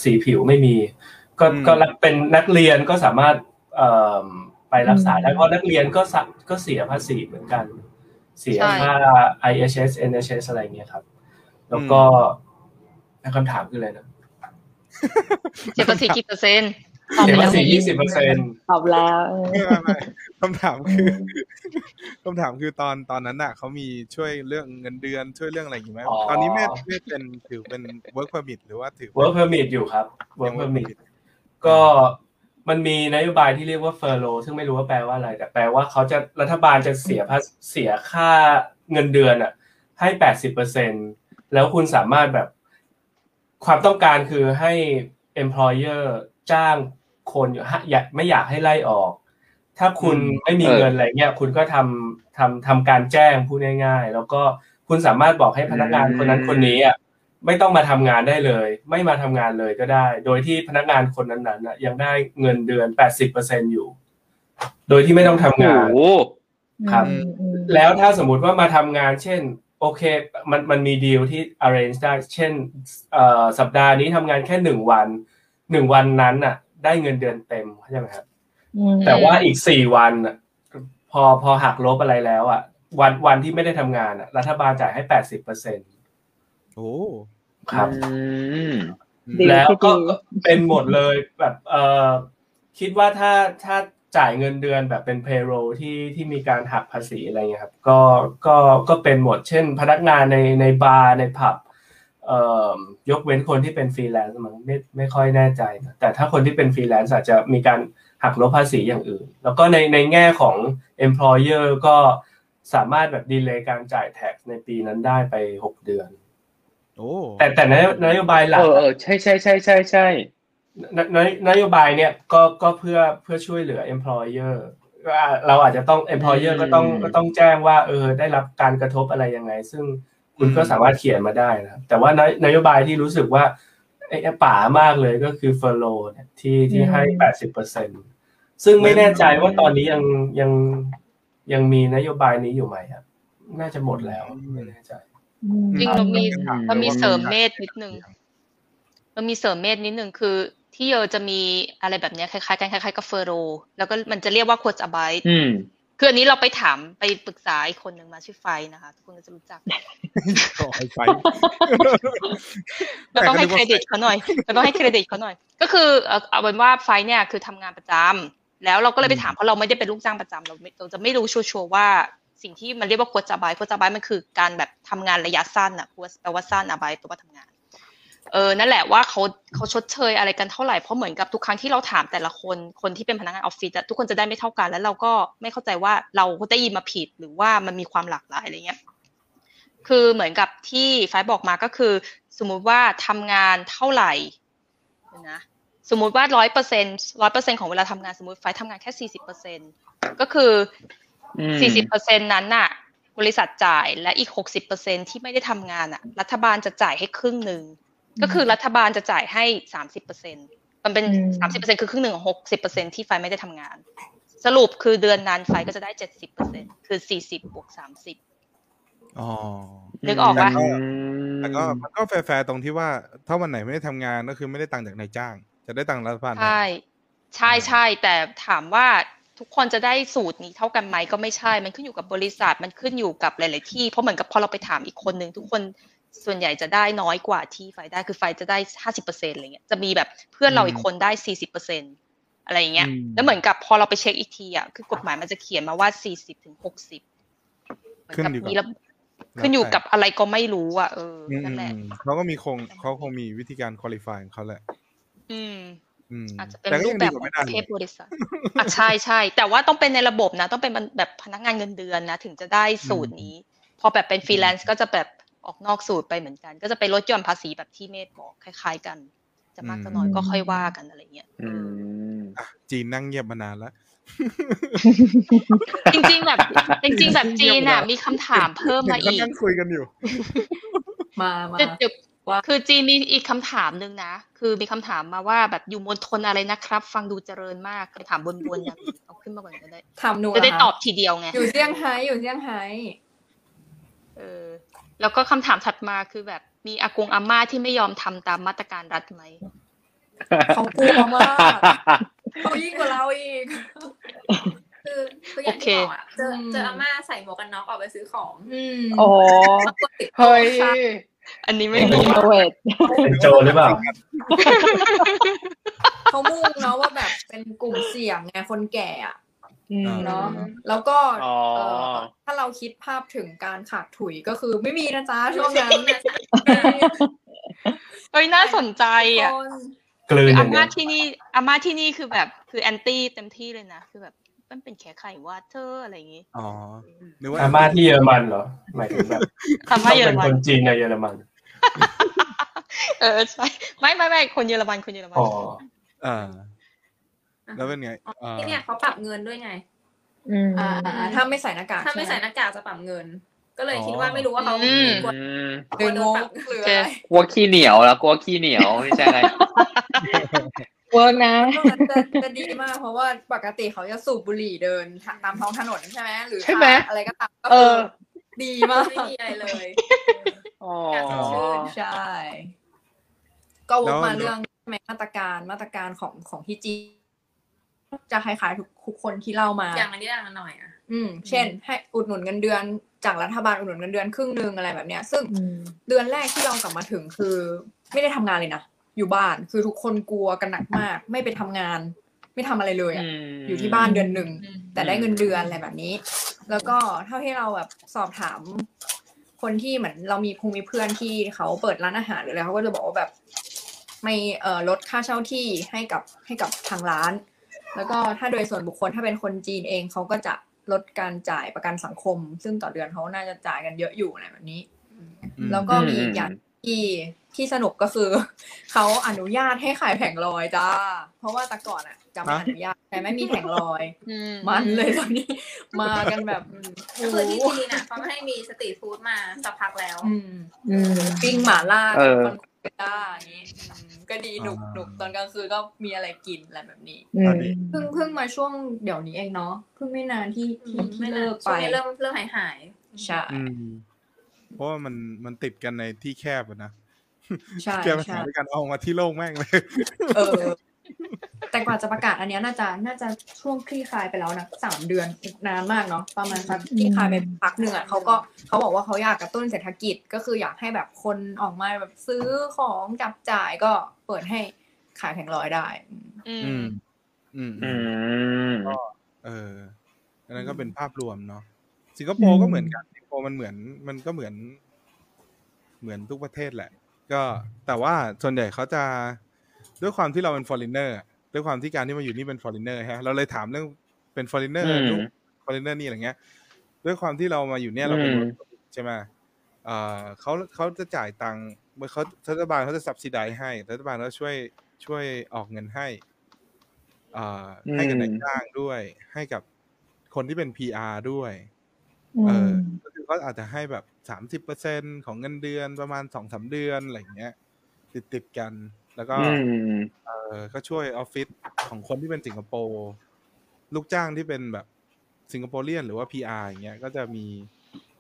สีผิวไม่มีก็ก็เป็นนักเรียนก็สามารถเอ่อไปรักษาได้เพราะนักเรียนก็ก็เสียภาษีเหมือนกันเสียค่า ไอ เอช เอส เอ็น เอช เอส อะไรเงี้ยครับแล้วก็คำถามคืออะไรนะเสียภาษีกี่เปอร์เซ็นต์เสียภาษี ยี่สิบเปอร์เซ็นต์ ตอบแล้วคำถามคือคำถามคือตอนตอนนั้นน่ะเขามีช่วยเรื่องเงินเดือนช่วยเรื่องอะไรอยู่ไหมตอนนี้แม่แม่เป็นถือเป็น work permit หรือว่าถือ work permit อยู่ครับ work permit ก็มันมีนโยบายที่เรียกว่า furlough ซึ่งไม่รู้ว่าแปลว่าอะไรแต่แปลว่าเขาจะรัฐบาลจะเสียภาษีเสียค่าเงินเดือนอ่ะให้ แปดสิบเปอร์เซ็นต์ แล้วคุณสามารถแบบความต้องการคือให้ employer จ้างคนอยู่อยากไม่อยากให้ไล่ออกถ้าคุณไม่มีเงินอะไรเงี้ยคุณก็ทำทำทำการแจ้งพูดง่ายๆแล้วก็คุณสามารถบอกให้พนักงานคนนั้นคนนี้อ่ะไม่ต้องมาทำงานได้เลยไม่มาทำงานเลยก็ได้โดยที่พนักงานคนนั้นๆยังได้เงินเดือน แปดสิบเปอร์เซ็นต์ อยู่โดยที่ไม่ต้องทำงานครับแล้วถ้าสมมุติว่ามาทำงานเช่นโอเคมันมันมีดีลที่ arrange ได้เช่นเอ่อสัปดาห์นี้ทำงานแค่หนึ่งวันหนึ่งวันนั้นน่ะได้เงินเดือนเต็มใช่ไหมครับแต่ว่าอีกสี่วันพอพอหักลบอะไรแล้วอ่ะวันวันที่ไม่ได้ทำงานอ่ะรัฐบาลจ่ายให้ แปดสิบเปอร์เซ็นต์ โอ้ครับแล้วก็เป็นหมดเลยแบบเอ่อคิดว่าถ้าถ้าจ่ายเงินเดือนแบบเป็น payroll ที่ที่มีการหักภาษีอะไรเงี้ยครับก็ก็ก็เป็นหมดเช่นพนักงานในในบาร์ในผับเอ่อยกเว้นคนที่เป็นฟรีแลนซ์มั้งไม่ไม่ค่อยแน่ใจแต่ถ้าคนที่เป็นฟรีแลนซ์อาจจะมีการหักลบภาษีอย่างอื่นแล้วก็ในในแง่ของ employer ก็สามารถแบบดีเลย์การจ่าย tax ในปีนั้นได้ไปหกเดือนโอ้แต่แต่นโยบายหลักเออๆใช่ๆๆๆนโยบายเนี่ยก็ก็เพื่อเพื่อช่วยเหลือ employer เราอาจจะต้อง employer ก็ต้องก็ต้องแจ้งว่าเออได้รับการกระทบอะไรยังไงซึ่งคุณก็สามารถเขียนมาได้นะครับแต่ว่านโยบายที่รู้สึกว่าไอ้ป๋ามากเลยก็คือ furlough ที่ที่ให้ แปดสิบเปอร์เซ็นต์ ซึ่งไม่แน่ใจว่าตอนนี้ยังยังยังมีนโยบายนี้อยู่ไหมครับน่าจะหมดแล้วไม่แน่ใจจริงมันมีมันมีเสริมเมธนิดนึงมันมีเสริมเมธนิดนึงคือที่เยอจะมีอะไรแบบนี้คล้ายๆกันคล้ายๆกับเฟอร์โรแล้วก็มันจะเรียกว่าโคชอบายคืออันนี้เราไปถามไปปรึกษาอีกคนหนึ่งมาชื่อไฟนะคะทุกคนจะรู้จักเราต้องให้เครดิตเขาหน่อยเราต้องให้เครดิตเขาหน่อยก็คือเอาเป็นว่าไฟเนี่ยคือทำงานประจำแล้วเราก็เลยไปถามเพราะเราไม่ได้เป็นลูกจ้างประจำเราเราจะไม่รู้ชัวร์ว่าสิ่งที่มันเรียกว่าโคชอบายโคชอบายมันคือการแบบทำงานระยะสั้นอะโคชแปลว่าสั้นอบายตัวว่าทำงานเออนั่นแหละว่าเขาเขาชดเชยอะไรกันเท่าไหร่เพราะเหมือนกับทุกครั้งที่เราถามแต่ละคนคนที่เป็นพนักงานออฟฟิศทุกคนจะได้ไม่เท่ากันแล้วเราก็ไม่เข้าใจว่าเราได้ยินมาผิดหรือว่ามันมีความหลากหลายอะไรเงี้ยคือเหมือนกับที่ไฟบอกมาก็คือสมมุติว่าทำงานเท่าไหร่นะสมมุติว่า ร้อยเปอร์เซ็นต์ ร้อยเปอร์เซ็นต์ ของเวลาทำงานสมมุติไฟทำงานแค่ สี่สิบเปอร์เซ็นต์ ก็คือ สี่สิบเปอร์เซ็นต์ นั้นน่ะบริษัทจ่ายและอีก หกสิบเปอร์เซ็นต์ ที่ไม่ได้ทำงานน่ะรัฐบาลจะจ่ายให้ครึ่งนึงก็คือรัฐบาลจะจ่ายให้ สามสิบเปอร์เซ็นต์ มันเป็น สามสิบเปอร์เซ็นต์ คือครึ่งหนึ่งของ หกสิบเปอร์เซ็นต์ ที่ไฟไม่ได้ทำงาน สรุปคือเดือนนั้นไฟก็จะได้ เจ็ดสิบเปอร์เซ็นต์ คือ สี่สิบ บวก สามสิบ อ๋อนึกออกป่ะแต่ก็มันก็แฟร์ๆตรงที่ว่าถ้าวันไหนไม่ได้ทำงานก็คือไม่ได้ตังค์จากนายจ้างจะได้ตังค์รัฐบาลใช่ใช่ๆแต่ถามว่าทุกคนจะได้สูตรนี้เท่ากันไหมก็ไม่ใช่มันขึ้นอยู่กับบริษัทมันขึ้นอยู่กับหลายๆที่เพราะเหมือนกับพอเราไปถามอีกคนนึงทุกคนส่วนใหญ่จะได้น้อยกว่าที่ไฟได้คือไฟจะได้ ห้าสิบเปอร์เซ็นต์ อะไรเงี้ยจะมีแบบเพื่อนเราอีกคนได้ สี่สิบเปอร์เซ็นต์ อะไรอย่างเงี้ยแล้วเหมือนกับพอเราไปเช็คอีกทีอ่ะคือกฎหมายมันจะเขียนมาว่า สี่สิบถึงหกสิบ ขึ้นอยู่กับขึ้นอยู่กับอะไรก็ไม่รู้อ่ะเออนั่นแหละเขาก็มีคงเขาคงมีวิธีการควอลิฟายของเขาแหละอืมอาจจะเป็นรูปแบบประเภทบริษัทอ่ะใช่ๆแต่ว่าต้องเป็นในระบบนะต้องเป็นแบบพนักงานเงินเดือนนะถึงจะได้สูตรนี้พอแบบเป็นฟรีแลนซ์ก็จะแบบออกนอกสูตรไปเหมือนกันก็จะไปลดหย่อนภาษีแบบที่เมธบอกคล้ายๆกันจะมากจะน้อยก็ค่อยว่ากันอะไรเงี้ยอืมอ่ะจีนนั่งเงียบมานานแล้วจริงๆแบบจริงๆแบบจีนน่ะมีคำถามเพิ่มมาอีกคุยกันอยู่มาๆคือจีนมีอีกคำถามนึงนะคือมีคำถามมาว่าแบบอยู่มณฑลอะไรนะครับฟังดูเจริญมากไปถามบนๆอย่างเอาขึ้นมาก่อนก็ได้ถามหนูจะได้ตอบทีเดียวไงอยู่เซี่ยงไฮ้อยู่เซี่ยงไฮ้เออแล้วก็คำถามถัดมาคือแบบมีอากงอาม่าที่ไม่ยอมทำตามมาตรการรัฐไหมเขากลัวมากเขายิ่งกว่าเราอีกคือคืออย่างที่บอกอ่ะเจอเจออาม่าใส่หมวกกันน็อกออกไปซื้อของอ๋อเฮ้ยอันนี้ไม่มีเวทเป็นโจรหรือเปล่าเขามุ่งเนาะว่าแบบเป็นกลุ่มเสี่ยงไงคนแก่อ่ะเนาะแล้วก็ถ้าเราคิดภาพถึงการขาดถุยก็คือไม่มีนะจ๊ะช่วงนั้นเอ้ยน่าสนใจอ่ะอาม่าที่นี่อาม่าที่นี่คือแบบคือแอนตี้เต็มที่เลยนะคือแบบมันเป็นแค่ไข่วาเตอร์อะไรอย่างงี้อ๋อหรือว่าอาม่าที่เยอรมันเหรอหมายถึงแบบอาม่าเยอรมันคนจีนในเยอรมันเออใช่ไม่ๆๆคนเยอรมันคนเยอรมันอ๋อเออแล้วเป็นไงที่เนี่ยเขาปรับเงินด้วยไงอืมอ่าถ้าไม่ใส่หน้ากากถ้าไม่ใส่หน้ากากจะปรับเงินก็เลยคิดว่าไม่รู้ว่าเขากลัวกลัวโดนปรับหรืออะไรกลัวขี้เหนียวแล้วกลัวขี้เหนียวไม่ใช่ไงเวิร์กนะจะจะดีมากเพราะว่าปกติเขาจะสูบบุหรี่เดินตามท้องถนนใช่ไหมหรืออะไรก็ตามก็คือดีมากไม่มีอะไรเลยอ๋อใช่ก็วกมาเรื่องมาตรการมาตรการของของที่จีนจะคล้ายๆทุกคนที่เล่ามาอย่างอันนี้อย่างหน่อยอ่ะอืมเช่นให้อุดหนุนเงินเดือนจากรัฐบาลอุดหนุนเงินเดือนครึ่งนึงอะไรแบบเนี้ยซึ่งเดือนแรกที่เรากลับมาถึงคือไม่ได้ทำงานเลยนะอยู่บ้านคือทุกคนกลัวกันหนักมากไม่ไปทำงานไม่ทำอะไรเลยอ่ะอยู่ที่บ้านเดือนหนึ่งแต่ได้เงินเดือนอะไรแบบนี้แล้วก็เท่าที่เราแบบสอบถามคนที่เหมือนเรามีพงมีเพื่อนที่เขาเปิดร้านอาหารหรืออะไรเขาก็จะบอกว่าแบบไม่เอ่อลดค่าเช่าที่ให้กับให้กับทางร้านแล้วก็ถ้าโดยส่วนบุคคลถ้าเป็นคนจีนเองเขาก็จะลดการจ่ายประกันสังคมซึ่งต่อเดือนเขาน่าจะจ่ายกันเยอะอยู่อะไรแบบนี้แล้วก็มีอีกอย่างที่ที่สนุกก็คือเขาอนุญาตให้ขายแผงลอยจ้าเพราะว่าแต่ก่อนอ่ะจะไม่อนุญาตแต่ไม่มีแผงลอยมันเลยตอนนี้มากันแบบก็คือที่จีนอ่ะเขาให้มีสตรีทฟู้ดมาสักพักแล้วปิ้งหม่าล่าคนจ้าอย่างนี้ก็ดีหนุกหนุกตอนกลางคืนก็มีอะไรกินอะไรแบบนี้เพิ่งเพิ่งมาช่วงเดี๋ยวนี้เองเนาะเพิ่งไม่นานที่ที่เลิกไปเริ่มเริ่มหายหายใช่เพราะว่ามันมันติดกันในที่แคบนะใช่ๆแก้ปัญหาด้วยการเอามาที่โล่งแม่งเลยเออแต่กว่าจะประกาศอันเนี้ยน่าจะน่าจะช่วงคลี่คลายไปแล้วนะสามเดือนนานมากเนาะประมาณสักคลี่คลายไปพักนึงอ่ะเค้าก็เค้าบอกว่าเค้าอยากกระตุ้นเศรษฐกิจก็คืออยากให้แบบคนออกมาแบบซื้อของจับจ่ายก็เปิดให้ขายแผงลอยได้อืมอืมอืมเอออันนั้นก็เป็นภาพรวมเนาะสิงคโปร์ก็เหมือนกันสิงคโปร์มันเหมือนมันก็เหมือนเหมือนทุกประเทศแหละก็แต่ว่าส่วนใหญ่เขาจะด้วยความที่เราเป็น foreigner ด้วยความที่การที่มาอยู่นี่เป็น foreigner ฮะเราเลยถามเรื่องเป็น foreigner ลูก foreigner นี่อะไรเงี้ยด้วยความที่เรามาอยู่เนี่ยเราเป็นใช่ไหมเอ่อเขาเขาจะจ่ายตังค์เมื่อเขารัฐบาลเขาจะ subsidize ให้รัฐบาลเขาช่วยช่วยออกเงินให้อ่าให้กับนายจ้างด้วยให้กับคนที่เป็น พี อาร์ ด้วยเออก็คือเขาอาจจะให้แบบ สามสิบเปอร์เซ็นต์ ของเงินเดือนประมาณ สองถึงสามเดือนอะไรอย่างเงี้ยติดๆกันแล้วก็เอ่อก็ช่วยออฟฟิศของคนที่เป็นสิงคโปร์ ลูกจ้างที่เป็นแบบสิงคโปร์เรียนหรือว่า พี อาร์ อย่างเงี้ยก็จะมี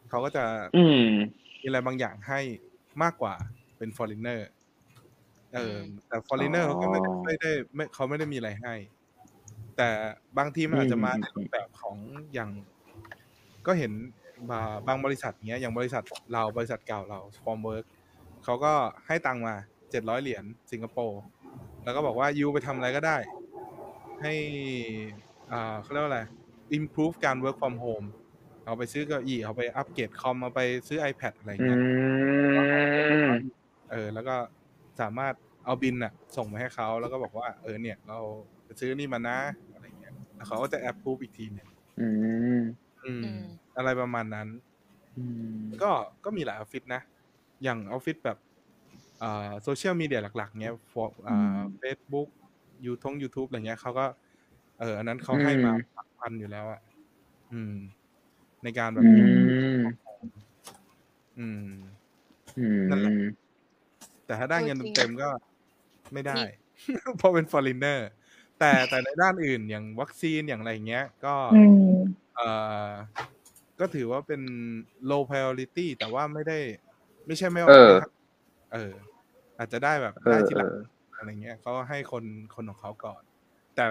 เขาก็จะมีอะไรบางอย่างให้มากกว่าเป็น foreigner เออแต่ foreigner เขาก็ไม่ได้ไม่เขาไม่ได้มีอะไรให้แต่บางทีมันอาจจะมาในรูปแบบของอย่างก็เห็นบางบริษัทเงี้ยอย่างบริษัทเราบริษัทเก่าเรา Form Work เขาก็ให้ตังค์มาเจ็ดร้อยเหรียญสิงคโปร์แล้วก็บอกว่ายูไปทำอะไรก็ได้ให้อ่าเขาเรียกว่าอะไร improve การ work from home เอาไปซื้อเก้าอี้เอาไปอัปเกรดคอมเอาไปซื้อ iPad อะไรอย่างเงี้ยเออแล้วก็สามารถเอาบิลน่ะส่งไปให้เขาแล้วก็บอกว่าเออเนี่ยเราไปซื้อนี่มานะอะไรอย่างเงี้ยแล้วเขาก็จะ approve อีกทีนึงอืมอืมอะไรประมาณนั้นก็ก็มีหลายออฟฟิศนะอย่างออฟฟิศแบบอ่าโซเชียลมีเดียหลักๆเงี้ยอ่า Facebook YouTube YouTube อะไรเงี้ยเขาก็เอออันนั้นเขาให้มาพันอยู่แล้วอ่ะอืมในการแบบอืมอืมนั่นแหละแต่ถ้าได้เงินเต็มๆก็ไม่ได้เพราะเป็น foreigner แต่แต่ในด้านอื่นอย่างวัคซีนอย่างอะไรเงี้ยก็เออก็ถือว่าเป็น low priority แต่ว่าไม่ได้ไม่ใช่ไม่เอาเอออาจจะได้แบบได้ทีหลังอะไรเงี้ยเขาให้คนคนของเขาก่อนแต่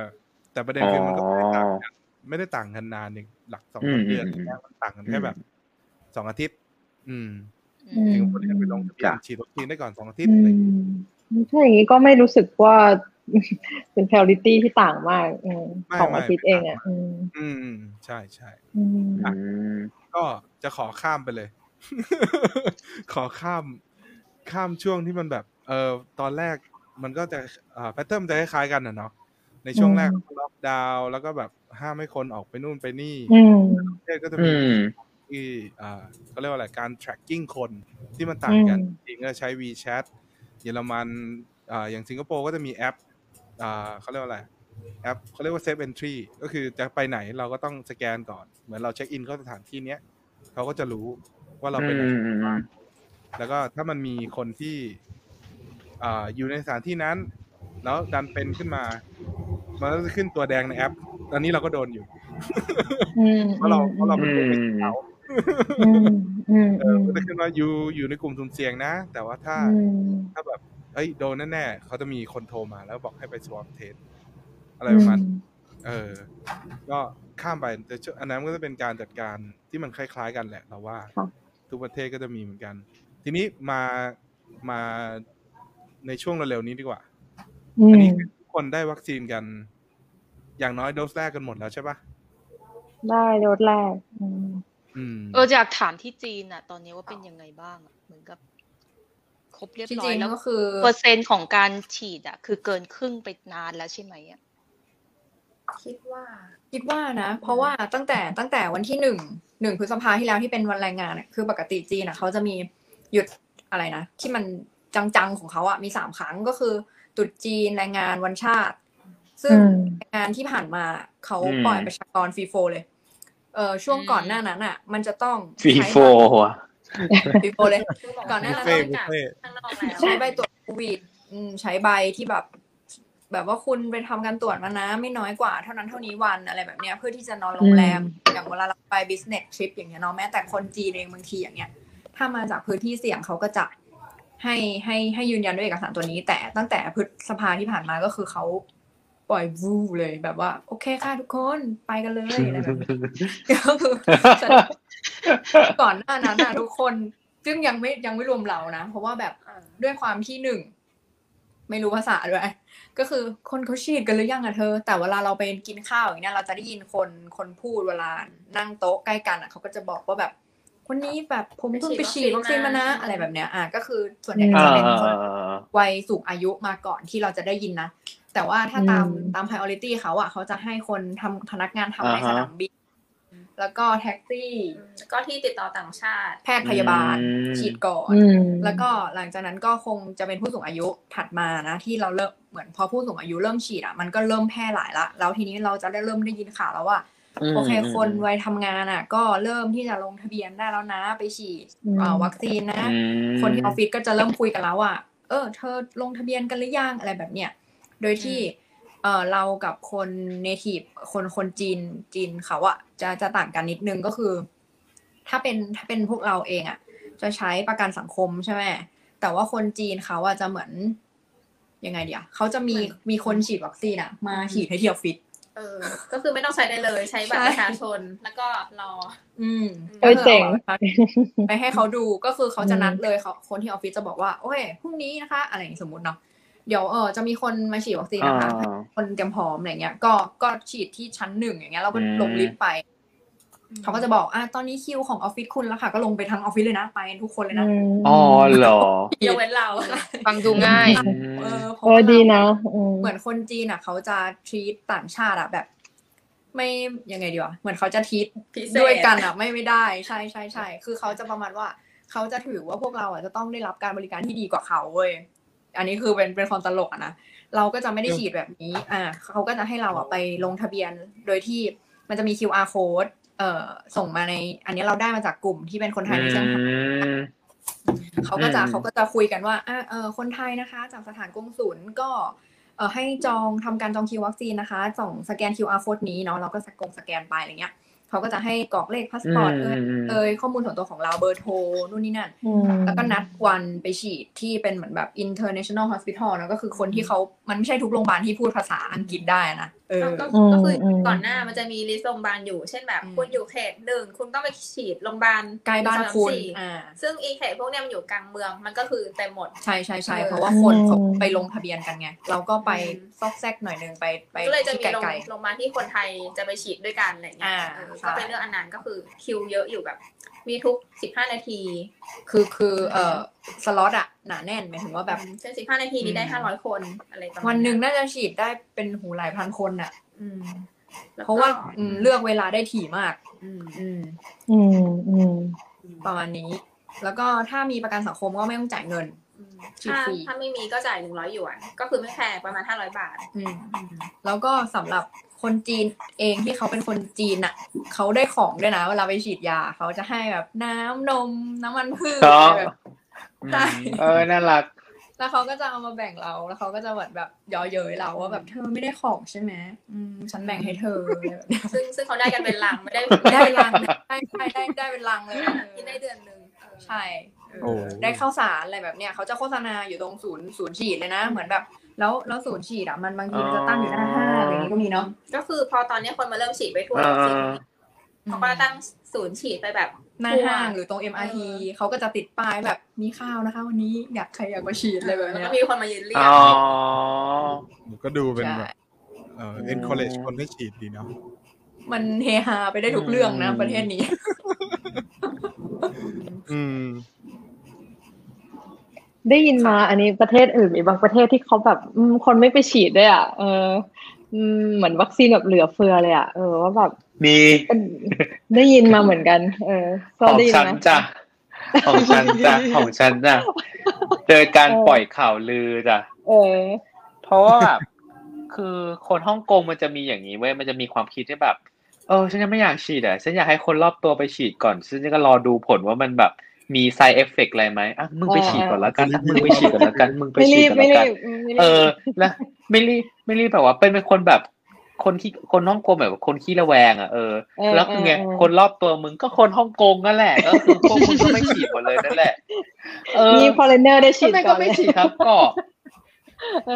แต่ประเด็นคือมันก็ไม่ได้ต่างกันไม่ได้ต่างกันนานอย่างหลักสองเดือนอย่างเงี้ยมันต่างกันแค่แบบสองอาทิตย์อืมถึงคนที่จะไปลงทะเบียนฉีดวัคซีนได้ก่อนสองอาทิตย์อะไรถ้าอย่างนี้ก็ไม่รู้สึกว่าเป็น priority ที่ต่างมากสองอาทิตย์เองอ่ะอืมใช่ใช่ก็จะขอข้ามไปเลยขอข้ามข้ามช่วงที่มันแบบเออตอนแรกมันก็จะอ่าแพทเทิร์นมันจะคล้ายๆกันน่ะเนาะในช่วงแรกล็อกดาวน์แล้วก็แบบห้ามให้คนออกไปนู่นไปนี่ประเทศก็จะมีที่อ่าเค้าเรียกว่าอะไรการ tracking คนที่มันต่างกันจริงก็ใช้ WeChat เยอรมันอ่าอย่างสิงคโปร์ก็จะมีแอปอ่าเค้าเรียกว่าอะไรแอปเค้าเรียกว่า Safe Entry ก็คือจะไปไหนเราก็ต้องสแกนก่อนเหมือนเราเช็คอินเข้าสถานที่เนี้ยเค้าก็จะรู้ว่าเราไปไหนแล้วก็ถ้ามันมีคนที่อ่าอยู่ในสถานที่นั้นแล้วดันเป็นขึ้นมามันก็จะขึ้นตัวแดงในแอปตอนนี้เราก็โดนอยู่เพราะเราเพราะเราเป็นกลุ่มเสี่ยงเออมันจะขึ้นว่าอยู่อยู่ในกลุ่มสุ่มเสี่ยงนะแต่ว่าถ้าถ้าแบบเฮ้ยโดนแน่ๆเขาจะมีคนโทรมาแล้วบอกให้ไป swab test อะไรประมาณเออก็ข้ามไปแต่อันนั้นก็จะเป็นการจัดการที่มันคล้ายๆกันแหละเราว่าทุกประเทศก็จะมีเหมือนกันทีนี้มามาในช่วงเร็วๆนี้ดีกว่าอันนี้ทุกคนได้วัคซีนกันอย่างน้อยโดสแรกกันหมดแล้วใช่ปะได้โดสแรกอืมเอออยากถามที่จีนน่ะตอนนี้ว่าเป็นยังไงบ้างเหมือนกับครบเรียบร้อยแล้วก็คือเปอร์เซ็นต์ของการฉีดอ่ะคือเกินครึ่งไปนานแล้วใช่ไหมอ่ะคิดว่าคิดว่านะเพราะว่าตั้งแต่ตั้งแต่วันที่หนึ่ง หนึ่งพฤษภาคมที่แล้วที่เป็นวันแรงงานน่ะคือปกติจีนน่ะเขาจะมีหยุดอะไรนะที่มันจังๆของเขาอ่ะมีสามครั้งก็คือตรุษจีนแรงงานวันชาติซึ่งแรงงานที่ผ่านมาเขาปล่อยประชากรฟรีโฟเลยเอ่อช่วงก่อนหน้านั้นน่ะมันจะต้องฟรีโฟอ่ะฟรีโฟเลยก่อนหน้านั้นต้องกักข้างนอกแล้วใช้ใบตรวจโควิดอืมใช้ใบที่แบบแบบว่าคุณไปทำการตรวจมานะไม่น้อยกว่าเท่านั้นเท่านี้วันอะไรแบบเนี้ยเพื่อที่จะนอนโรงแรมอย่างเวลาเราไป business trip อย่างเงี้ยเนาะแม้แต่คนจีนเองบางทีอย่างเงี้ยถ้ามาจากพื้นที่เสี่ยงเขาก็จะให้ให้ให้ยืนยันด้วยเอกสารตัวนี้แต่ตั้งแต่พฤษภาที่ผ่านมาก็คือเขาปล่อยวู้เลยแบบว่าโอเคค่ะทุกคนไปกันเลยอะไรแบบนี้ก็คือก่อนหน้านั้นทุกคนซึ่งยังไม่ยังไม่รวมเรานะเพราะว่าแบบด้วยความที่หนึ่งไม่รู้ภาษาด้วยก็คือคนเขาฉีดกันหรือยังอ่ะเธอแต่เวลาเราไปกินข้าวอย่างเงี้ยเราจะได้ยินคนคนพูดเวลานั่งโต๊ะใกล้กันอ่ะเขาก็จะบอกว่าแบบคนนี้แบบผมเพิ่งไปฉีดวัคซีนมานะอะไรแบบเนี้ยอ่ะก็คือส่วนใหญ่จะเป็นคนวัยสูงอายุมาก่อนที่เราจะได้ยินนะแต่ว่าถ้าตามตาม priority เขาอ่ะเขาจะให้คนทำพนักงานทำในสนามบินแล้วก็แท็กซี่แล้วก็ที่ติดต่อต่างชาติแพทย์พยาบาลฉีดก่อนแล้วก็หลังจากนั้นก็คงจะเป็นผู้สูงอายุถัดมานะที่เราเริ่มเหมือนพอผู้สูงอายุเริ่มฉีดอ่ะมันก็เริ่มแพร่หลายละแล้วทีนี้เราจะได้เริ่มได้ยินข่าวแล้วว่าโอเคคนวัยทำงานอ่ะก็เริ่มที่จะลงทะเบียนได้แล้วนะไปฉีดวัคซีนนะคนที่ออฟฟิศก็จะเริ่มคุยกันแล้วว่าเออเธอลงทะเบียนกันหรือยังอะไรแบบเนี้ยโดยที่เอ เออเรากับคนเนทีฟคนคนจีนจีนเขาอะจะจะต่างกันนิดนึงก็คือถ้าเป็นถ้าเป็นพวกเราเองอะจะใช้ประกันสังคมใช่ไหมแต่ว่าคนจีนเขาอะจะเหมือนยังไงเดี๋ยวเขาจะมีมีคนฉีดวัคซีนอะมาฉีดให้ที่ออฟฟิศเออก็คือไม่ต้องใช้ได้เลยใช้บัตรประชาชนแล้วก็รออืมเออเจ๋งไปให้เขาดูก็คือเขาจะนัดเลยเขาคนที่ออฟฟิศจะบอกว่าโอ้ยพรุ่งนี้นะคะอะไรสมมติเนาะเดี๋ยวเออจะมีคนมาฉีดวัคซีนนะคะคนเตรียมพร้อมอะไรเงี้ยก็ก็ฉีดที่ชั้นหนึ่งอย่างเงี้ยเราก็ลงลิฟต์ไปเขาก็จะบอกอ่ะตอนนี้คิวของออฟฟิศคุณแล้วค่ะก็ลงไปทั้งออฟฟิศเลยนะไปทุกคนเลยนะอ๋อเหรอยังเว้นเราฟังดูง่ายเออพอดีนะเหมือนคนจีนอ่ะเขาจะทรีตต่างชาติอ่ะแบบไม่ยังไงดีวะเหมือนเขาจะทรีตด้วยกันอ่ะไม่ไม่ได้ใช่ใช่ใช่คือเขาจะประมาณว่าเขาจะถือว่าพวกเราอ่ะจะต้องได้รับการบริการที่ดีกว่าเขาเว้ยอันนี้คือเป็นเป็นความตลกอ่ะนะเราก็จะไม่ได้ฉีดแบบนี้อ่าเขาก็จะให้เราอ่ะไปลงทะเบียนโดยที่มันจะมี คิว อาร์ code เอ่อส่งมาในอันนี้เราได้มาจากกลุ่มที่เป็นคนไทยในเชียงใหม่เขาก็จะเขาก็จะคุยกันว่าอ่าเออคนไทยนะคะจากสถานกงสุลก็เอ่อให้จองทำการจองคิววัคซีนนะคะส่งสแกน คิว อาร์ code นี้เนาะเราก็สแกนสแกนไปอะไรเงี้ยเขาก็จะให้กรอกเลขพาสปอร์ตเอ่ยข้อมูลส่วนตัวของเราเบอร์โทรนู่นนี่นั่นแล้วก็นัดวันไปฉีดที่เป็นเหมือนแบบ international hospital นะก็คือคนที่เขามันไม่ใช่ทุกโรงพยาบาลที่พูดภาษาอังกฤษได้นะเออก็คือก่อนหน้ามันจะมีลิสต์โรงพยาบาลอยู่เช่นแบบคุณอยู่เขตหนึ่งคุณต้องไปฉีดโรงพยาบาลใกล้บ้านคุณอ่าซึ่งอีเขตพวกเนี้ยมันอยู่กลางเมืองมันก็คือเต็มหมดใช่ๆๆเพราะว่าคนเขาไปลงทะเบียนกันไงเราก็ไปซอกแซกหน่อยนึงไปไปก็เลยจะมีโรงพยาบาลที่คนไทยจะไปฉีดด้วยกันอะไรอย่างเงี้ยก็เป็นเรื่องอันนั้นก็คือคิวเยอะอยู่แบบมีทุกสิบห้านาทีคือคือเอ่อสล็อตอ่ะหนาแน่นหมายถึงว่าแบบเช่นสิบห้านาทีนี้ได้ห้าร้อยคนอะไรประมาณวันนึงน่าจะฉีดได้เป็นหูหลายพันคนน่ะอืมเพราะว่าอืมเลือกเวลาได้ถี่มากอืมอืมอืมประมาณนี้แล้วก็ถ้ามีประกันสังคมก็ไม่ต้องจ่ายเงินถ้าถ้าไม่มีก็จ่ายหนึ่งร้อยหยวนก็คือไม่แพงประมาณห้าร้อยบาทอืมแล้วก็สำหรับคนจีนเองที่เขาเป็นคนจีนน่ะเขาได้ของด้วยนะเวลาไปฉีดยาเขาจะให้แบบน้ำนมน้ำมันพืชอะไรแบบใช่เออน่ารักแล้วเขาก็จะเอามาแบ่งเราแล้วเขาก็จะแบบแบบย่อเย้ยเราว่าแบบเธอไม่ได้ของใช่ไหมอืมฉันแบ่งให้เธอซึ่งซึ่งเขาได้กันเป็นลังไม่ได้ได้เป็นลังได้ได้ได้เป็นลังเลยกินได้เดือนนึงใช่ได้ข้าวสารอะไรแบบเนี้ยเขาจะโฆษณาอยู่ตรงศูนย์ศูนย์ฉีดเลยนะเหมือนแบบแล้วแล้วศูนย์ฉีดอ่ะมันบางทีมันจะตั้งอยู่หน้าห้างอะไรอย่างนี้ก็มีเนาะก็คือพอตอนนี้คนมาเริ่มฉีดไปทั่วจริงเขาก็ตั้งศูนย์ฉีดไปแบบหน้าห้างหรือตรง เอ็ม อาร์ ที เขาก็จะติดป้ายแบบมีข้าวนะคะวันนี้อยากใครอยากมาฉีดอะไรแบบนี้ก็มีคนมายืนเรียกอ๋อก็ดูเป็นแบบเอ่อ encourage คนให้ฉีดดีเนาะมันเฮฮาไปได้ทุกเรื่องนะประเทศนี้อืมได้ยินมาอันนี้ประเทศอื่นอีกบางประเทศที่เขาแบบคนไม่ไปฉีดด้วยอ่ะเออเหมือนวัคซีนแบบเหลือเฟือเลยอ่ะเออว่าแบบมีได้ยินมาเหมือนกันเออของฉันจ้ะของฉันจ้ะของฉันจ้ะเจอการปล่อยข่าวลือจ้ะเออเพราะว่าแบบคือคนฮ่องกงมันจะมีอย่างนี้เว้ยมันจะมีความคิดที่แบบเออฉันยังไม่อยากฉีดอ่ะฉันอยากให้คนรอบตัวไปฉีดก่อนฉันก็รอดูผลว่ามันแบบมี side effect อะไรมั้ยอ่ะมึงไปฉีดก่อนแล้วกันมึงไปฉีดก่อนแล้วกันมึงไปฉีดก่อนแล้วกันเออแล้วไม่รีบไม่รีบแบบว่าเป็นเป็นคนแบบคนที่คนฮ่องกงแบบคนขี้ระแวงอ่ะเออแล้วคือไงคนรอบตัวมึงก็คนฮ่องกงนั่นแหละก็คือพวกมึงก็ไม่ฉีดหมดเลยนั่นแหละเออมี foreigner ได้ฉีดก่อนก็ไม่ฉีดทั้งเกาะ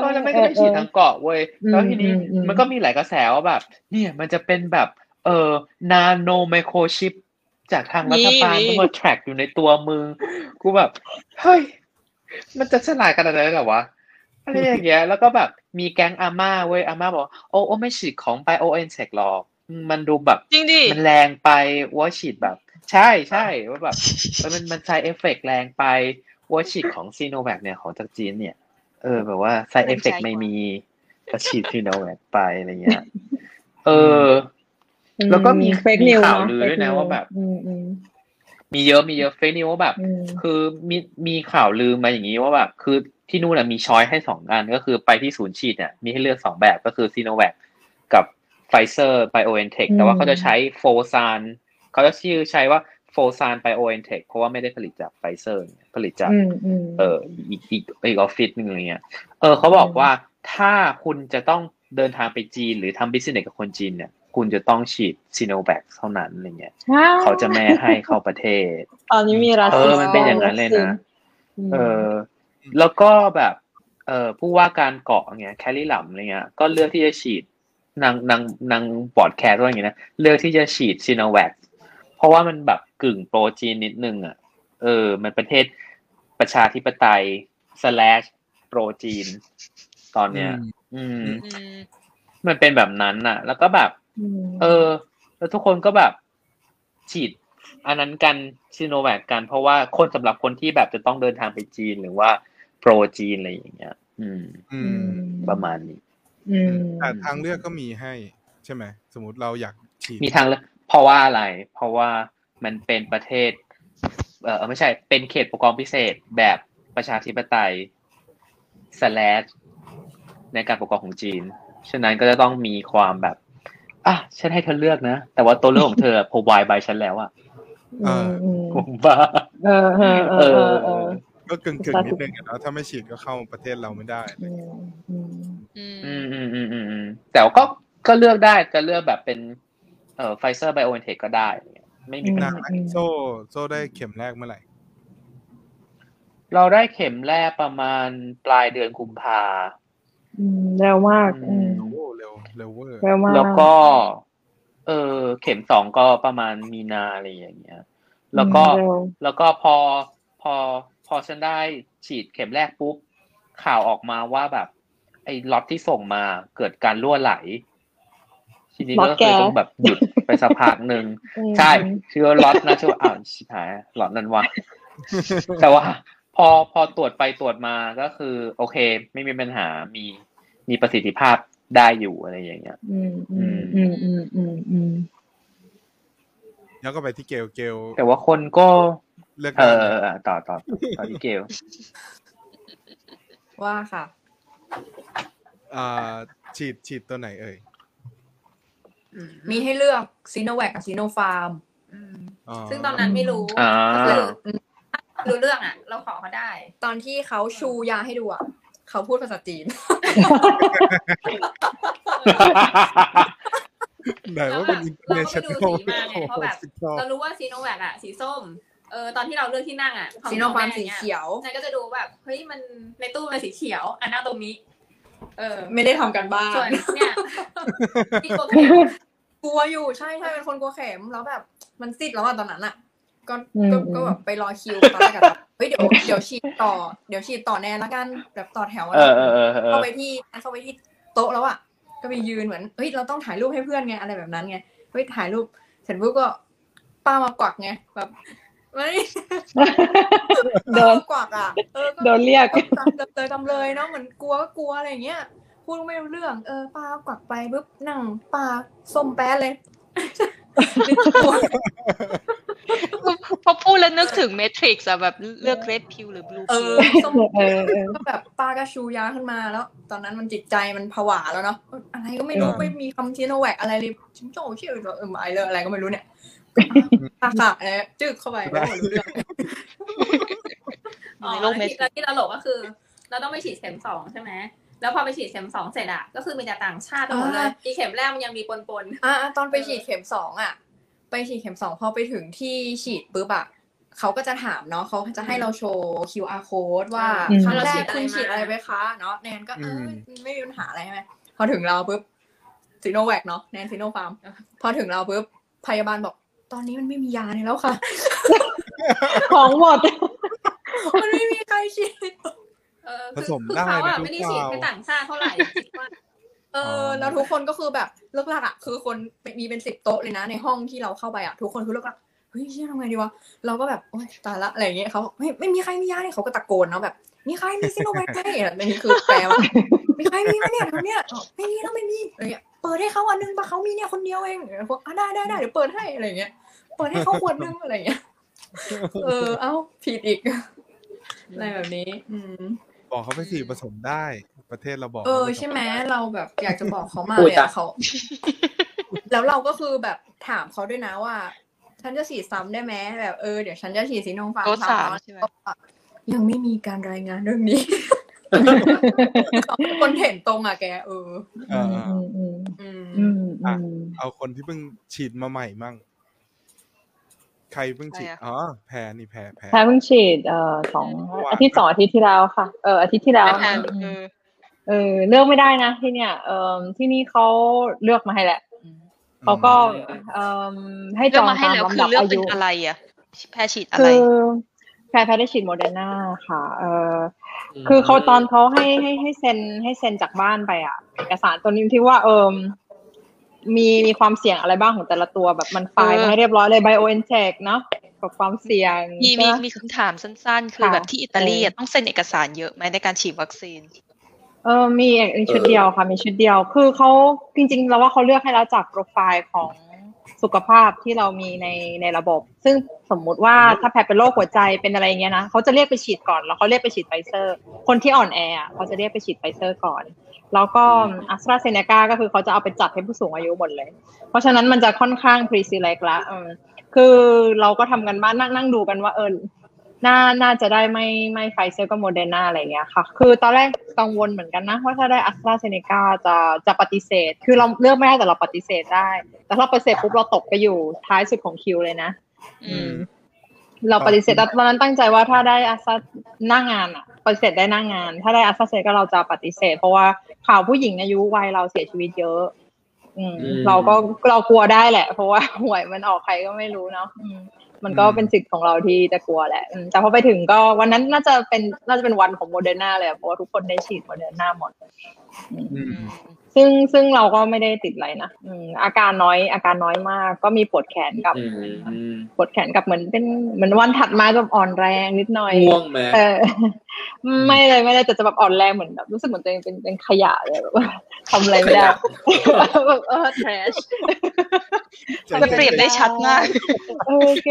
ก็แล้วไม่ก็ไม่ฉีดทั้งเกาะเว้ยแล้วทีนี้มันก็มีหลายกระแสว่าแบบเนี่ยมันจะเป็นแบบเอ่อนาโนไมโครชิปจากทางรัฐบาลต้องมาแทร็กอยู่ในตัวมึงกูแบบเฮ้ยมันจะฉลาดขนาดไหนเหรอวะอะไรอย่างเงี้ยแล้วก็แบบมีแก๊งอาม่าเว้ยอาม่าบอกโอ้โอ้ไม่ฉีดของไบโอเอ็นเทคหรอกมันดูแบบมันแรงไปว่าฉีดแบบใช่ใช่ว่าแบบมันมันไซด์เอฟเฟกต์แรงไปว่าฉีดของซีโนแวคเนี่ยของจากจีนเนี่ยเออแบบว่าไซด์เอฟเฟกต์ไม่มีก็ฉีดซีโนแวคไปอะไรเงี้ยเออแล้วก็มีเฟคนิวส์ด้วยนะว่าแบบมีเยอะมีเยอะเฟคนิวส์ว่าแบบคือมีมีข่าวลือมาอย่างนี้ว่าแบบคือที่นู่นน่ะมีช้อยให้สองอันก็คือไปที่ศูนย์ฉีดเนี่ยมีให้เลือกสองแบบก็คือ Sinovac กับ Pfizer BioNTech แต่ว่าเขาจะใช้ Fosun เขาจะชื่อใช้ว่า Fosun BioNTech เพราะว่าไม่ได้ผลิตจาก Pfizer ผลิตจากเอ่ออีกอีกออฟฟิศนึงอะไรเงี้ยเออเขาบอกว่าถ้าคุณจะต้อง เดินทางไปจีนหรือทำบิสเนสกับคนจีนเนี่ยคุณจะต้องฉีด Sinovac เท่านั้นอะไรเงี้ยเขาจะไม่ให้เข้าประเทศตอนนี้มีรัสเซียมันเป็นอย่างนั้นเลยนะเออแล้วก็แบบเออผู้ว่าการเกาะเงี้ยแคลิลัมอะไรเงี้ยก็เลือกที่จะฉีดนางนางนางบอดแคร์อะไรอย่างเงี้ยนะเลือกที่จะฉีด Sinovac เพราะว่ามันแบบกึ่งโปรจีนนิดนึงอ่ะเออมันประเทศประชาธิปไตยสแลชโปรจีนตอนเนี้ยอืมมันเป็นแบบนั้นน่ะแล้วก็แบบเออแล้วทุกคนก็แบบฉีดอันนั้นกันซิโนแวคกันเพราะว่าคนสำหรับคนที่แบบจะต้องเดินทางไปจีนหรือว่าโปรจีนอะไรอย่างเงี้ยอืมประมาณนี้แต่ทางเลือกก็มีให้ใช่ไหมสมมติเราอยากฉีดมีทางเลือกเพราะว่าอะไรเพราะว่ามันเป็นประเทศเออไม่ใช่เป็นเขตปกครองพิเศษแบบประชาธิปไตยสแลชในการปกครองของจีนฉะนั้นก็จะต้องมีความแบบอ่ะฉันให้เธอเลือกนะแต่ว่าตัวเลือกของเธอ provide by ฉันแล้วอ่ะเออผมว่าเออเออก็กึ่งๆนิดนึงนะถ้าไม่ฉีดก็เข้าประเทศเราไม่ได้อืมๆๆๆแต่ก็ก็เลือกได้จะเลือกแบบเป็นเอ่อ Pfizer BioNTech ก็ได้ไม่มีปัญหาโซโซได้เข็มแรกเมื่อไหร่เราได้เข็มแรกประมาณปลายเดือนกุมภาอืมเร็วมากอืมโอ้เร็วเร็วเวอร์แล้วก็เออเข็มสองก็ประมาณมีนาอะไรอย่างเงี้ยแล้วก็แล้วก็พอพอพอฉันได้ฉีดเข็มแรกปุ๊บข่าวออกมาว่าแบบไอ้ล็อตที่ส่งมาเกิดการรั่วไหลทีนี้ก็เลยต้องแบบหยุดไปสักพักนึงใช่ชื่อล็อตนะชื่ออ่านชิบหายล็อตนั้นวะแต่ว่าพอพอตรวจไปตรวจมาก็คือโอเคไม่มีปัญหามีมีประสิทธิภาพได้อยู่อะไรอย่างเงี้ยอืมอืมอืมอืมอืมแล้วก็ไปที่เกลเกลแต่ว่าคนก็เออต่อต่อต่อที่เกลว่าค่ะอ่าฉีดฉีดตัวไหนเอ่ยมีให้เลือกซีโนแวคกับซีโนฟาร์มซึ่งตอนนั้นไม่รู้ก็คือรู้เรื่องอ่ะเราขอเขาได้ตอนที่เขาชูยาให้ดูอ่ะเขาพูดภาษาจีนไหนว่าเป็น international เขาแบบเรารู้ว่าซีโนแวคอ่ะสีส้มเออตอนที่เราเลือกที่นั่งอ่ะซีโนฟาร์มสีเขียวนายก็จะดูแบบเฮ้ยมันในตู้มันสีเขียวอันหน้าตรงนี้เออไม่ได้ทำกันบ้านส่วนเนี่ยที่กลัวเข็มกลัวอยู่ใช่ใช่เป็นคนกลัวเข็มแล้วแบบมันซิดแล้วอ่ะตอนนั้นอ่ะก็ก็แบบไปรอคิวตอนแรกกับเฮ้ยเดี๋ยวเดี๋ยวฉีดต่อเดี๋ยวฉีดต่อแน่ละกันแบบต่อแถวอะไรเข้าไปที่เข้าไปที่โต๊ะแล้วอ่ะก็ไปยืนเหมือนเฮ้ยเราต้องถ่ายรูปให้เพื่อนไงอะไรแบบนั้นไงเฮ้ยถ่ายรูปเสร็จปุ๊บก็ป้ามากวักไงแบบไม่โดนกวักอ่ะโดนเรียกเตยทำเลยเนาะเหมือนกลัวก็กลัวอะไรอย่างเงี้ยพูดไม่รู้เรื่องเออป้ากวักไปปุ๊บนั่งป้าส้มแป๊ดเลยพอพูดแล้วนึกถึงเมทริกซ์อะแบบเลือกเรดพิวหรือบลูพิวก็แบบป้าก็ชูยาขึ้นมาแล้วตอนนั้นมันจิตใจมันผวาแล้วเนาะอะไรก็ไม่รู้ไม่มีคำซีโนแวคอะไรเลยชิมโจ้ชื่อเออไอเลอร์อะไรก็ไม่รู้เนี่ยปากปากเนี่ยจึ๊กเข้าไปไม่รู้เรื่องอ๋อแล้วที่ตลกก็คือเราต้องไปฉีดเข็มสองใช่ไหมแล้วพอไปฉีดเข็มสองเสร็จอ่ะก็คือมีแต่ต่างชาติทั้งหมดเลยอีเข็มแรกมันยังมีปนๆอ่ะตอนไปฉีดเข็มสองอ่ะไปฉีดเข็มสองพอไปถึงที่ฉีดปุ๊บอ่ะเขาก็จะถามเนาะเขาจะให้เราโชว์ คิว อาร์ code ว่าครั้งแรกคุณฉีดอะไรไปคะเนาะแนนก็เออไม่มีปัญหาอะไรใช่ไหมพอถึงเราปุ๊บซิโนแวคเนาะแนนซิโนฟาร์มพอถึงเราปุ๊บพยาบาลบอกตอนนี้มันไม่มียาแล้วค่ะของหมดมันไม่มีใครฉีดเออคือเขาอ่ะไม่ได้ฉีดให้ต่างชาติเท่าไหร่คิดว่าเออแล้วทุกคนก็คือแบบเลิกลักอ่ะคือคนมีเป็นสิบโต๊ะเลยนะในห้องที่เราเข้าไปอ่ะทุกคนคือเลิกลักเฮ้ยเชี่ยทำไงดีวะเราก็แบบโอ๊ยตายละอะไรอย่างเงี้ยเขาไม่ไม่มีใครมียาเนี่ยเขาก็ตะโกนเนาะแบบมีใครมีซิโนแวคได้อะไรนี่คือแปลว่ามีใครมีมั้ยเนี่ยตรงเนี้ยไม่มีแล้วไม่มีอะไรเงี้ยเปิดให้เขาอันนึงป่ะเขามีเนี่ยคนเดียวเองพวกอ่ะได้ๆๆเดี๋ยวเปิดให้อะไรอย่างเงี้ยเปิดให้เขาขวดนึงอะไรอย่างเงี้ยเออเอ้าผิดอีกอะไรแบบนี้อืมบอกเขาไปสิผสมได้ประเทศเราบอกเออใช่ไหมเราแบบอยากจะบอกเขามากเลยเขาแล้วเราก็คือแบบถามเขาด้วยนะว่าฉันจะฉีดซ้ำได้ไหมแบบเออเดี๋ยวฉันจะฉีดซีโนฟาร์มซ้ำแล้วยังไม่มีการรายงานเรื่องนี้ คนเห็นตรงอ่ะแกเออเอออืมอ่ะเอาคนที่เพิ่งฉีดมาใหม่มั่งใครเพิ่งฉีดอ๋อแพรนี่แพรแพรแพรเพิ่งฉีดเอ่อสองอาทิตย์สองอาทิตย์ที่แล้วค่ะเอออาทิตย์ที่แล้วเออเลือกไม่ได้นะที่เนี่ยเอ่อที่นี่เค้าเลือกมาให้แหละเค้าก็เอ่อให้จองตามลำดับอายุอะไรอ่ะแพรฉีดอะไรแพรแพรได้ฉีด Moderna ค่ะเออคือเขาตอนเขาให้ให้ให้เซ็นให้เซ็นจากบ้านไปอ่ะเอกสารตัวนี้ที่ว่าเออมีมีความเสี่ยงอะไรบ้างของแต่ละตัวแบบมันไฟล์มาให้เรียบร้อยเลย BioNTech เนาะกับความเสี่ยงมีมีมีคำถามสั้นๆคือแบบที่อิตาลีต้องเซ็นเอกสารเยอะไหมในการฉีดวัคซีนเออมีอีกชุดเดียวค่ะมีชุดเดียวคือเขาจริงๆแล้วว่าเขาเลือกให้แล้วจากโปรไฟล์ของสุขภาพที่เรามีในในระบบซึ่งสมมุติว่าถ้าแพทย์เป็นโรคหัวใจเป็นอะไรอย่างเงี้ยนะเขาจะเรียกไปฉีดก่อนแล้วเขาเรียกไปฉีดไฟเซอร์คนที่อ่อนแออ่ะเขาจะเรียกไปฉีดไฟเซอร์ก่อนแล้วก็ AstraZeneca ก็คือเขาจะเอาไปจัดให้ผู้สูงอายุหมดเลยเพราะฉะนั้นมันจะค่อนข้าง pre-select ละคือเราก็ทำกันบ้านนั่งนั่งดูกันว่าเออน่าน่าจะได้ไม่ไม่ไฟเซอร์ก็โมเดอร์นาอะไรเงี้ยค่ะคือตอนแรกกังวลเหมือนกันนะว่าถ้าได้ AstraZeneca จะจะปฏิเสธคือเราเลือกไม่ได้แต่เราปฏิเสธได้แต่เราปฏิเสธปุ๊บเราตกไปอยู่ท้ายสุดของคิวเลยนะอืมเราปฏิเสธตอนนั้นตั้งใจว่าถ้าได้ Astra หน้างานอ่ะปฏิเสธได้หน้างานถ้าได้ AstraZeneca เราจะปฏิเสธเพราะว่าข่าวผู้หญิงอายุวัยเราเสียชีวิตเยอะอืมเราก็เรากลัวได้แหละเพราะว่าหวยมันออกใครก็ไม่รู้เนาะมันก็เป็นสิทธิ์ของเราที่จะกลัวแหละแต่พอไปถึงก็วันนั้นน่าจะเป็นน่าจะเป็นวันของโมเดอร์นาเลยเพราะว่าทุกคนได้ฉีดโมเดอร์นาหมดซึ่งซึ่งเราก็ไม่ได้ติดอะไรนะอาการน้อยอาการน้อยมากก็มีปวดแขนกับปวดแขนกับเหมือนเป็นเหมือนวันถัดมาจะอ่อนแรงนิดหน่อยง่วงไหมไม่เลยไม่เลยแต่จะแบบอ่อนแรงเหมือนแบบรู้สึกเหมือนตัวเองเป็นเป็นขยะเลยแบบว่าทำอะไรไม่ได้แบบเออ trash จะเปรียบได้ชัดมากโอเค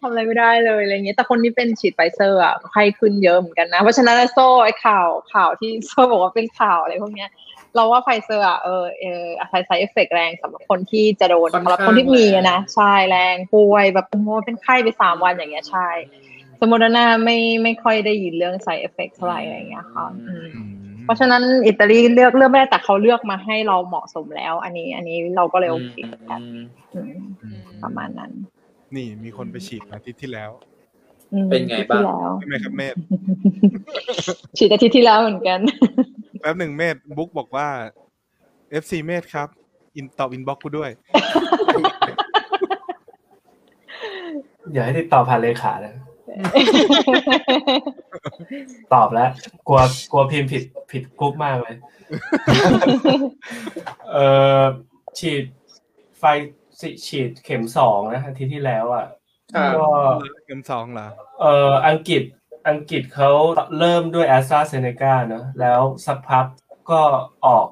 ทำอะไรไม่ได้เลยอะไรเงี้ยแต่คนนี้เป็นฉีดไฟเซอร์อ่ะไข้ขึ้นเยอะเหมือนกันนะเพราะฉะนั้นโซ่ไอ้ข่าวข่าวที่โซ่บอกว่าเป็นข่าวอะไรพวกเนี้ยเราว่าไฟเซอร์อ่ะเออเออใช้ไซด์เอฟเฟคแรงสำหรับคนที่จะโดนสำหรับคนที่มีนะใช่แรงป่วยแบบโมเป็นไข้ไปสามวันอย่างเงี้ยใช่สมมุติว่าไม่ไม่ค่อยได้ยินเรื่อง side effect เท่าไหร่อะไรอย่างเงี้ยค่ะเพราะฉะนั้นอิตาลีเลือกเลือกไม่ได้แต่เขาเลือกมาให้เราเหมาะสมแล้วอันนี้อันนี้เราก็เลยโอเคกันประมาณนั้นนี่มีคนไปฉีดอาทิตย์ที่แล้วเป็นไงบ้างใช่ไหมครับเมธฉีดอาทิตย์ที่แล้วเหมือนกันแป๊บหนึ่งเมธบุ๊กบอกว่า เอฟ ซี เมธครับอินตอบอินบ็อกซ์กูด้วยอย่าให้ติดต่อผ่านเลขานะตอบแล้วกลัวกลัวพิมพ์ผิดผิดกรุ๊ปมากเลยเอ่อฉีดไฟฉีดเข็มสองนะอาทิตย์ที่แล้วอ่ะก็เข็มสองเหรอเอ่ออังกฤษอังกฤษเขาเริ่มด้วย AstraZeneca เนอะแล้วสักพักก็ออก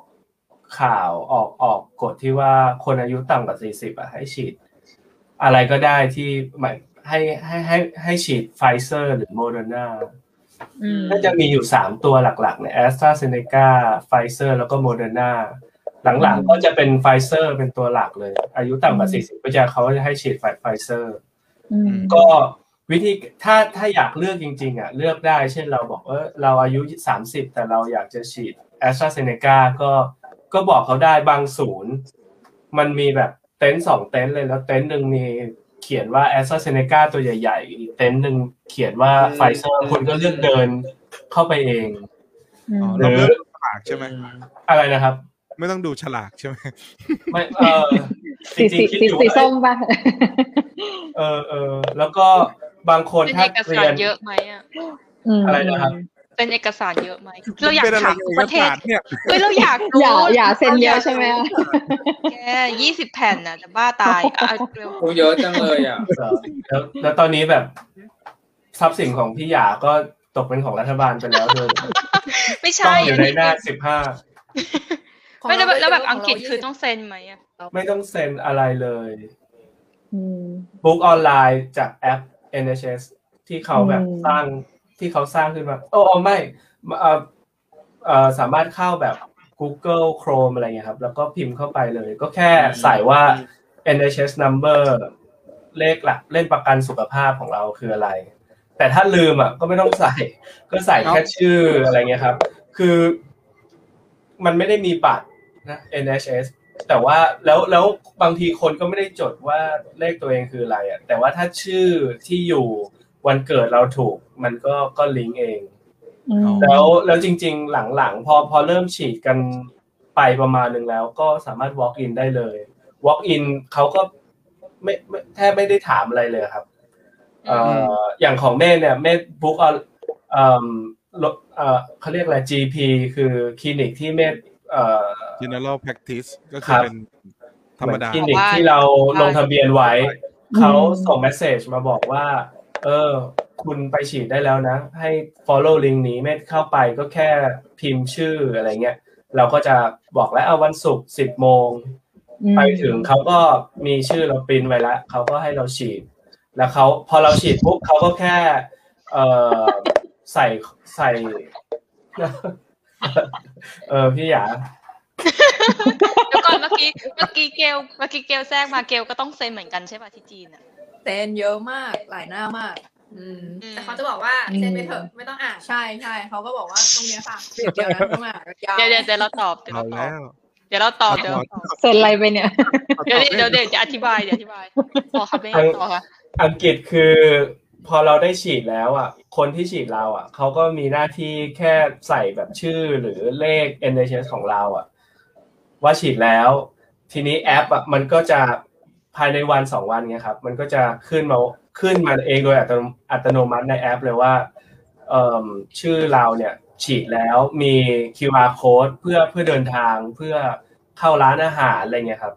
ข่าวออกออกกฎที่ว่าคนอายุต่ำกว่าสี่สิบอ่ะให้ฉีดอะไรก็ได้ที่หมายให้ให้ให้ให้ฉีด Pfizer หรือ Moderna อืมก็จะมีอยู่สามตัวหลักๆเนี่ย AstraZeneca Pfizer แล้วก็ Moderna หลังๆก็จะเป็น Pfizer เป็นตัวหลักเลยอายุต่ำกว่าสี่สิบก็จะเขาจะให้ฉีด Pfizer อืมก็วิธีถ้าถ้าอยากเลือกจริงๆอ่ะเลือกได้เช่นเราบอกเออเราอายุสามสิบแต่เราอยากจะฉีด AstraZeneca ก็ก็บอกเขาได้บางศูนย์มันมีแบบเต็นท์สองเต็นท์เลยแล้วเต็นท์นึงมีเขียนว่า AstraZeneca ตัวใหญ่ๆอีกเต็นท์นึงเขียนว่า Pfizer คนก็เลือกเดินเข้าไปเองอ๋อเราเลือกฉลากใช่มั้ยอะไรนะครับไม่ต้องดูฉลากใช่มั้ยไม่เอ่อสีสีส้มป่ะเออๆแล้วก็บางคนถ้าเรียนเยอะมั้ยอ่ะอะไรนะครับเป็นเอกสารเยอะไหมเราอยากถามประเทศเนี่ยเฮ้ยเราอยากอย่าอย่าเซ็นเยอะใช่ไหมแกยี่สิบแผ่นน่ะจะบ้าตายอ่ะเร็วเยอะจังเลยอ่ะแล้วแล้วตอนนี้แบบทรัพย์สินของพี่หยาก็ตกเป็นของรัฐบาลไปแล้วเลยไม่ใช่อยู่ในหน้าสิบห้าไม่แล้วแบบอังกฤษคือต้องเซ็นไหมอ่ะไม่ต้องเซ็นอะไรเลยบุ๊กออนไลน์จากแอป เอ็น เอช เอส ที่เขาแบบสร้างที่เขาสร้างขึ้นมาโอ้ๆไม่เอ่อเอ่อสามารถเข้าแบบ Google Chrome อะไรเงี้ยครับแล้วก็พิมพ์เข้าไปเลยก็แค่ใส่ว่า เอ็น เอช เอส number เลขหลักเล่นประกันสุขภาพของเราคืออะไรแต่ถ้าลืมอ่ะก็ไม่ต้องใส่ก็ใส่แค่ชื่ออะไรเงี้ยครับ คือมันไม่ได้มีบัตรนะ เอ็น เอช เอส แต่ว่าแล้วแล้วบางทีคนก็ไม่ได้จดว่าเลขตัวเองคืออะไรอ่ะแต่ว่าถ้าชื่อที่อยู่วันเกิดเราถูกมันก็ก็ลิงก์เองแล้วแล้วจริงๆหลังๆพอพอเริ่มฉีดกันไปประมาณนึงแล้วก็สามารถ walk in ได้เลย walk in เขาก็ไม่ไม่แทบไม่ได้ถามอะไรเลยครับเอ่ออย่างของเมธเนี่ยเมธบุ๊กเอาเอ่อเอ่อเขาเรียกอะไร จี พี คือคลินิกที่เมธเอ่อ general practice ก็คือเป็นธรรมดาคลินิกที่เราลงทะเบียนไว้เขาส่งเมสเสจมาบอกว่าเออคุณไปฉีดได้แล้วนะให้ follow link นี้เมธเข้าไปก็แค่พิมพ์ชื่ออะไรเงี้ยเราก็จะบอกแล้วเอาวันศุกร์ สิบโมงไปถึงเขาก็มีชื่อเราปริ้นไว้แล้วเขาก็ให้เราฉีดแล้วเขาพอเราฉีดปุ๊บเขาก็แค่เอ่อใส่ใส่เออพี่หยาเดี๋ยวก่อนเมื่อกี้เมื่อกี้เกลเมื่อกี้เกลแทรกมาเกลก็ต้องเซ็นเหมือนกันใช่ป่ะที่จีนอ่ะเซ็นเยอะมากหลายหน้ามากอืมแต่เขาจะบอกว่าเซ็นไปเถอะไม่ต้องอ่านใช่ๆเขาก็บอกว่าตรงเนี้ยค่ะเดี๋ยวนะมากเดี๋ยวๆเดี๋ยวเราตอบเดี๋ยวเราตอบเดี๋ยวเราตอบเดี๋ยวเซ็นอะไรไปเนี่ยเดี๋ยวเดี๋ยวเดี๋ยวจะอธิบายเดี๋ยวอธิบายต่อค่ะไม่ต่อค่ะอังกฤษคือพอเราได้ฉีดแล้วอ่ะคนที่ฉีดเราอ่ะเขาก็มีหน้าที่แค่ใส่แบบชื่อหรือเลข เอ็น เอช เอส ของเราอ่ะว่าฉีดแล้วทีนี้แอปอ่ะมันก็จะภายในวันสองวันเงี้ยครับมันก็จะขึ้นมาขึ้นมาเองโดยอัตโนมัติในแอปเลยว่าเอ่อชื่อเราเนี่ยฉีดแล้วมี คิว อาร์ code เพื่อเพื่อเดินทางเพื่อเข้าร้านอาหารอะไรเงี้ยครับ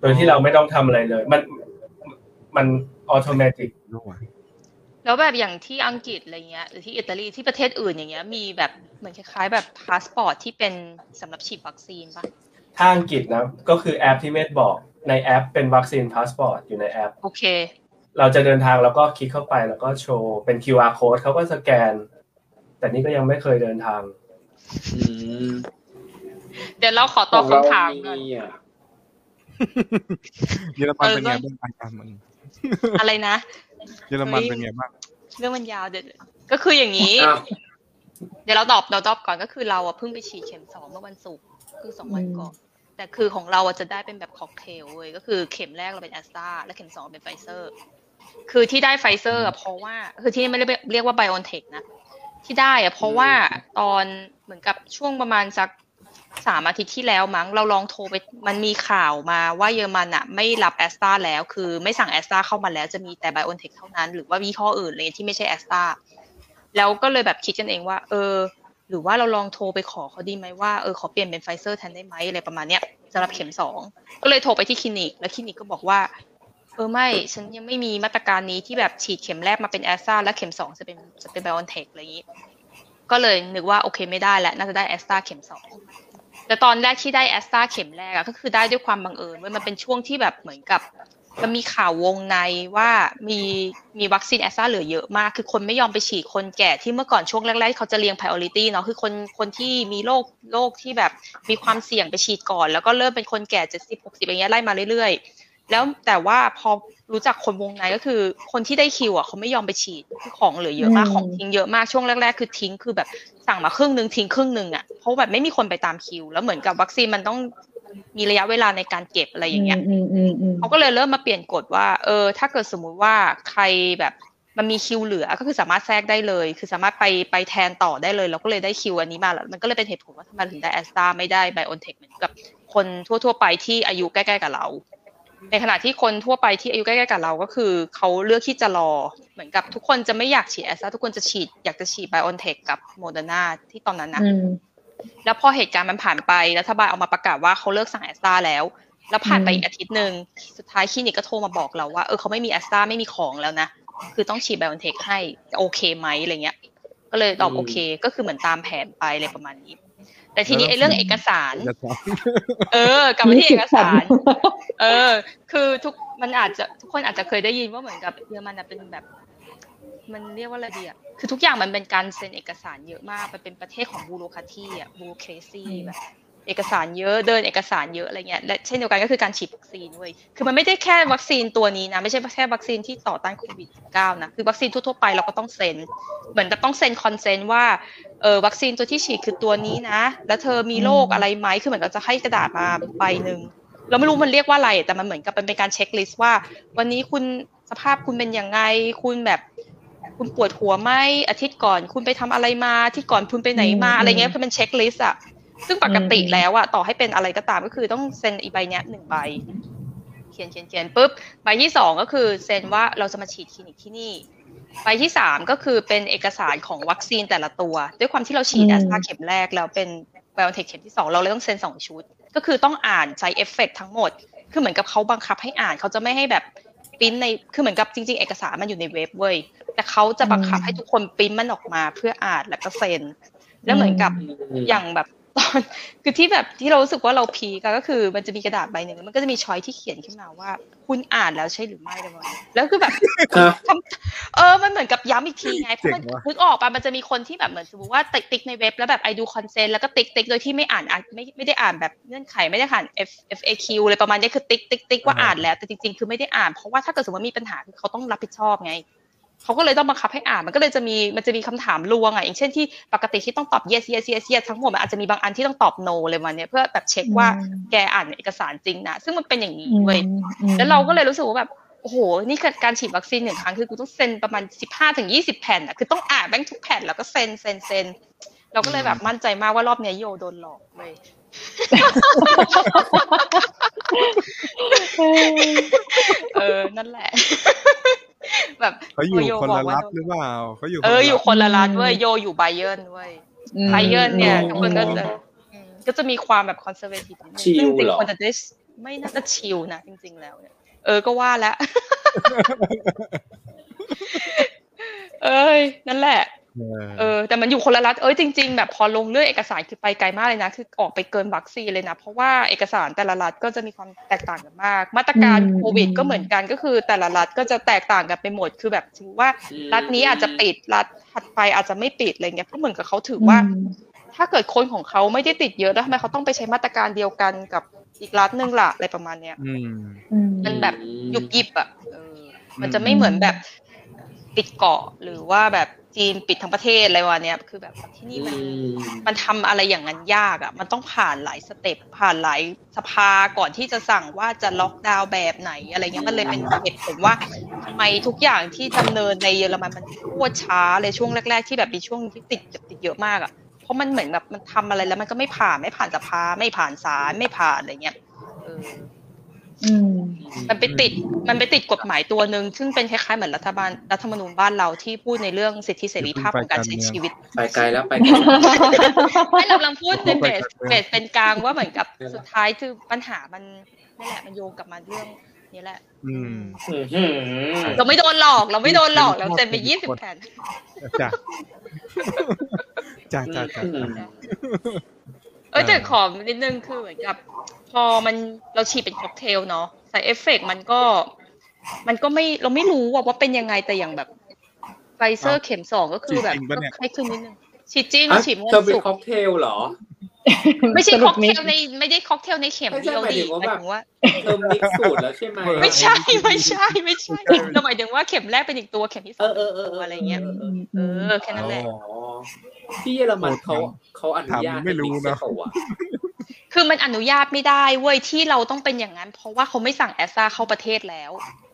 โดยที่เราไม่ต้องทำอะไรเลยมันมันออโตเมติกแล้วแบบอย่างที่อังกฤษอะไรเงี้ยหรือที่อิตาลีที่ประเทศอื่นอย่างเงี้ยมีแบบเหมือนคล้ายๆแบบพาสปอร์ตที่เป็นสำหรับฉีดวัคซีนป่ะถ้าอังกฤษนะก็คือแอปที่เมธบอกในแอปเป็นวัคซีนพาสปอร์ตอยู่ในแอปโอเคเราจะเดินทางแล้วก็คลิกเข้าไปแล้วก็โชว์เป็น คิว อาร์ code เขาก็สแกนแต่นี่ก็ยังไม่เคยเดินทางเดี๋ยวเราขอตอบคำถามก่อนเยอรมันเป็นไงบ้างอะไรนะเยอรมันเป็นไงบ้างเรื่องมันยาวเด็ดก็คืออย่างนี้เดี๋ยวเราตอบเราตอบก่อนก็คือเราอ่ะเพิ่งไปฉีดเข็มสองเมื่อวันศุกร์คือสองวันก่อนแต่คือของเราอ่ะจะได้เป็นแบบค็อกเทลเว้ยก็คือเข็มแรกเราเป็น Astra และเข็มสองเป็น Pfizer คือที่ได้ Pfizer อ่ะเพราะว่าคือที่ไม่ได้เรียกว่า BioNTech นะที่ได้อ่ะเพราะว่าตอนเหมือนกับช่วงประมาณสักสามอาทิตย์ที่แล้วมั้งเราลองโทรไปมันมีข่าวมาว่าเยอรมันน่ะไม่รับ Astra แล้วคือไม่สั่ง Astra เข้ามาแล้วจะมีแต่ BioNTech เท่านั้นหรือว่ายี่ห้ออื่นอะไรที่ไม่ใช่ Astra แล้วก็เลยแบบคิดกันเองว่าเออหรือว่าเราลองโทรไปขอเขาดีไหมว่าเออขอเปลี่ยนเป็น Pfizer แทนได้ไหมอะไรประมาณเนี้ยสำหรับเข็มสองก็เลยโทรไปที่คลินิกแล้วคลินิกก็บอกว่าเออไม่ฉันยังไม่มีมาตรการนี้ที่แบบฉีดเข็มแรกมาเป็น Astra และเข็มสองจะเป็นจะเป็น BioNTech อะไรอย่างงี้ก็เลยนึกว่าโอเคไม่ได้แล้วน่าจะได้ Astra เข็มสองแต่ตอนแรกที่ได้แอสตราเข็มแรกอะก็คือได้ด้วยความบังเอิญว่ามันเป็นช่วงที่แบบเหมือนกับมันมีข่าววงในว่ามีมีวัคซีนแอสตราเหลือเยอะมากคือคนไม่ยอมไปฉีดคนแก่ที่เมื่อก่อนช่วงแรกๆเขาจะเรียง priority เนาะคือคนคนที่มีโรคโรคที่แบบมีความเสี่ยงไปฉีดก่อนแล้วก็เริ่มเป็นคนแก่เจ็ดสิบ หกสิบอย่างเงี้ยไล่มาเรื่อยๆแล้วแต่ว่าพอรู้จักคนวงในก็คือคนที่ได้คิวอ่ะเขาไม่ยอมไปฉีดคือของเหลือเยอะมากของทิ้งเยอะมากช่วงแรกๆคือทิ้งคือแบบสั่งมาครึ่งนึงทิ้งครึ่งนึงอ่ะเพราะแบบไม่มีคนไปตามคิวแล้วเหมือนกับวัคซีนมันต้องมีระยะเวลาในการเก็บอะไรอย่างเงี้ยเขาก็เลยเริ่มมาเปลี่ยนกฎว่าเออถ้าเกิดสมมุติว่าใครแบบมันมีคิวเหลือก็คือสามารถแทรกได้เลยคือสามารถไปไปแทนต่อได้เลยเราก็เลยได้คิวอันนี้มาแล้วมันก็เลยเป็นเหตุผลว่าทำไมถึงได้แอสตราไม่ได้ไบโอนเทคเหมือนกับคนทั่วๆไปที่อายุใกล้ๆกับเราในขณะที่คนทั่วไปที่อายุใกล้ๆกับเราก็คือเขาเลือกที่จะรอเหมือนกับทุกคนจะไม่อยากฉีดแอสตราทุกคนจะฉีดอยากจะฉีด BioNTech กับ Moderna ที่ตอนนั้นนะแล้วพอเหตุการณ์มันผ่านไปรัฐบาลออกมาประกาศว่าเขาเลิกสั่งแอสตราแล้วแล้วผ่านไปอีกอาทิตย์นึงสุดท้ายคลินิกก็โทรมาบอกเราว่าเออเขาไม่มีแอสตราไม่มีของแล้วนะคือต้องฉีด BioNTech ให้โอเคไหมอะไรเงี้ยก็เลยตอบโอเคก็คือเหมือนตามแผนไปอะไรประมาณนี้แต่ทีนี้ไอ้เรื่องเอกสารเออกลับมาที่เอกสารเออคือทุกมันอาจจะทุกคนอาจจะเคยได้ยินว่าเหมือนกับเยอรมันน่ะเป็นแบบมันเรียกว่าอะไรดีอ่ะคือทุกอย่างมันเป็นการเซ็นเอกสารเยอะมากมันเป็นประเทศของบูโรคราตี้อ่ะบูโรเครซีแบบ เอกสารเยอะเดินเอกสารเยอะอะไรเงี้ยและเช่นเดียวกันก็คือการฉีดวัคซีนเว้ยคือมันไม่ได้แค่วัคซีนตัวนี้นะไม่ใช่แค่วัคซีนที่ต่อต้านโควิดสิบเก้านะคือวัคซีนทั่วๆไปเราก็ต้องเซ็นเหมือนจะต้องเซ็นคอนเซนต์ว่าเออวัคซีนตัวที่ฉีดคือตัวนี้นะแล้วเธอมีโรคอะไรไหมคือเหมือนเราจะให้กระดาษมาใบนึงเราไม่รู้มันเรียกว่าอะไรแต่มันเหมือนกับเป็นการเช็คลิสต์ว่าวันนี้คุณสภาพคุณเป็นยังไงคุณแบบคุณปวดหัวไหมอาทิตย์ก่อนคุณไปทำอะไรมาที่ก่อนคุณไปไหนมาอะไรเงี้ยคือมันเช็คลิสต์อะซึ่งปกติแล้วอะต่อให้เป็นอะไรก็ตามก็คือต้องเซ็นอีใบเนี้ยหนึ่งใบเขียนเขียนเขียนปุ๊บใบที่สองก็คือเซ็นว่าเราจะมาฉีดคลินิกที่นี่ใบที่สามก็คือเป็นเอกสารของวัคซีนแต่ละตัวด้วยความที่เราฉีดแอสตราเข็มแรกแล้วเป็นไบโอเทคเข็มที่สองเราเลยต้องเซ็นสองชุดก็คือต้องอ่านไซด์เอฟเฟกต์ทั้งหมดคือเหมือนกับเขาบังคับให้อ่านเขาจะไม่ให้แบบปริ้นในคือเหมือนกับจริงๆเอกสารมันอยู่ในเว็บเว้ยแต่เขาจะบังคับให้ทุกคนปริ้นมันออกมาเพื่ออ่านแล้วก็เซ็นแล้วเหมือนกับอย่างแบบตอนคือที่แบบที่เรารู้สึกว่าเราพีก็ก็คือมันจะมีกระดาษใบหนึ่งมันก็จะมีช้อยที่เขียนขึ้นมาว่าคุณอ่านแล้วใช่หรือไม่นะวะแล้วคือแบบเออมันเหมือนกับย้ำอีกทีไงเพราะมันนึกออกป่ะมันจะมีคนที่แบบเหมือนสมมติว่าติ๊กติ๊กในเว็บแล้วแบบไอดูคอนเซนต์แล้วก็ติ๊กติ๊กโดยที่ไม่อ่านไม่ไม่ได้อ่านแบบเงื่อนไขไม่ได้อ่าน F F A Q อะไรประมาณนี้คือติ๊กติ๊กติ๊กว่าอ่านแล้วแต่จริงๆคือไม่ได้อ่านเพราะว่าถ้าเกิดสมมติมีปัญหาคือเขาต้องรับผิดชอบไงเขาก็เลยต้องบังคับให้อ่านมันก็เลยจะมีมันจะมีคำถามลวงอ่ะอย่างเช่นที่ปกติที่ต้องตอบ yes yes yes yes ทั้งหมดมันอาจจะมีบางอันที่ต้องตอบ no เลยวันนี้เพื่อแบบเช็คว่าแกอ่านเอกสารจริงนะซึ่งมันเป็นอย่างนี้เว้ยแล้วเราก็เลยรู้สึกว่าแบบโอ้โหนี่การฉีดวัคซีนหนึ่งครั้งคือกูต้องเซ็นประมาณ สิบห้าถึงยี่สิบ แผ่นอ่ะคือต้องอ่านแบงค์ทุกแผ่นแล้วก็เซ็นเซ็นเซ็นเราก็เลยแบบมั่นใจมากว่ารอบนี้โยโดนหลอกเว้ยเออนั่นแหละแบบเขาอยู่คนละรัฐหรือเปล่าเขาอยู่เอออยู่คนละรัฐเว้ยโยอยู่ไบเยิร์นเว้ยไบเยิร์นเนี่ยทุกคนก็จะก็จะมีความแบบคอนเซอร์เวทีฟซึ่งจริงๆคนจะได้ไม่น่าจะชิลนะจริงๆแล้วเนี่ยเออก็ว่าแล้วเอ้ยนั่นแหละเออแต่มันอยู่คนละรัฐเอ้ยจริงๆแบบพอลงเรื่องเอกสารคือไปไกลมากเลยนะคือออกไปเกินวัคซีนเลยนะเพราะว่าเอกสารแต่ละรัฐก็จะมีความแตกต่างกันมากมาตรการโควิดก็เหมือนกันก็คือแต่ละรัฐก็จะแตกต่างกันไปหมดคือแบบถือว่ารัฐนี้อาจจะปิดรัฐถัดไปอาจจะไม่ปิดอะไรเงี้ยก็เหมือนกับเขาถือว่าถ้าเกิดคนของเขาไม่ได้ติดเยอะแล้วทำไมเขาต้องไปใช้มาตรการเดียวกันกับอีกรัฐนึงล่ะอะไรประมาณเนี้ยมันแบบยุบยิบอ่ะเออมันจะไม่เหมือนแบบปิดเกาะหรือว่าแบบจีนปิดทั้งประเทศอะไรวะเนี่ยคือแบบที่นี่มันมันทำอะไรอย่างนั้นยากอ่ะมันต้องผ่านหลายสเต็ปผ่านหลายสภาก่อนที่จะสั่งว่าจะล็อกดาวน์แบบไหนอะไรเงี้ยมันเลยเป็นเหตุผลว่าทำไมทุกอย่างที่ดำเนินในเยอรมันมันโคตรช้าเลยช่วงแรกๆที่แบบมีช่วงที่ติดติดเยอะมากอ่ะเพราะมันเหมือนแบบมันทำอะไรแล้วมันก็ไม่ผ่านไม่ผ่านสภาไม่ผ่านศาลไม่ผ่านอะไรเงี้ยเออมันไปติดมันไปติดกฎหมายตัวนึงซึ่งเป็นคล้ายๆเหมือนรัฐบาลรัฐธรรมนูญบ้านเราที่พูดในเรื่องสิทธิเสรีภาพของการใช้ชีวิตไปไกลแล้วไปไกลให้เรากำลังพูดในเบสเบสเป็นกลางว่าเหมือนกับสุดท้ายคือปัญหามันนี่แหละมันโยงกลับมาเรื่องนี่แหละเราไม่โดนหลอกเราไม่โดนหลอกเราเซ็นไปยี่สิบแผ่นจ้ะจ้ะจ้ะจ้ะเออแต่ขอนิดนึงคือเหมือนกับพอมันเราฉีดเป็นค็อกเทลเนาะใส่เอฟเฟกต์มันก็มันก็ไม่เราไม่รู้ว่าว่าเป็นยังไงแต่อย่างแบบไฟเซอร์เข็มสองก็คือแบบก็คล้ายคลึงนิดนึงฉีดจริงฉีดเมื่อสุกเป็นค็อกเทลเหรอไม่ใช่ค็อกเทลในไม่ได้ค็อกเทลในเข็มเดียวดิหมายถึงว่าเติมมิกซ์สูตรแล้วใช่ไหมไม่ใช่ไม่ใช่ไม่ใช่เราหมายถึงว่าเข็มแรกเป็นอีกตัวเข็มที่สองเป็นอีกตัวอะไรเงี้ยเออแค่นั้นแหละที่เยอรมันเขาเขาอนุญาตไม่รู้นะคือมันอนุญาตไม่ได้เว้ยที่เราต้องเป็นอย่างนั้นเพราะว่าเขาไม่สั่งแอสตราเข้าประเทศแล้ว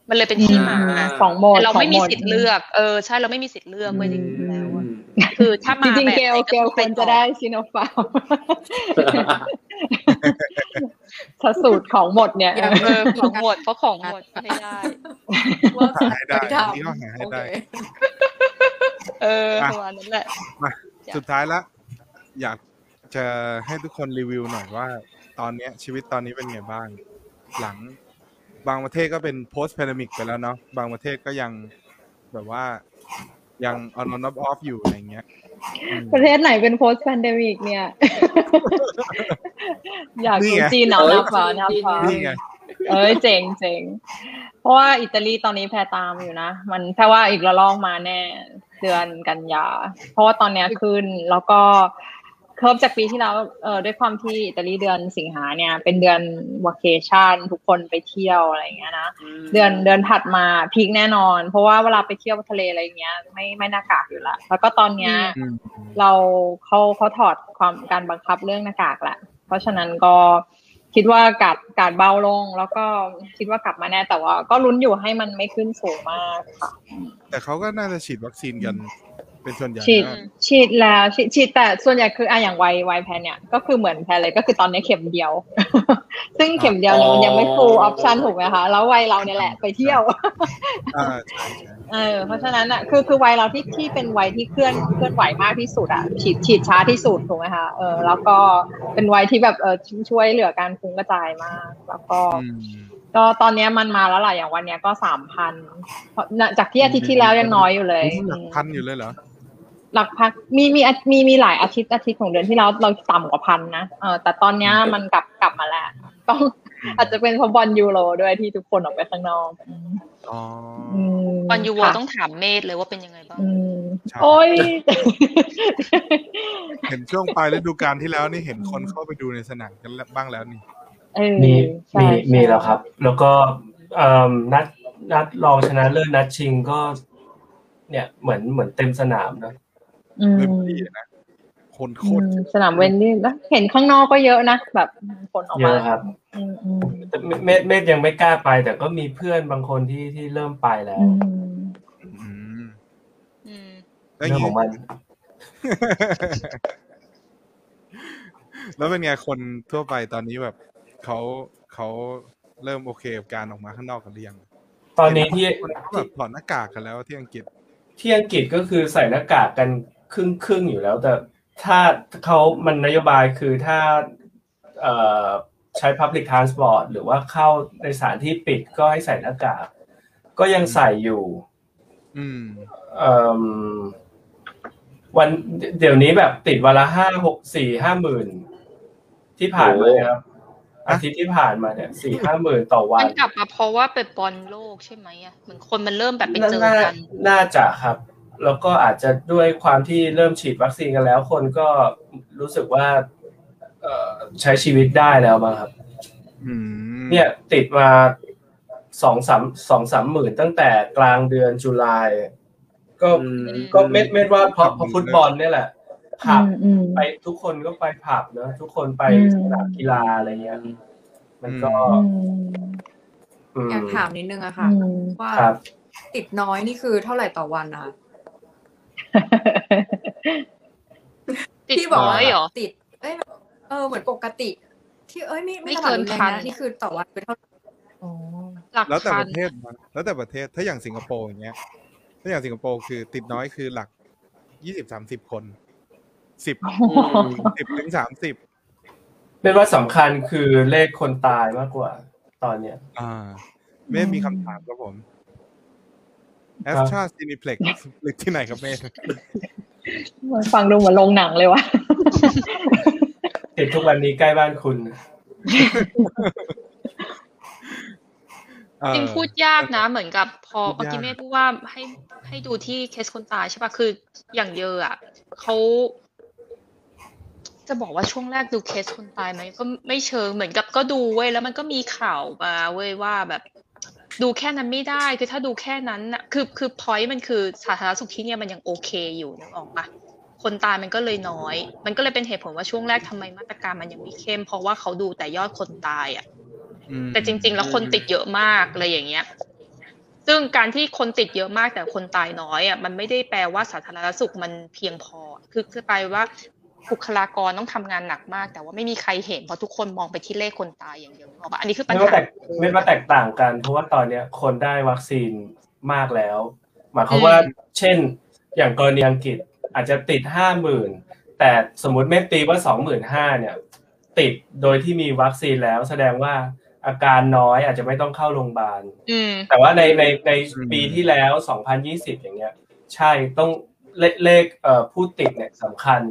มันเลยเป็นที่มาแต่เราไม่มีสิทธิ์เลือกเออใช่เราไม่มีสิทธิ์เลือกเว้ยจริงๆแล้วคือถ้ามาแบบจริงๆเกลเกลควรจะได้ซิโนฟาร์มถ้าสูตรของหมดเนี่ยเออของหมดเพราะของหมดไม่ได้ว่าหายได้นี่ก็หายได้เออประมาณนั้นแหละมาสุดท้ายละอยากจะให้ทุกคนรีวิวหน่อยว่าตอนนี้ชีวิตตอนนี้เป็นไงบ้างหลังบางประเทศก็เป็น post pandemic ไปแล้วเนาะบางประเทศก็ยังแบบว่ายัง on on off off อยู่อะไรเงี้ยประเทศไหนเป็น post pandemic เนี่ยอยากดูจีนหนาวนะฟ้านะฟ้าเอ้ยเจ๋งเจ๋งเพราะว่าอิตาลีตอนนี้แพร่ตามอยู่นะมันแค่ว่าอีกระลอกมาแน่เดือนกันยาเพราะว่าตอนนี้ขึ้นแล้วก็เค คิร์ฟจากปีที่แล้วเอ่อด้วยความที่อิตาลีเดือนสิงหาเนี่ยเป็นเดือนวาเคชั่นทุกคนไปเที่ยวอะไรอย่างเงี้ยนะเดือนเดือนถัดมาพีคแน่นอนเพราะว่าเวลาไปเที่ยวทะเลอะไรอย่างเงี้ยไม่ไม่หน้ากากอยู่ละแล้วก็ตอนเนี้ยเราเขาเขาถอดความการบังคับเรื่องหน้ากากละเพราะฉะนั้นก็คิดว่าอากาศอากาศเบาลงแล้วก็คิดว่ากลับมาแน่แต่ว่าก็ลุ้นอยู่ให้มันไม่ขึ้นสูงมากค่ะแต่เขาก็น่าจะฉีดวัคซีนกันเป็นส่วนใหญ่ฉีดฉีดแล้วฉีดฉีดแต่ส่วนใหญ่คืออ่ะอย่างไวไวแพนเนี่ยก็คือเหมือนแพนเลยก็คือตอนนี้เข็มเดียวซึ่งเข็มเดียวเนี่ยมันยังไม่ฟูลออปชั่นถูกไหมคะแล้วไวเราเนี่ยแหละไปเที่ยวเออเพราะฉะนั้นอ่ะคือคือไวเราที่ที่เป็นไวที่เคลื่อนเคลื่อนไหวมากที่สุดอ่ะฉีดฉีดช้าที่สุดถูกไหมคะเออแล้วก็เป็นไวที่แบบเออช่วยเหลือการฟุ้งกระจายมากแล้วก็ก็ตอนนี้มันมาแล้วล่ะอย่างวันนี้ก็ สามพัน จากที่อาทิตย์ที่แล้วยังน้อยอยู่เลยหลักพันอยู่เลยเหรอหลักพันมีมีมีมีหลายอาทิตย์อาทิตย์ของเดือนที่แล้วเราต่ำกว่าพันนะเออแต่ตอนนี้มันกลับกลับมาแล้วต้องอาจจะเป็นเพราะบอลยูโรด้วยที่ทุกคนออกไปข้างนอกอ๋อบอลยูโรต้องถามเมธเลยว่าเป็นยังไงบ้างโอ้ยเห็นช่วงปลายฤดูกาลที่แล้วนี่เห็นคนเข้าไปดูในสนามกันบ้างแล้วนี่มีมีมีแล้วครับแล้วก็นัดนัดรองชนะเลิศนัดชิงก็เนี่ยเหมือนเหมือนเต็มสนามนะเต็มที่นะคนโคตรสนามเวนนี่แล้วเห็นข้างนอกก็เยอะนะแบบคนออกมาเยอะครับแต่เมธเมธยังไม่กล้าไปแต่ก็มีเพื่อนบางคนที่ที่เริ่มไปแล้วเรื่องของมันแล้วเป็นไงคนทั่วไปตอนนี้แบบเขาเขาเริ่มโอเคกับการออกมาข้างนอกกันหรือยังตอนนี้ที่แบบถอดหน้ากากกันแล้วที่อังกฤษที่อังกฤษก็คือใส่หน้ากากกันครึ่งๆอยู่แล้วแต่ถ้าเขามันนโยบายคือถ้าเอ่อใช้ public transport หรือว่าเข้าในสถานที่ปิดก็ให้ใส่หน้ากากก็ยังใส่อยู่อืมเอ่อวันเดี๋ยวนี้แบบติดวันละห้าหกสี่ห้าหมื่นที่ผ่านมาครับอาทิตย์ที่ผ่านมาเนี่ย สี่ถึงห้าหมื่น ต่อวันมันกลับมาเพราะว่าเป็นบอลโลกใช่ไหมอ่ะเหมือนคนมันเริ่มแบบไปเจอกันน่าจะครับแล้วก็อาจจะด้วยความที่เริ่มฉีดวัคซีนกันแล้วคนก็รู้สึกว่าเอ่อใช้ชีวิตได้แล้วมั้งครับอืมเนี่ยติดมา สองถึงสามหมื่น ตั้งแต่กลางเดือนตุลาคมก็ก็เม็ดเม็ดว่าเพราะฟุตบอลเนี่ยแหละผับไปทุกคนก็ไปผับเนอะทุกคนไปสนามกีฬาอะไรเงี้ยมันก็อยากถามนิดนึงอะค่ะว่าติดน้อยนี่คือเท่าไหร่ต่อวันนะติดน้อยเหรอติดเอ้ยเออเหมือนปกติที่เอ้ยไม่ไม่เกินพันนี่คือต่อวันเป็นเท่าอ๋อแล้วแต่ประเทศแล้วแต่ประเทศถ้าอย่างสิงคโปร์อย่างเงี้ยถ้าอย่างสิงคโปร์คือติดน้อยคือหลักยี่สิบสามสิบคนสิบสิบถึงสามสิบเป็นว่าสำคัญคือเลขคนตายมากกว่าตอนเนี้ยอ่าไม่มีคำถามครับผม AstraZeneca หรือที่ไหนครับแม่ฟังดูเหมือนโรงหนังเลยวะติดทุกวันนี้ใกล้บ้านคุณจริงพูดยากนะเหมือนกับพอเมื่อกี้แม่พูดว่าให้ให้ดูที่เคสคนตายใช่ป่ะคืออย่างเยอะอ่ะเขาจะบอกว่าช่วงแรกดูเคสคนตายไหมก็ไม่เชิงเหมือนกับก็ดูเว้ยแล้วมันก็มีข่าวมาเว้ยว่าแบบดูแค่นั้นไม่ได้คือถ้าดูแค่นั้นน่ะคือคือ point มันคือสาธารณสุขที่เนี่ยมันยังโอเคอยู่นึกออกป่ะคนตายมันก็เลยน้อยมันก็เลยเป็นเหตุผลว่าช่วงแรกทำไมมาตรการมันยังไม่เข้มเพราะว่าเขาดูแต่ยอดคนตายอ่ะแต่จริงๆแล้วคนติดเยอะมากอะไรอย่างเงี้ยซึ่งการที่คนติดเยอะมากแต่คนตายน้อยอ่ะมันไม่ได้แปลว่าสาธารณสุขมันเพียงพอคือคือแปลว่าบุคลากรต้องทำงานหนักมากแต่ว่าไม่มีใครเห็นเพราะทุกคนมองไปที่เลขคนตายอย่างเดียวเอาป่ะอันนี้คือปัญหาไม่ว่าแตกต่างกันเพราะว่าตอนเนี้ยคนได้วัคซีนมากแล้วหมายความว่าเช่นอย่างกรณีอังกฤษอาจจะติด ห้าหมื่น แต่สมมุติไม่ตีว่า สองหมื่นห้าพัน เนี่ยติดโดยที่มีวัคซีนแล้วแสดงว่าอาการน้อยอาจจะไม่ต้องเข้าโรงพยาบาลแต่ว่าในในในปีที่แล้วสองพันยี่สิบอย่างเงี้ยใช่ต้องเลขเลขเอ่อผู้ติดเนี่ยสำคัญ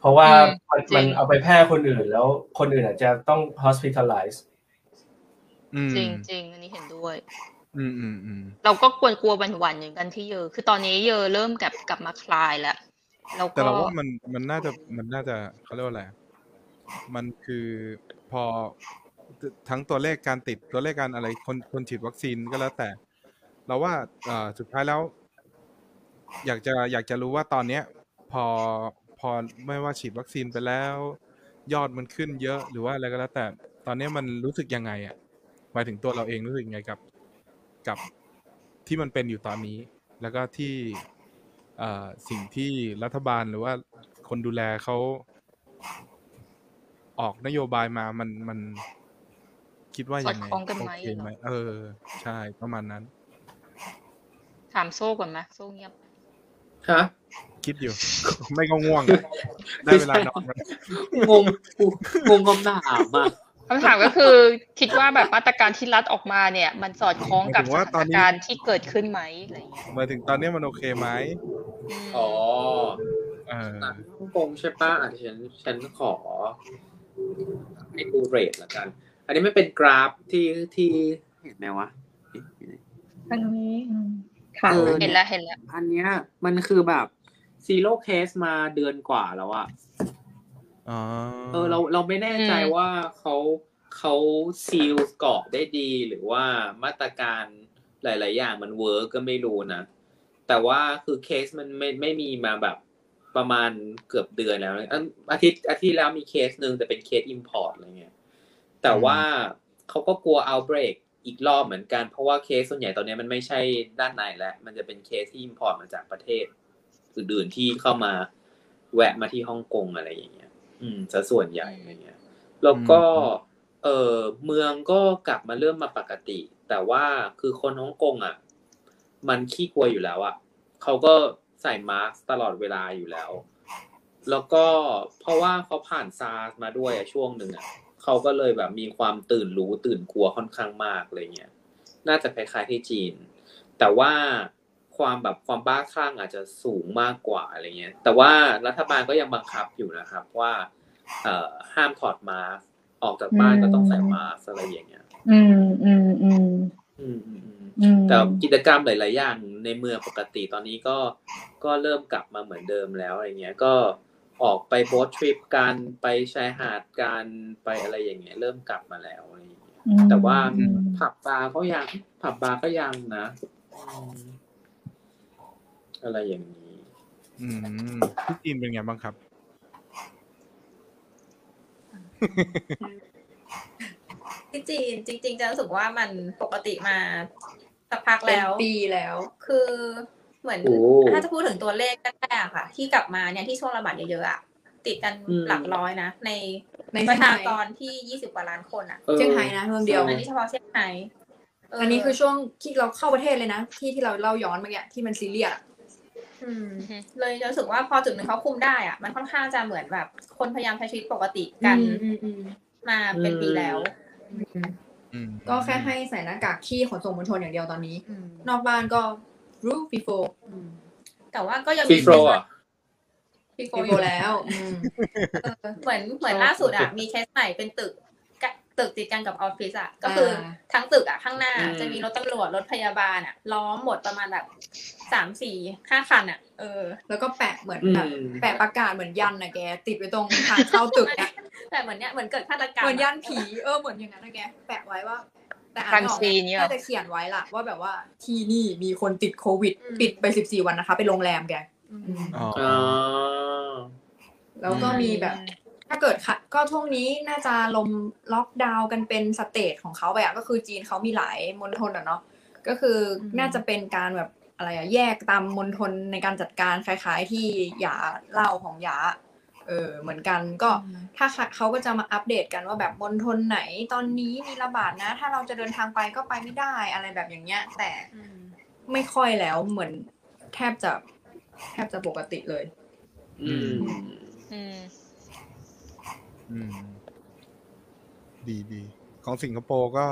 เพราะว่ามันเอาไปแพร่คนอื่นแล้วคนอื่นอาจจะต้อง hospitalize จริงจริงอันนี้เห็นด้วยเราก็กลัวกลัวหวั่นๆอย่างกันที่เยอะคือตอนนี้เยอะเริ่มกลับกลับมาคลายแล้ว แต่เราว่ามันมันน่าจะมันน่าจะเขาเรียกว่าอะไรมันคือพอทั้งตัวเลขการติดตัวเลขการอะไรคนคนฉีดวัคซีนก็แล้วแต่เราว่าสุดท้ายแล้วอยากจะอยากจะรู้ว่าตอนเนี้ยพอพอไม่ว่าฉีดวัคซีนไปแล้วยอดมันขึ้นเยอะหรือว่าอะไรก็แล้วแต่ตอนนี้มันรู้สึกยังไงอ่ะหมายถึงตัวเราเองรู้สึกยังไงกับกับที่มันเป็นอยู่ตอนนี้แล้วก็ที่สิ่งที่รัฐบาลหรือว่าคนดูแลเขาออกนโยบายมามันมันคิดว่ายังไงโอเคไหมเออใช่ประมาณนั้นถามโซ่ก่อนไหมโซ่เงียบฮะคิดอยู่ไม่ก็ง่วงได้เวลานอนงงงงคำถามอ่ะคำถามก็คือคิดว่าแบบมาตรการที่รัฐออกมาเนี่ยมันสอดคล้องกับสถานการณ์ที่เกิดขึ้นไหมอะไรอย่างเงี้ยหมายถึงตอนนี้มันโอเคไหมอ๋อเออฮ่องกงใช่ป่ะอ่ะฉันฉันขอให้กูเรทละกันอันนี้ไม่เป็นกราฟที่ที่เห็นไหมวะอันนี้ค่ะเห็นแล้วเห็นแล้วอันเนี้ยมันคือแบบซีโร่เคสมาเดือนกว่าแล้วอ่ะอ๋อเออเราเราไม่แน่ใจว่าเขาเขาซีลเกาะได้ดีหรือว่ามาตรการหลายๆอย่างมันเวิร์กก็ไม่รู้นะแต่ว่าคือเคสมันไม่ไม่มีมาแบบประมาณเกือบเดือนแล้วอาทิตย์อาทิตย์แล้วมีเคสนึงแต่เป็นเคสอิมพอร์ตอะไรเงี้ยแต่ว่าเขาก็กลัวเอาท์เบรกอีกรอบเหมือนกันเพราะว่าเคสส่วนใหญ่ตอนนี้มันไม่ใช่ด้านในแล้วมันจะเป็นเคสที่อิมพอร์ตมาจากประเทศอื่นๆที่เข้ามาแวะมาที่ฮ่องกงอะไรอย่างเงี้ยอืมซะส่วนใหญ่อะไรเงี้ยแล้วก็เออเมืองก็กลับมาเริ่มมาปกติแต่ว่าคือคนฮ่องกงอ่ะมันขี้กลัวอยู่แล้วอ่ะเขาก็ใส่มาสก์ตลอดเวลาอยู่แล้วแล้วก็เพราะว่าเขาผ่านซาร์สมาด้วยช่วงหนึ่งอ่ะเขาก็เลยแบบมีความตื่นรู้ตื่นกลัวค่อนข้างมากเลยเนี่ยน่าจะคล้ายๆที่จีนแต่ว่าความแบบความบ้าคลั่งอาจจะสูงมากกว่าอะไรเงี้ยแต่ว่ารัฐบาลก็ยังบังคับอยู่นะครับว่าเอ่อห้ามถอดมาสก์ออกจากบ้านก็ต้องใส่มาสก์อะไรอย่างเงี้ยอืมอืมอืมอืมอืมแต่กิจกรรมหลายๆอย่างในเมืองปกติตอนนี้ก็ก็เริ่มกลับมาเหมือนเดิมแล้วอะไรเงี้ยก็ออกไปโบ๊ททริปกันไปชายหาดกันไปอะไรอย่างเงี้ยเริ่มกลับมาแล้วอะไรอย่างเงี้ยแต่ว่าผับบาร์ก็ยังผับบาร์ก็ยังนะอะไรอย่างนี้อืมที่จีนเป็นไงบ้างครับที่จีนจริงๆจะรู้สึกว่ามันปกติมาสักพักแล้วปีแล้วคือเหมือนถ้าจะพูดถึงตัวเลขแรกๆค่ะที่กลับมาเนี่ยที่ช่วงระบาดเยอะๆอ่ะติดกันหลักร้อยนะในประชากรที่ยี่สิบกว่าล้านคนอ่ะเชียงไฮ้นะเพิ่มเดียวอันนี้เฉพาะเชียงไฮ้อันนี้คือช่วงที่เราเข้าประเทศเลยนะที่ที่เราเล่าย้อนมาเนี่ยที่มันซีเรียสอืมเลยรู้สึกว่าพอจุดนึงเขาคุมได้อ่ะมันค่อนข้างจะเหมือนแบบคนพยายามใช้ชีวิตปกติกันมาเป็นปีแล้วก็แค่ให้ใส่หน้ากากที่ขนส่งมวลชนอย่างเดียวตอนนี้นอกบ้านก็รูปฟีโฟแต่ว่าก็ยังมีฟีโฟอ่ะฟีโฟอยู่แล้วเหมือนเหมือนล่าสุดอ่ะมีเคสใหม่เป็นตึกตึกติดกันกับออฟฟิศอ่ะก็คือทั้งตึกอ่ะข้างหน้าจะมีรถตำรวจรถพยาบาลอ่ะล้อมหมดประมาณแบบ สามสี่ห้า คันอ่ะเออแล้วก็แปะเหมือนแบบแปะประกาศเหมือนยันน่ะแกติดไว้ตรงทางเข้าตึกอ่ะแต่เหมือนเนี้ยเหมือนเกิดฆาตกรรมเหมือนยันผีเออเหมือนอย่างนั้นน่ะแกแปะไว้ว่าแต่อ่านออกก็จะเขียนไว้ล่ะว่าแบบว่าที่นี่มีคนติดโควิดปิดไปสิบสี่วันนะคะไปโรงแรมแกอ๋อแล้วก็มีแบบถ้าเกิดค่ะก็ช่วงนี้น่าจะลมล็อกดาวน์กันเป็นสเตจของเขาไปอ่ะก็คือจีนเขามีหลายมณฑลอ่ะเนาะก็คือน่าจะเป็นการแบบอะไรอ่ะแยกตามมณฑลในการจัดการคล้ายๆที่หยาเล่าของหยาเออเหมือนกันก็ถ้าเขาก็จะมาอัปเดตกันว่าแบบมณฑลไหนตอนนี้มีระบาดนะถ้าเราจะเดินทางไปก็ไปไม่ได้อะไรแบบอย่างเงี้ยแต่ไม่ค่อยแล้วเหมือนแทบจะแทบจะปกติเลยอืมอืมอืมดีๆของสิงคโปร์ก็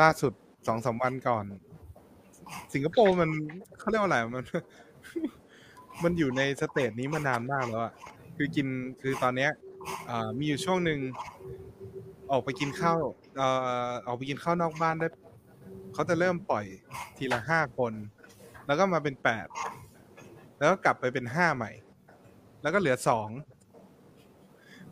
ล่าสุด สองสาม วันก่อนสิงคโปร์มันเค้าเรียกว่าอะไรมันมันอยู่ในสเตจนี้มานานมากแล้วอ่ะคือกินคือตอนเนี้ยเอ่อมีอยู่ช่วงนึงออกไปกินข้าวเอ่อออกไปกินข้าวนอกบ้านได้เค้าจะเริ่มปล่อยทีละห้าคนแล้วก็มาเป็นแปดแล้วก็กลับไปเป็นห้าใหม่ แล้วก็เหลือสอง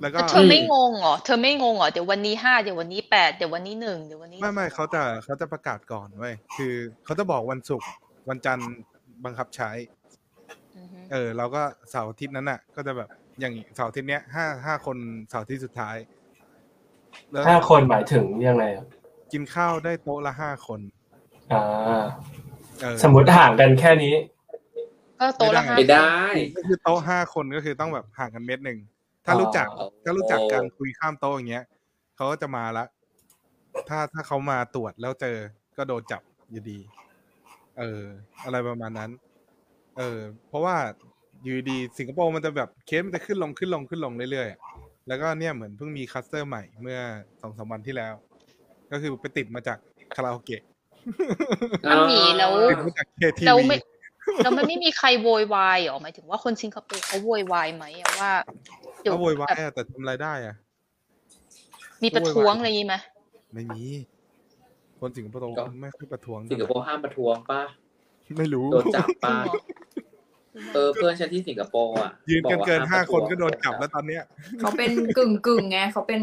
แล้วก็เธอไม่งงเหรอเธอไม่งงเหรอเดี๋ยววันนี้ห้าเดี๋ยววันนี้แปดเดี๋ยววันนี้หนึ่งเดี๋ยววันนี้ไม่ๆเขาจะเขาจะประกาศก่อนเว้ยคือเขาจะบอกวันศุกร์วันจันทร์บังคับใช้เออเราก็เสาร์อาทิตย์นั้นน่ะก็จะแบบอย่างเสาร์อาทิตย์เนี้ยห้า ห้าคนเสาร์อาทิตย์สุดท้ายแล้วห้าคนหมายถึงยังไงกินข้าวได้โต๊ะละห้าคนอ่าเออสมมุติห่างกันแค่นี้ก็โต๊ะละห้าไม่ได้ก็คือโต๊ะห้าคนก็คือต้องแบบห่างกันเมตรนึงถ้ารู้จักถ้ารู้จักกันคุยข้ามโต๊ะอย่างเงี้ยเขาก็จะมาละถ้าถ้าเขามาตรวจแล้วเจอก็โดนจับอยู่ดีเอออะไรประมาณนั้นเออเพราะว่าอยู่ดีสิงคโปร์มันจะแบบเคสมันจะขึ้นลงขึ้นลงขึ้นลงเรื่อยๆแล้วก็เนี่ยเหมือนเพิ่งมีคลัสเตอร์ใหม่เมื่อ สองถึงสาม วันที่แล้วก็คือไปติดมาจากคาราโอเกะมันมีแล้วเราไม่เราไม่ไม่มีใครโวยวายหรอหมายถึงว่าคนสิงคโปร์เขาโวยวายไหมว่าเขาโวยวายแต่ทำรายได้อะมีประท้วงอะไรงี้ไหมไม่มีคนสิงคโปร์ไม่ค่อยประท้วงสิงคโปร์ห้ามประท้วงป่ะไม่รู้โดนจับป่ะเออเพื่อนฉันที่สิงคโปร์อ่ะยืนกันเกินห้าคนก็โดนจับแล้วตอนเนี้ยเขาเป็นกึ่งๆไงเขาเป็น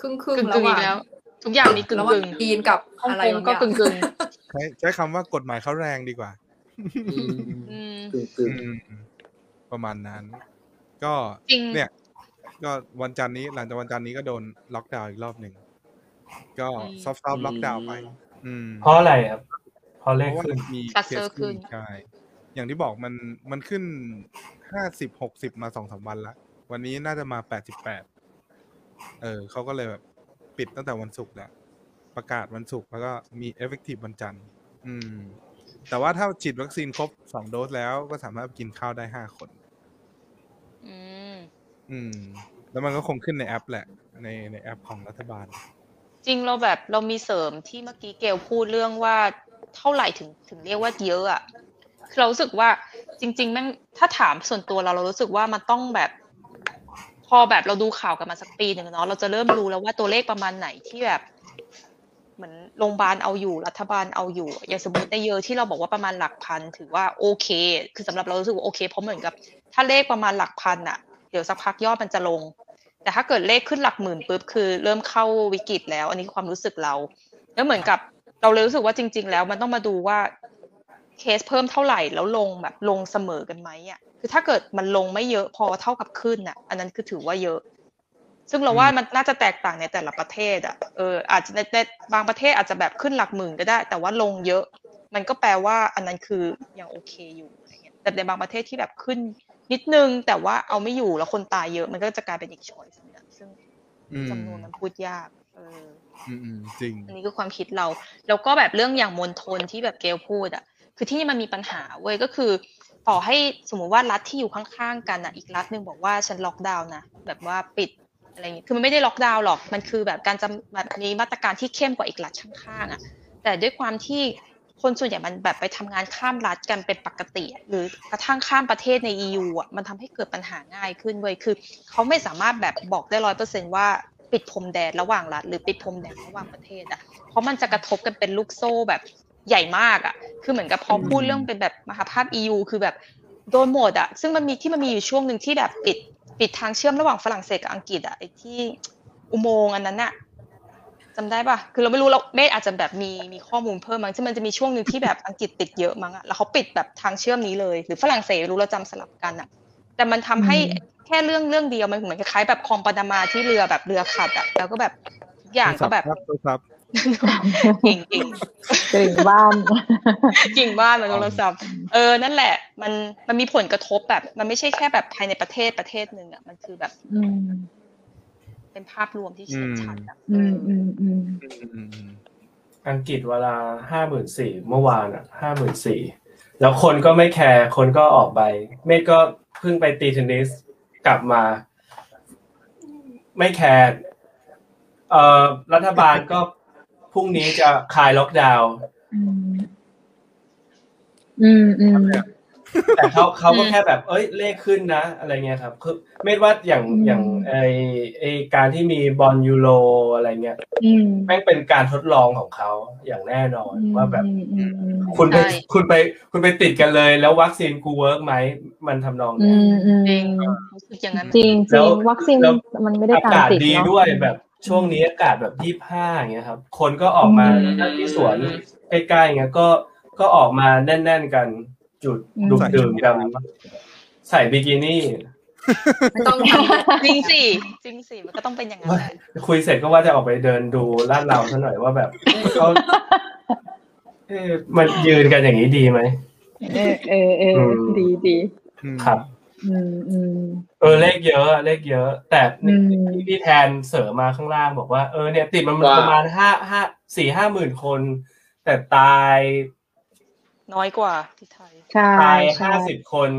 ครึ่งๆแล้วอ่ะทุกอย่างมีกึ่งๆจีนกับอะไรก็กึ่งๆใช้ใช้คำว่ากฎหมายเขาแรงดีกว่าอืมกึ่งๆประมาณนั้นก็เนี่ยก็วันจันทร์นี้หลังจากวันจันทร์นี้ก็โดนล็อกดาวน์อีกรอบนึงก็ซอฟต์ๆล็อกดาวน์ไปอืมเพราะอะไรครับเพราะเลขขึ้นมีเคสขึ้นใช่อย่างที่บอกมันมันขึ้นห้าสิบ หกสิบมา สองถึงสาม วันละวันนี้น่าจะมาแปดสิบแปดเออเขาก็เลยแบบปิดตั้งแต่วันศุกร์แล้วประกาศวันศุกร์แล้วก็มี effective วันจันทร์อืมแต่ว่าถ้าฉีดวัคซีนครบสองโดสแล้วก็สามารถกินข้าวได้ห้าคนอืมอืมแล้วมันก็คงขึ้นในแอปแหละในในแอปของรัฐบาลจริงเราแบบเรามีเสริมที่เมื่อกี้เกลพูดเรื่องว่าเท่าไหร่ถึงถึงเรียกว่าเยอะอ่ะเรารู้สึกว่าจริงๆแม่งถ้าถามส่วนตัวเราเรารู้สึกว่ามันต้องแบบพอแบบเราดูข่าวกันมาสักปีนึงเนาะเราจะเริ่มรู้แล้วว่าตัวเลขประมาณไหนที่แบบเหมือนโรงพยาบาลเอาอยู่รัฐบาลเอาอยู่อย่างสมมติในเยอะที่เราบอกว่าประมาณหลักพันถือว่าโอเคคือสำหรับเรารู้สึกว่าโอเคเพราะเหมือนกับถ้าเลขประมาณหลักพันอ่ะเดี๋ยวสักพักยอดมันจะลงแต่ถ้าเกิดเลขขึ้นหลักหมื่นปุ๊บคือเริ่มเข้าวิกฤตแล้วอันนี้ความรู้สึกเราแล้วเหมือนกับเราเลยรู้สึกว่าจริงๆแล้วมันต้องมาดูว่าเคสเพิ่มเท่าไหร่แล้วลงแบบลงเสมอกันไหมอ่ะคือถ้าเกิดมันลงไม่เยอะพอเท่ากับขึ้นอ่ะอันนั้นคือถือว่าเยอะซึ่งเราว่ามันน่าจะแตกต่างในแต่ละประเทศอ่ะเอออาจจะในบางประเทศอาจจะแบบขึ้นหลักหมื่นก็ได้แต่ว่าลงเยอะมันก็แปลว่าอันนั้นคือยังโอเคอยู่อะไรเงี้ยแต่ในบางประเทศที่แบบขึ้นนิดนึงแต่ว่าเอาไม่อยู่แล้วคนตายเยอะมันก็จะกลายเป็นอีกช้อยส์นึงซึ่งจำนวนมันพูดยากเออจริงอันนี้คือความคิดเราแล้วก็แบบเรื่องอย่างมณฑลที่แบบเกลพูดอ่ะคือที่มันมีปัญหาเว้ยก็คือต่อให้สมมุติว่ารัฐที่อยู่ข้างๆกันอ่ะอีกรัฐนึงบอกว่าฉันล็อกดาวน์นะแบบว่าปิดอะไรอย่างงี้คือมันไม่ได้ล็อกดาวน์หรอกมันคือแบบการจะแบบมีมาตรการที่เข้มกว่าอีกรัฐข้างๆอ่ะแต่ด้วยความที่คนส่วนใหญ่มันแบบไปทำงานข้ามรัฐกันเป็นปกติหรือกระทั่งข้ามประเทศใน อี ยู อ่ะมันทำให้เกิดปัญหาง่ายขึ้นเว้ยคือเขาไม่สามารถแบบบอกได้ หนึ่งร้อยเปอร์เซ็นต์ ว่าปิดพรมแดนระหว่างรัฐหรือปิดพรมแดนระหว่างประเทศอ่ะเพราะมันจะกระทบกันเป็นลูกโซ่แบบใหญ่มากอ่ะคือเหมือนกับพอพูดเรื่องเป็นแบบมหาภาพ อี ยู คือแบบโดนหมดอ่ะซึ่งมันมีที่มันมีอยู่ช่วงนึงที่แบบปิดปิดทางเชื่อมระหว่างฝรั่งเศสกับอังกฤษอ่ะไอ้ที่อุโมงค์อันนั้นน่ะจำได้ป่ะคือเราไม่รู้เราเมธอาจจะแบบมีมีข้อมูลเพิ่มมั้งซึ่งมันจะมีช่วงนึงที่แบบอังกฤษติดเยอะมั้งอ่ะแล้วเขาปิดแบบทางเชื่อมนี้เลยหรือฝรั่งเศสรู้เราจำสลับกันอ่ะแต่มันทำให้แค่เรื่องเรื่องเดียวมันเหมือนคล้ายๆแบบคลองปานามาที่เรือแบบเรือขัดอ่ะแล้วก็แบบอย่างก็แบบกิ่งกิ่งกิ่งบ้านกิ่งบ้านเหมือนโทรศัพท์เออนั่นแหละมันมันมีผลกระทบแบบมันไม่ใช่แค่แบบภายในประเทศประเทศนึงอ่ะมันคือแบบเป็นภาพรวมที่ชัดๆอ่ะอืมๆๆอังกฤษเวลา ห้าหมื่นสี่พัน เมื่อวานอ่ะ ห้าหมื่นสี่พัน แล้วคนก็ไม่แคร์คนก็ออกไปเมธก็เพิ่งไปตีเทนนิสกลับมาไม่แคร์เอ่อรัฐบาลก็พรุ่งนี้จะคลายล็อกดาวน์อืมอืม แต่เขาเขาก็แค่แบบเอ้ยเลขขึ้นนะอะไรเงี้ยครับคือไม่ว่าอย่างอย่างไอไอการที่มีบอลยูโรอะไรเงี้ยแม่งเป็นการทดลองของเขาอย่างแน่นอนว่าแบบคุณไปคุณไปคุณไปติดกันเลยแล้ววัคซีนกูเวิร์กไหมมันทำนองนี้จริงจริงวัคซีนมันไม่ได้อากาศดีด้วยแบบช่วงนี้อากาศแบบยี่สิบห้าอย่างเงี้ยครับคนก็ออกมาที่สวนใกล้ๆอย่างเงี้ยก็ก็ออกมาแน่นๆกันจุดดุดื่มกันใส่บิกินี่ไม่ต้องจริงสิจริงสิมันก็ต้องเป็นอย่างนั้นคุยเสร็จก็ว่าจะออกไปเดินดูลาดเหลาซะหน่อยว่าแบบเขาเออมันยืนกันอย่างนี้ดีไหมเออเออเออดีดีครับอืมอืมเออเลขเยอะเลขเยอะแต่พี่แทนเสริมมาข้างล่างบอกว่าเออเนี่ยติดมันประมาณห้าห้าสี่ห้าหมื่นคนแต่ตายน้อยกว่าที่ไทยใช่ตายห้าสิบคน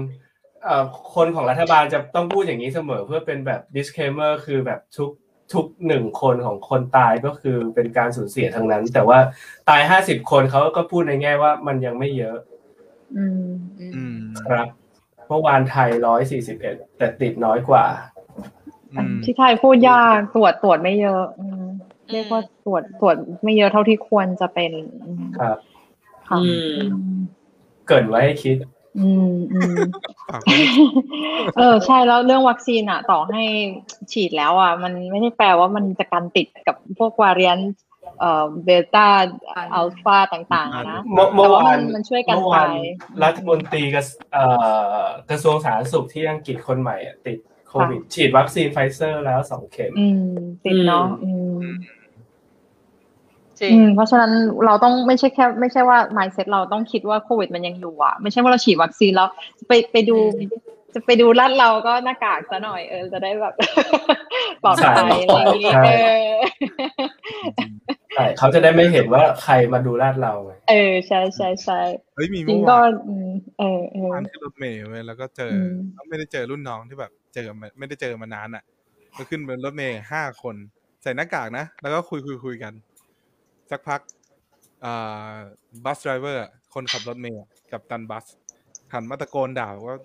เอ่อคนของรัฐบาลจะต้องพูดอย่างนี้เสมอเพื่อเป็นแบบ disclaimer คือแบบทุกทุกหนึ่งคนของคนตายก็คือเป็นการสูญเสียทั้งนั้นแต่ว่าตายห้าสิบคนเขาก็พูดในแง่ว่ามันยังไม่เยอะอืมอืมครับเมื่อวานไทยหนึ่งร้อยสี่สิบเอ็ดแต่ติดน้อยกว่าที่ไทยพูดยากตรวจตรวจไม่เยอะอืมเรียกว่าตรวจตรวจไม่เยอะเท่าที่ควรจะเป็นครับอืมเกิดไว้ให้คิดอืมอืมเออใช่แล้วเรื่องวัคซีนอ่ะต่อให้ฉีดแล้วอ่ะมันไม่ได้แปลว่ามันจะกันติดกับพวกวาเรียนต์เอ่อเบต้าอัลฟาต่างๆนะเมื่อวานมันช่วยกันไปรัฐมนตรีกับเอ่อกระทรวงสาธารณสุขที่อังกฤษคนใหม่ติดโควิดฉีดวัคซีนไฟเซอร์แล้วสองเข็มอืมติดเนาะอืมอืมเพราะฉะนั้นเราต้องไม่ใช่แค่ไม่ใช่ว่า mindset เราต้องคิดว่าโควิดมันยังอยู่อ่ะไม่ใช่ว่าเราฉีดวัคซีนแล้วไปไปดูจะไปดูรัดเราก็หน้ากากซะหน่อยเออจะได้แบบปลอดภัยอะไรอย่างงี้เออใช่เขาจะได้ไม่เห็นว่าใครมาดูรัดเราไงเออใช่ๆๆเฮ้ยมีเมื่อวานเออๆมันขึ้นรถเมล์เว้ยแล้วก็เจอไม่ได้เจอรุ่นน้องที่แบบเจอไม่ได้เจอมานานอ่ะก็ขึ้นบนรถเมล์ห้าคนใส่หน้ากากนะแล้วก็คุยๆๆกันสักพักอ่าบัสไดรเวอร์คนขับรถเมล์กับตันบัสหันมาตะโกนด่าว่า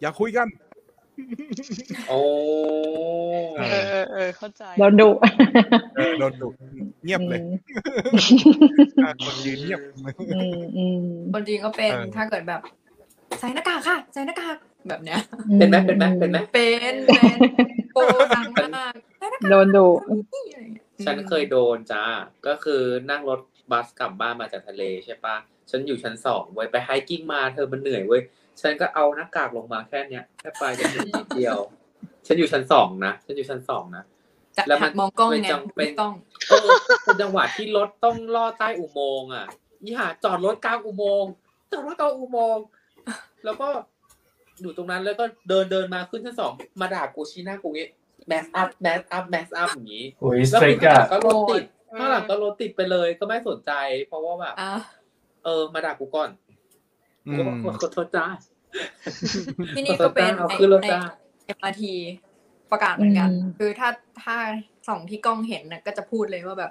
อย่าคุยกันโอ้เออเออเข้าใจโดนดุเออโดนดุเงียบเลยคนยืนเงียบคนจริงก็เป็นถ้าเกิดแบบใส่หน้ากากค่ะใส่หน้ากากแบบเนี้ยเป็นไหมเป็นไหมเป็นไหมเป็นโกดังมากโดนดุฉันเคยโดนจ้าก็คือนั่งรถบัสกลับบ้านมาจากทะเลใช่ปะฉันอยู่ชั้นสองเว้ยไปไฮกิ้งมาเธอมันเหนื่อยเว้ยฉันก็เอาหน้ากากลงมาแค่เนี้ยแค่ปลายจมูกนิดเดียวฉันอยู่ชั้นสองนะฉันอยู่ชั้นสองนะแล้วมันมองกล้องเนี่ยเป็นต้องเป็นจังหวะที่รถต้องลอดใต้อุโมงค์อ่ะยี่ห่าจอดรถกลางอุโมงค์จอดรถกลางอุโมงค์แล้วก็อยู่ตรงนั้นแล้วก็เดินเดินมาขึ้นชั้นสองมาด่ากูชี้หน้ากูงี้แมสอัพแมสอัพแมสอัพอย่างนี้แล้วข้างหลังก็รถติดข้างหลังก็รถติดไปเลยก็ไม่สนใจเพราะว่าแบบเออมาด่ากูก่อนกูบอกขอโทษจ้าที่นี่ก็เป็นในใน เอ็ม อาร์ ที ประกาศเหมือนกันคือถ้าถ้าส่องที่กล้องเห็นนะก็จะพูดเลยว่าแบบ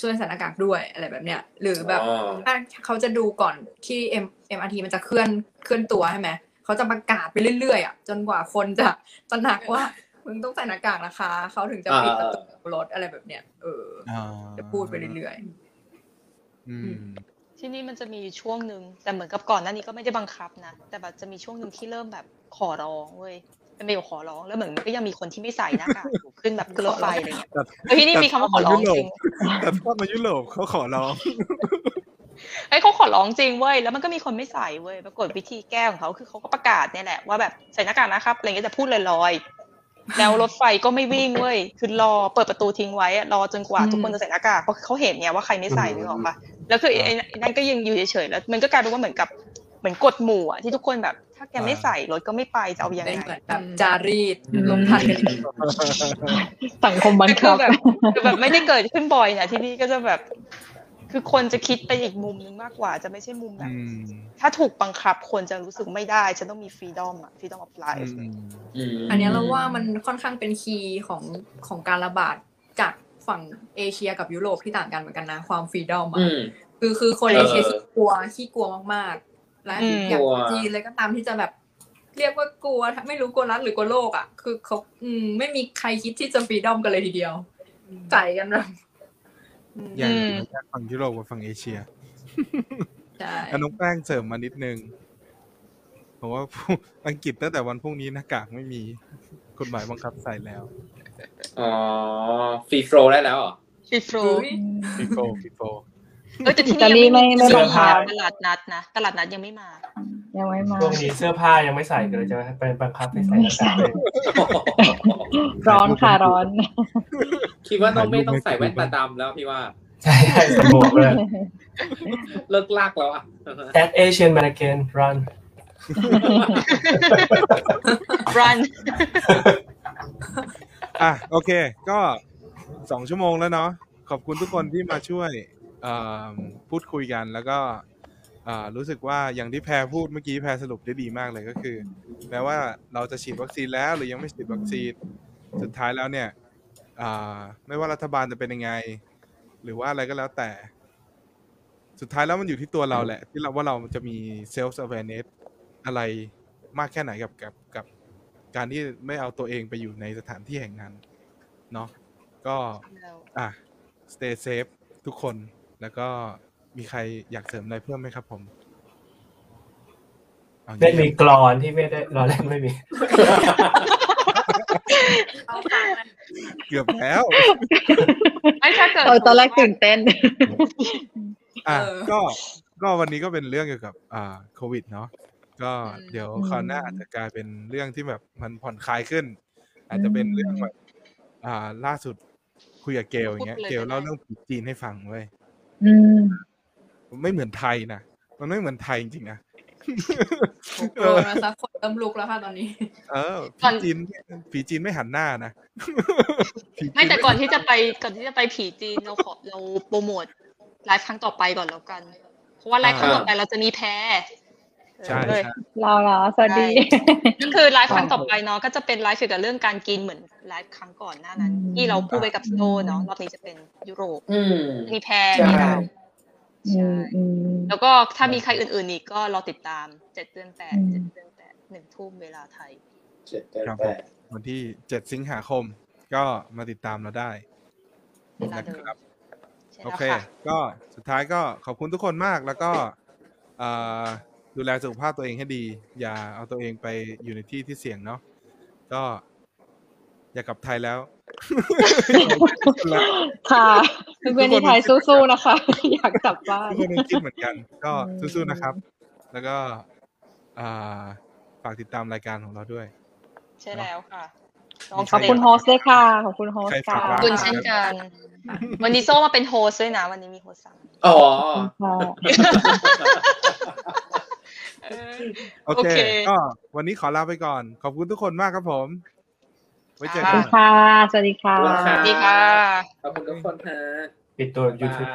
ช่วยใส่หน้ากากด้วยอะไรแบบเนี้ยหรือแบบถ้าเขาจะดูก่อนที่ เอ็ม อาร์ ที มันจะเคลื่อนเคลื่อนตัวใช่ไหมเขาจะประกาศไปเรื่อยๆอ่ะจนกว่าคนจะตระหนักว่ามึงต้องใส่หน้ากากนะคะเขาถึงจะปิดประตูรถอะไรแบบเนี้ยเออจะพูดไปเรื่อยๆที่นี่มันจะมีช่วงนึงแต่เหมือนกับก่อนหน้านี้ก็ไม่ได้บังคับนะแต่แบบจะมีช่วงนึงที่เริ่มแบบขอร้องเว้ยเป็นเบลขอร้องแล้วเหมือนก็ยังมีคนที่ไม่ใส่หน้ากากอยู่ขึ้นแบบขึ้นรถไฟอะไรอย่างเงี้ยแล้วที่นี่มีคำว่าขอร้องจริงแต่พวกมายุโรปเขาขอร้องไอ้เขาขอร้องจริงเว้ยแล้วมันก็มีคนไม่ใส่เว้ยปรากฏวิธีแก้ของเขาคือเขาก็ประกาศเนี่ยแหละว่าแบบใส่หน้ากากนะครับอะไรเงี้ยจะพูดลอยแล้วรถไฟก็ไม่วิ่งเว้ยคือรอเปิดประตูทิ้งไว้รอจนกว่าทุกคนจะใส่หน้ากากเพราะเขาเห็นเนี่ยว่าใครไม่ใส่นึกออกป่ะแล้วคือไอ้นั่นก็ยังอยู่เฉยๆแล้วมันก็กลายเป็นว่าเหมือนกับเหมือนกฎหมู่อ่ะที่ทุกคนแบบถ้าแกไม่ใส่รถก็ไม่ไปจะเอายังไงแบบจารีตลงทันกันสังคมบังคับคือแบบไม่ได้เกิดขึ้นบ่อยนะที่นี่ก็จะแบบคือคนจะคิดไปอีกมุมนึงมากกว่าจะไม่ใช่มุมแบบถ้าถูกบังคับคนจะรู้สึกไม่ได้ฉันต้องมีฟรีดอมอะฟรีดอมออฟไลฟ์อันนี้เราว่ามันค่อนข้างเป็นคีย์ของของการระบาดจากฝั่งเอเชียกับยุโรปที่ต่างกันเหมือนกันนะความฟรีดอมอะคือคือคนเอเชียขี้กลัวขี้กลัวมากๆ ร้านอย่างจีนเลยก็ตามที่จะแบบเรียกว่ากลัวไม่รู้กลัวรัฐหรือกลัวโลกอ่ะคือเขาไม่มีใครคิดที่จะฟรีดอมกันเลยทีเดียวใจกันแบบอย่างฝั่งยุโรปกับฝั่งเอเชียใช่อนุแป้งเสริมมานิดนึงผมว่าอังกฤษตั้งแต่วันพรุ่งนี้หน้ากากไม่มีกฎหมายบังคับใส่แล้วอ๋อฟรีโฟลได้แล้วเหรอฟรีโฟลฟรีโฟลฟรีโฟลเออแต่ที่นี่ไม่ไม่ลงมาตลาดนัดนะตลาดนัดยังไม่มายังไม่มาช่วงนี้เสื้อผ้ายังไม่ใส่กันเลยจะไปบังคับให้ใส่ใส่ร้อนค่ะร้อนคิดว่าต้องไม่ต้องใส่แว่นตาดำแล้วพี่ว่าใช่ๆสมบูรณ์เลยเลิกลากแล้วอ่ะ That Asian American run run อ่ะโอเคก็สองชั่วโมงแล้วเนาะขอบคุณทุกคนที่มาช่วยพูดคุยกันแล้วก็รู้สึกว่าอย่างที่แพรพูดเมื่อกี้แพรสรุปได้ดีมากเลยก็คือแม้ว่าเราจะฉีดวัคซีนแล้วหรือยังไม่ฉีดวัคซีนสุดท้ายแล้วเนี่ยไม่ว่ารัฐบาลจะเป็นยังไงหรือว่าอะไรก็แล้วแต่สุดท้ายแล้วมันอยู่ที่ตัวเราแหละที่เราว่าเราจะมี self awareness อะไรมากแค่ไหนกับกับกับการที่ไม่เอาตัวเองไปอยู่ในสถานที่แห่งนั้นเนาะก็อ่ะ stay safe ทุกคนแล้วก็มีใครอยากเสริมอะไรเพิ่มไหมครับผมไม่มีกรอนที่ไม่ได้รอแรกไม่มีเกือบแล้วไอ้ถ้าเกิดตอนแรกตื่นเต้นอ่ะก็ก็วันนี้ก็เป็นเรื่องเกี่ยวกับอ่าโควิดเนาะก็เดี๋ยวคราวหน้าอาจจะกลายเป็นเรื่องที่แบบมันผ่อนคลายขึ้นอาจจะเป็นเรื่องแบบอ่าล่าสุดคุยกับเกลอย่างเงี้ยเกลเล่าเรื่องผีจีนให้ฟังเว้ยอืมไม่เหมือนไทยนะมันไม่เหมือนไทยจริงๆนะโดนมาสักคนตำลุกแล้วค่ะตอนนี้เออผีจีนผีจีนไม่หันหน้านะไม่แต่ก่อนที่จะไปก่อนที่จะไปผีจีนเราขอเราโปรโมทไลฟ์ครั้งต่อไปก่อนแล้วกันเพราะว่าไลฟ์ครั้งต่อไปเราจะมีแพ้ใช่เราเหรอสวัสดีก็คือไลฟ์ครั้งต่อไปเนาะก็จะเป็นไลฟ์เกี่ยวกับเรื่องการกินเหมือนไลฟ์ครั้งก่อนหน้านั้นที่เราพูดไปกับโซเนาะรอบนี้จะเป็นยุโรปมีแพ้มีเราใช่แล้วก็ถ้ามีใครอื่นๆอีกก็รอติดตามเจ็ดเดือนแปดเจ็ดเดือนแปดหนึ่งทุ่มเวลาไทยเจ็ดเดือนแปดวันที่เจ็ดสิงหาคมก็มาติดตามเราได้นะครับโอเคก็สุดท้ายก็ขอบคุณทุกคนมากแล้วก็ดูแลสุขภาพตัวเองให้ดีอย่าเอาตัวเองไปอยู่ในที่ที่เสี่ยงเนาะก็อย่ากลับไทยแล้วค่ะทุกคนที่ไทยสู้ๆนะคะอยากกลับบ้านทุกคนคิดเหมือนกันก็สู้ๆนะครับแล้วก็ฝากติดตามรายการของเราด้วยใช่แล้วค่ะขอบคุณโฮสต์ด้วยค่ะขอบคุณโฮสต์ค่ะขอบคุณเช่นกันวันนี้โซ่มาเป็นโฮสต์ด้วยนะวันนี้มีโฮสต์สามอ๋อโอเคก็วันนี้ขอลาไปก่อนขอบคุณทุกคนมากครับผมไว้เจอกันค่ะสวัสดีค่ะสวัสดีค่ะขอบคุณทุกคนฮะปิดตัว YouTube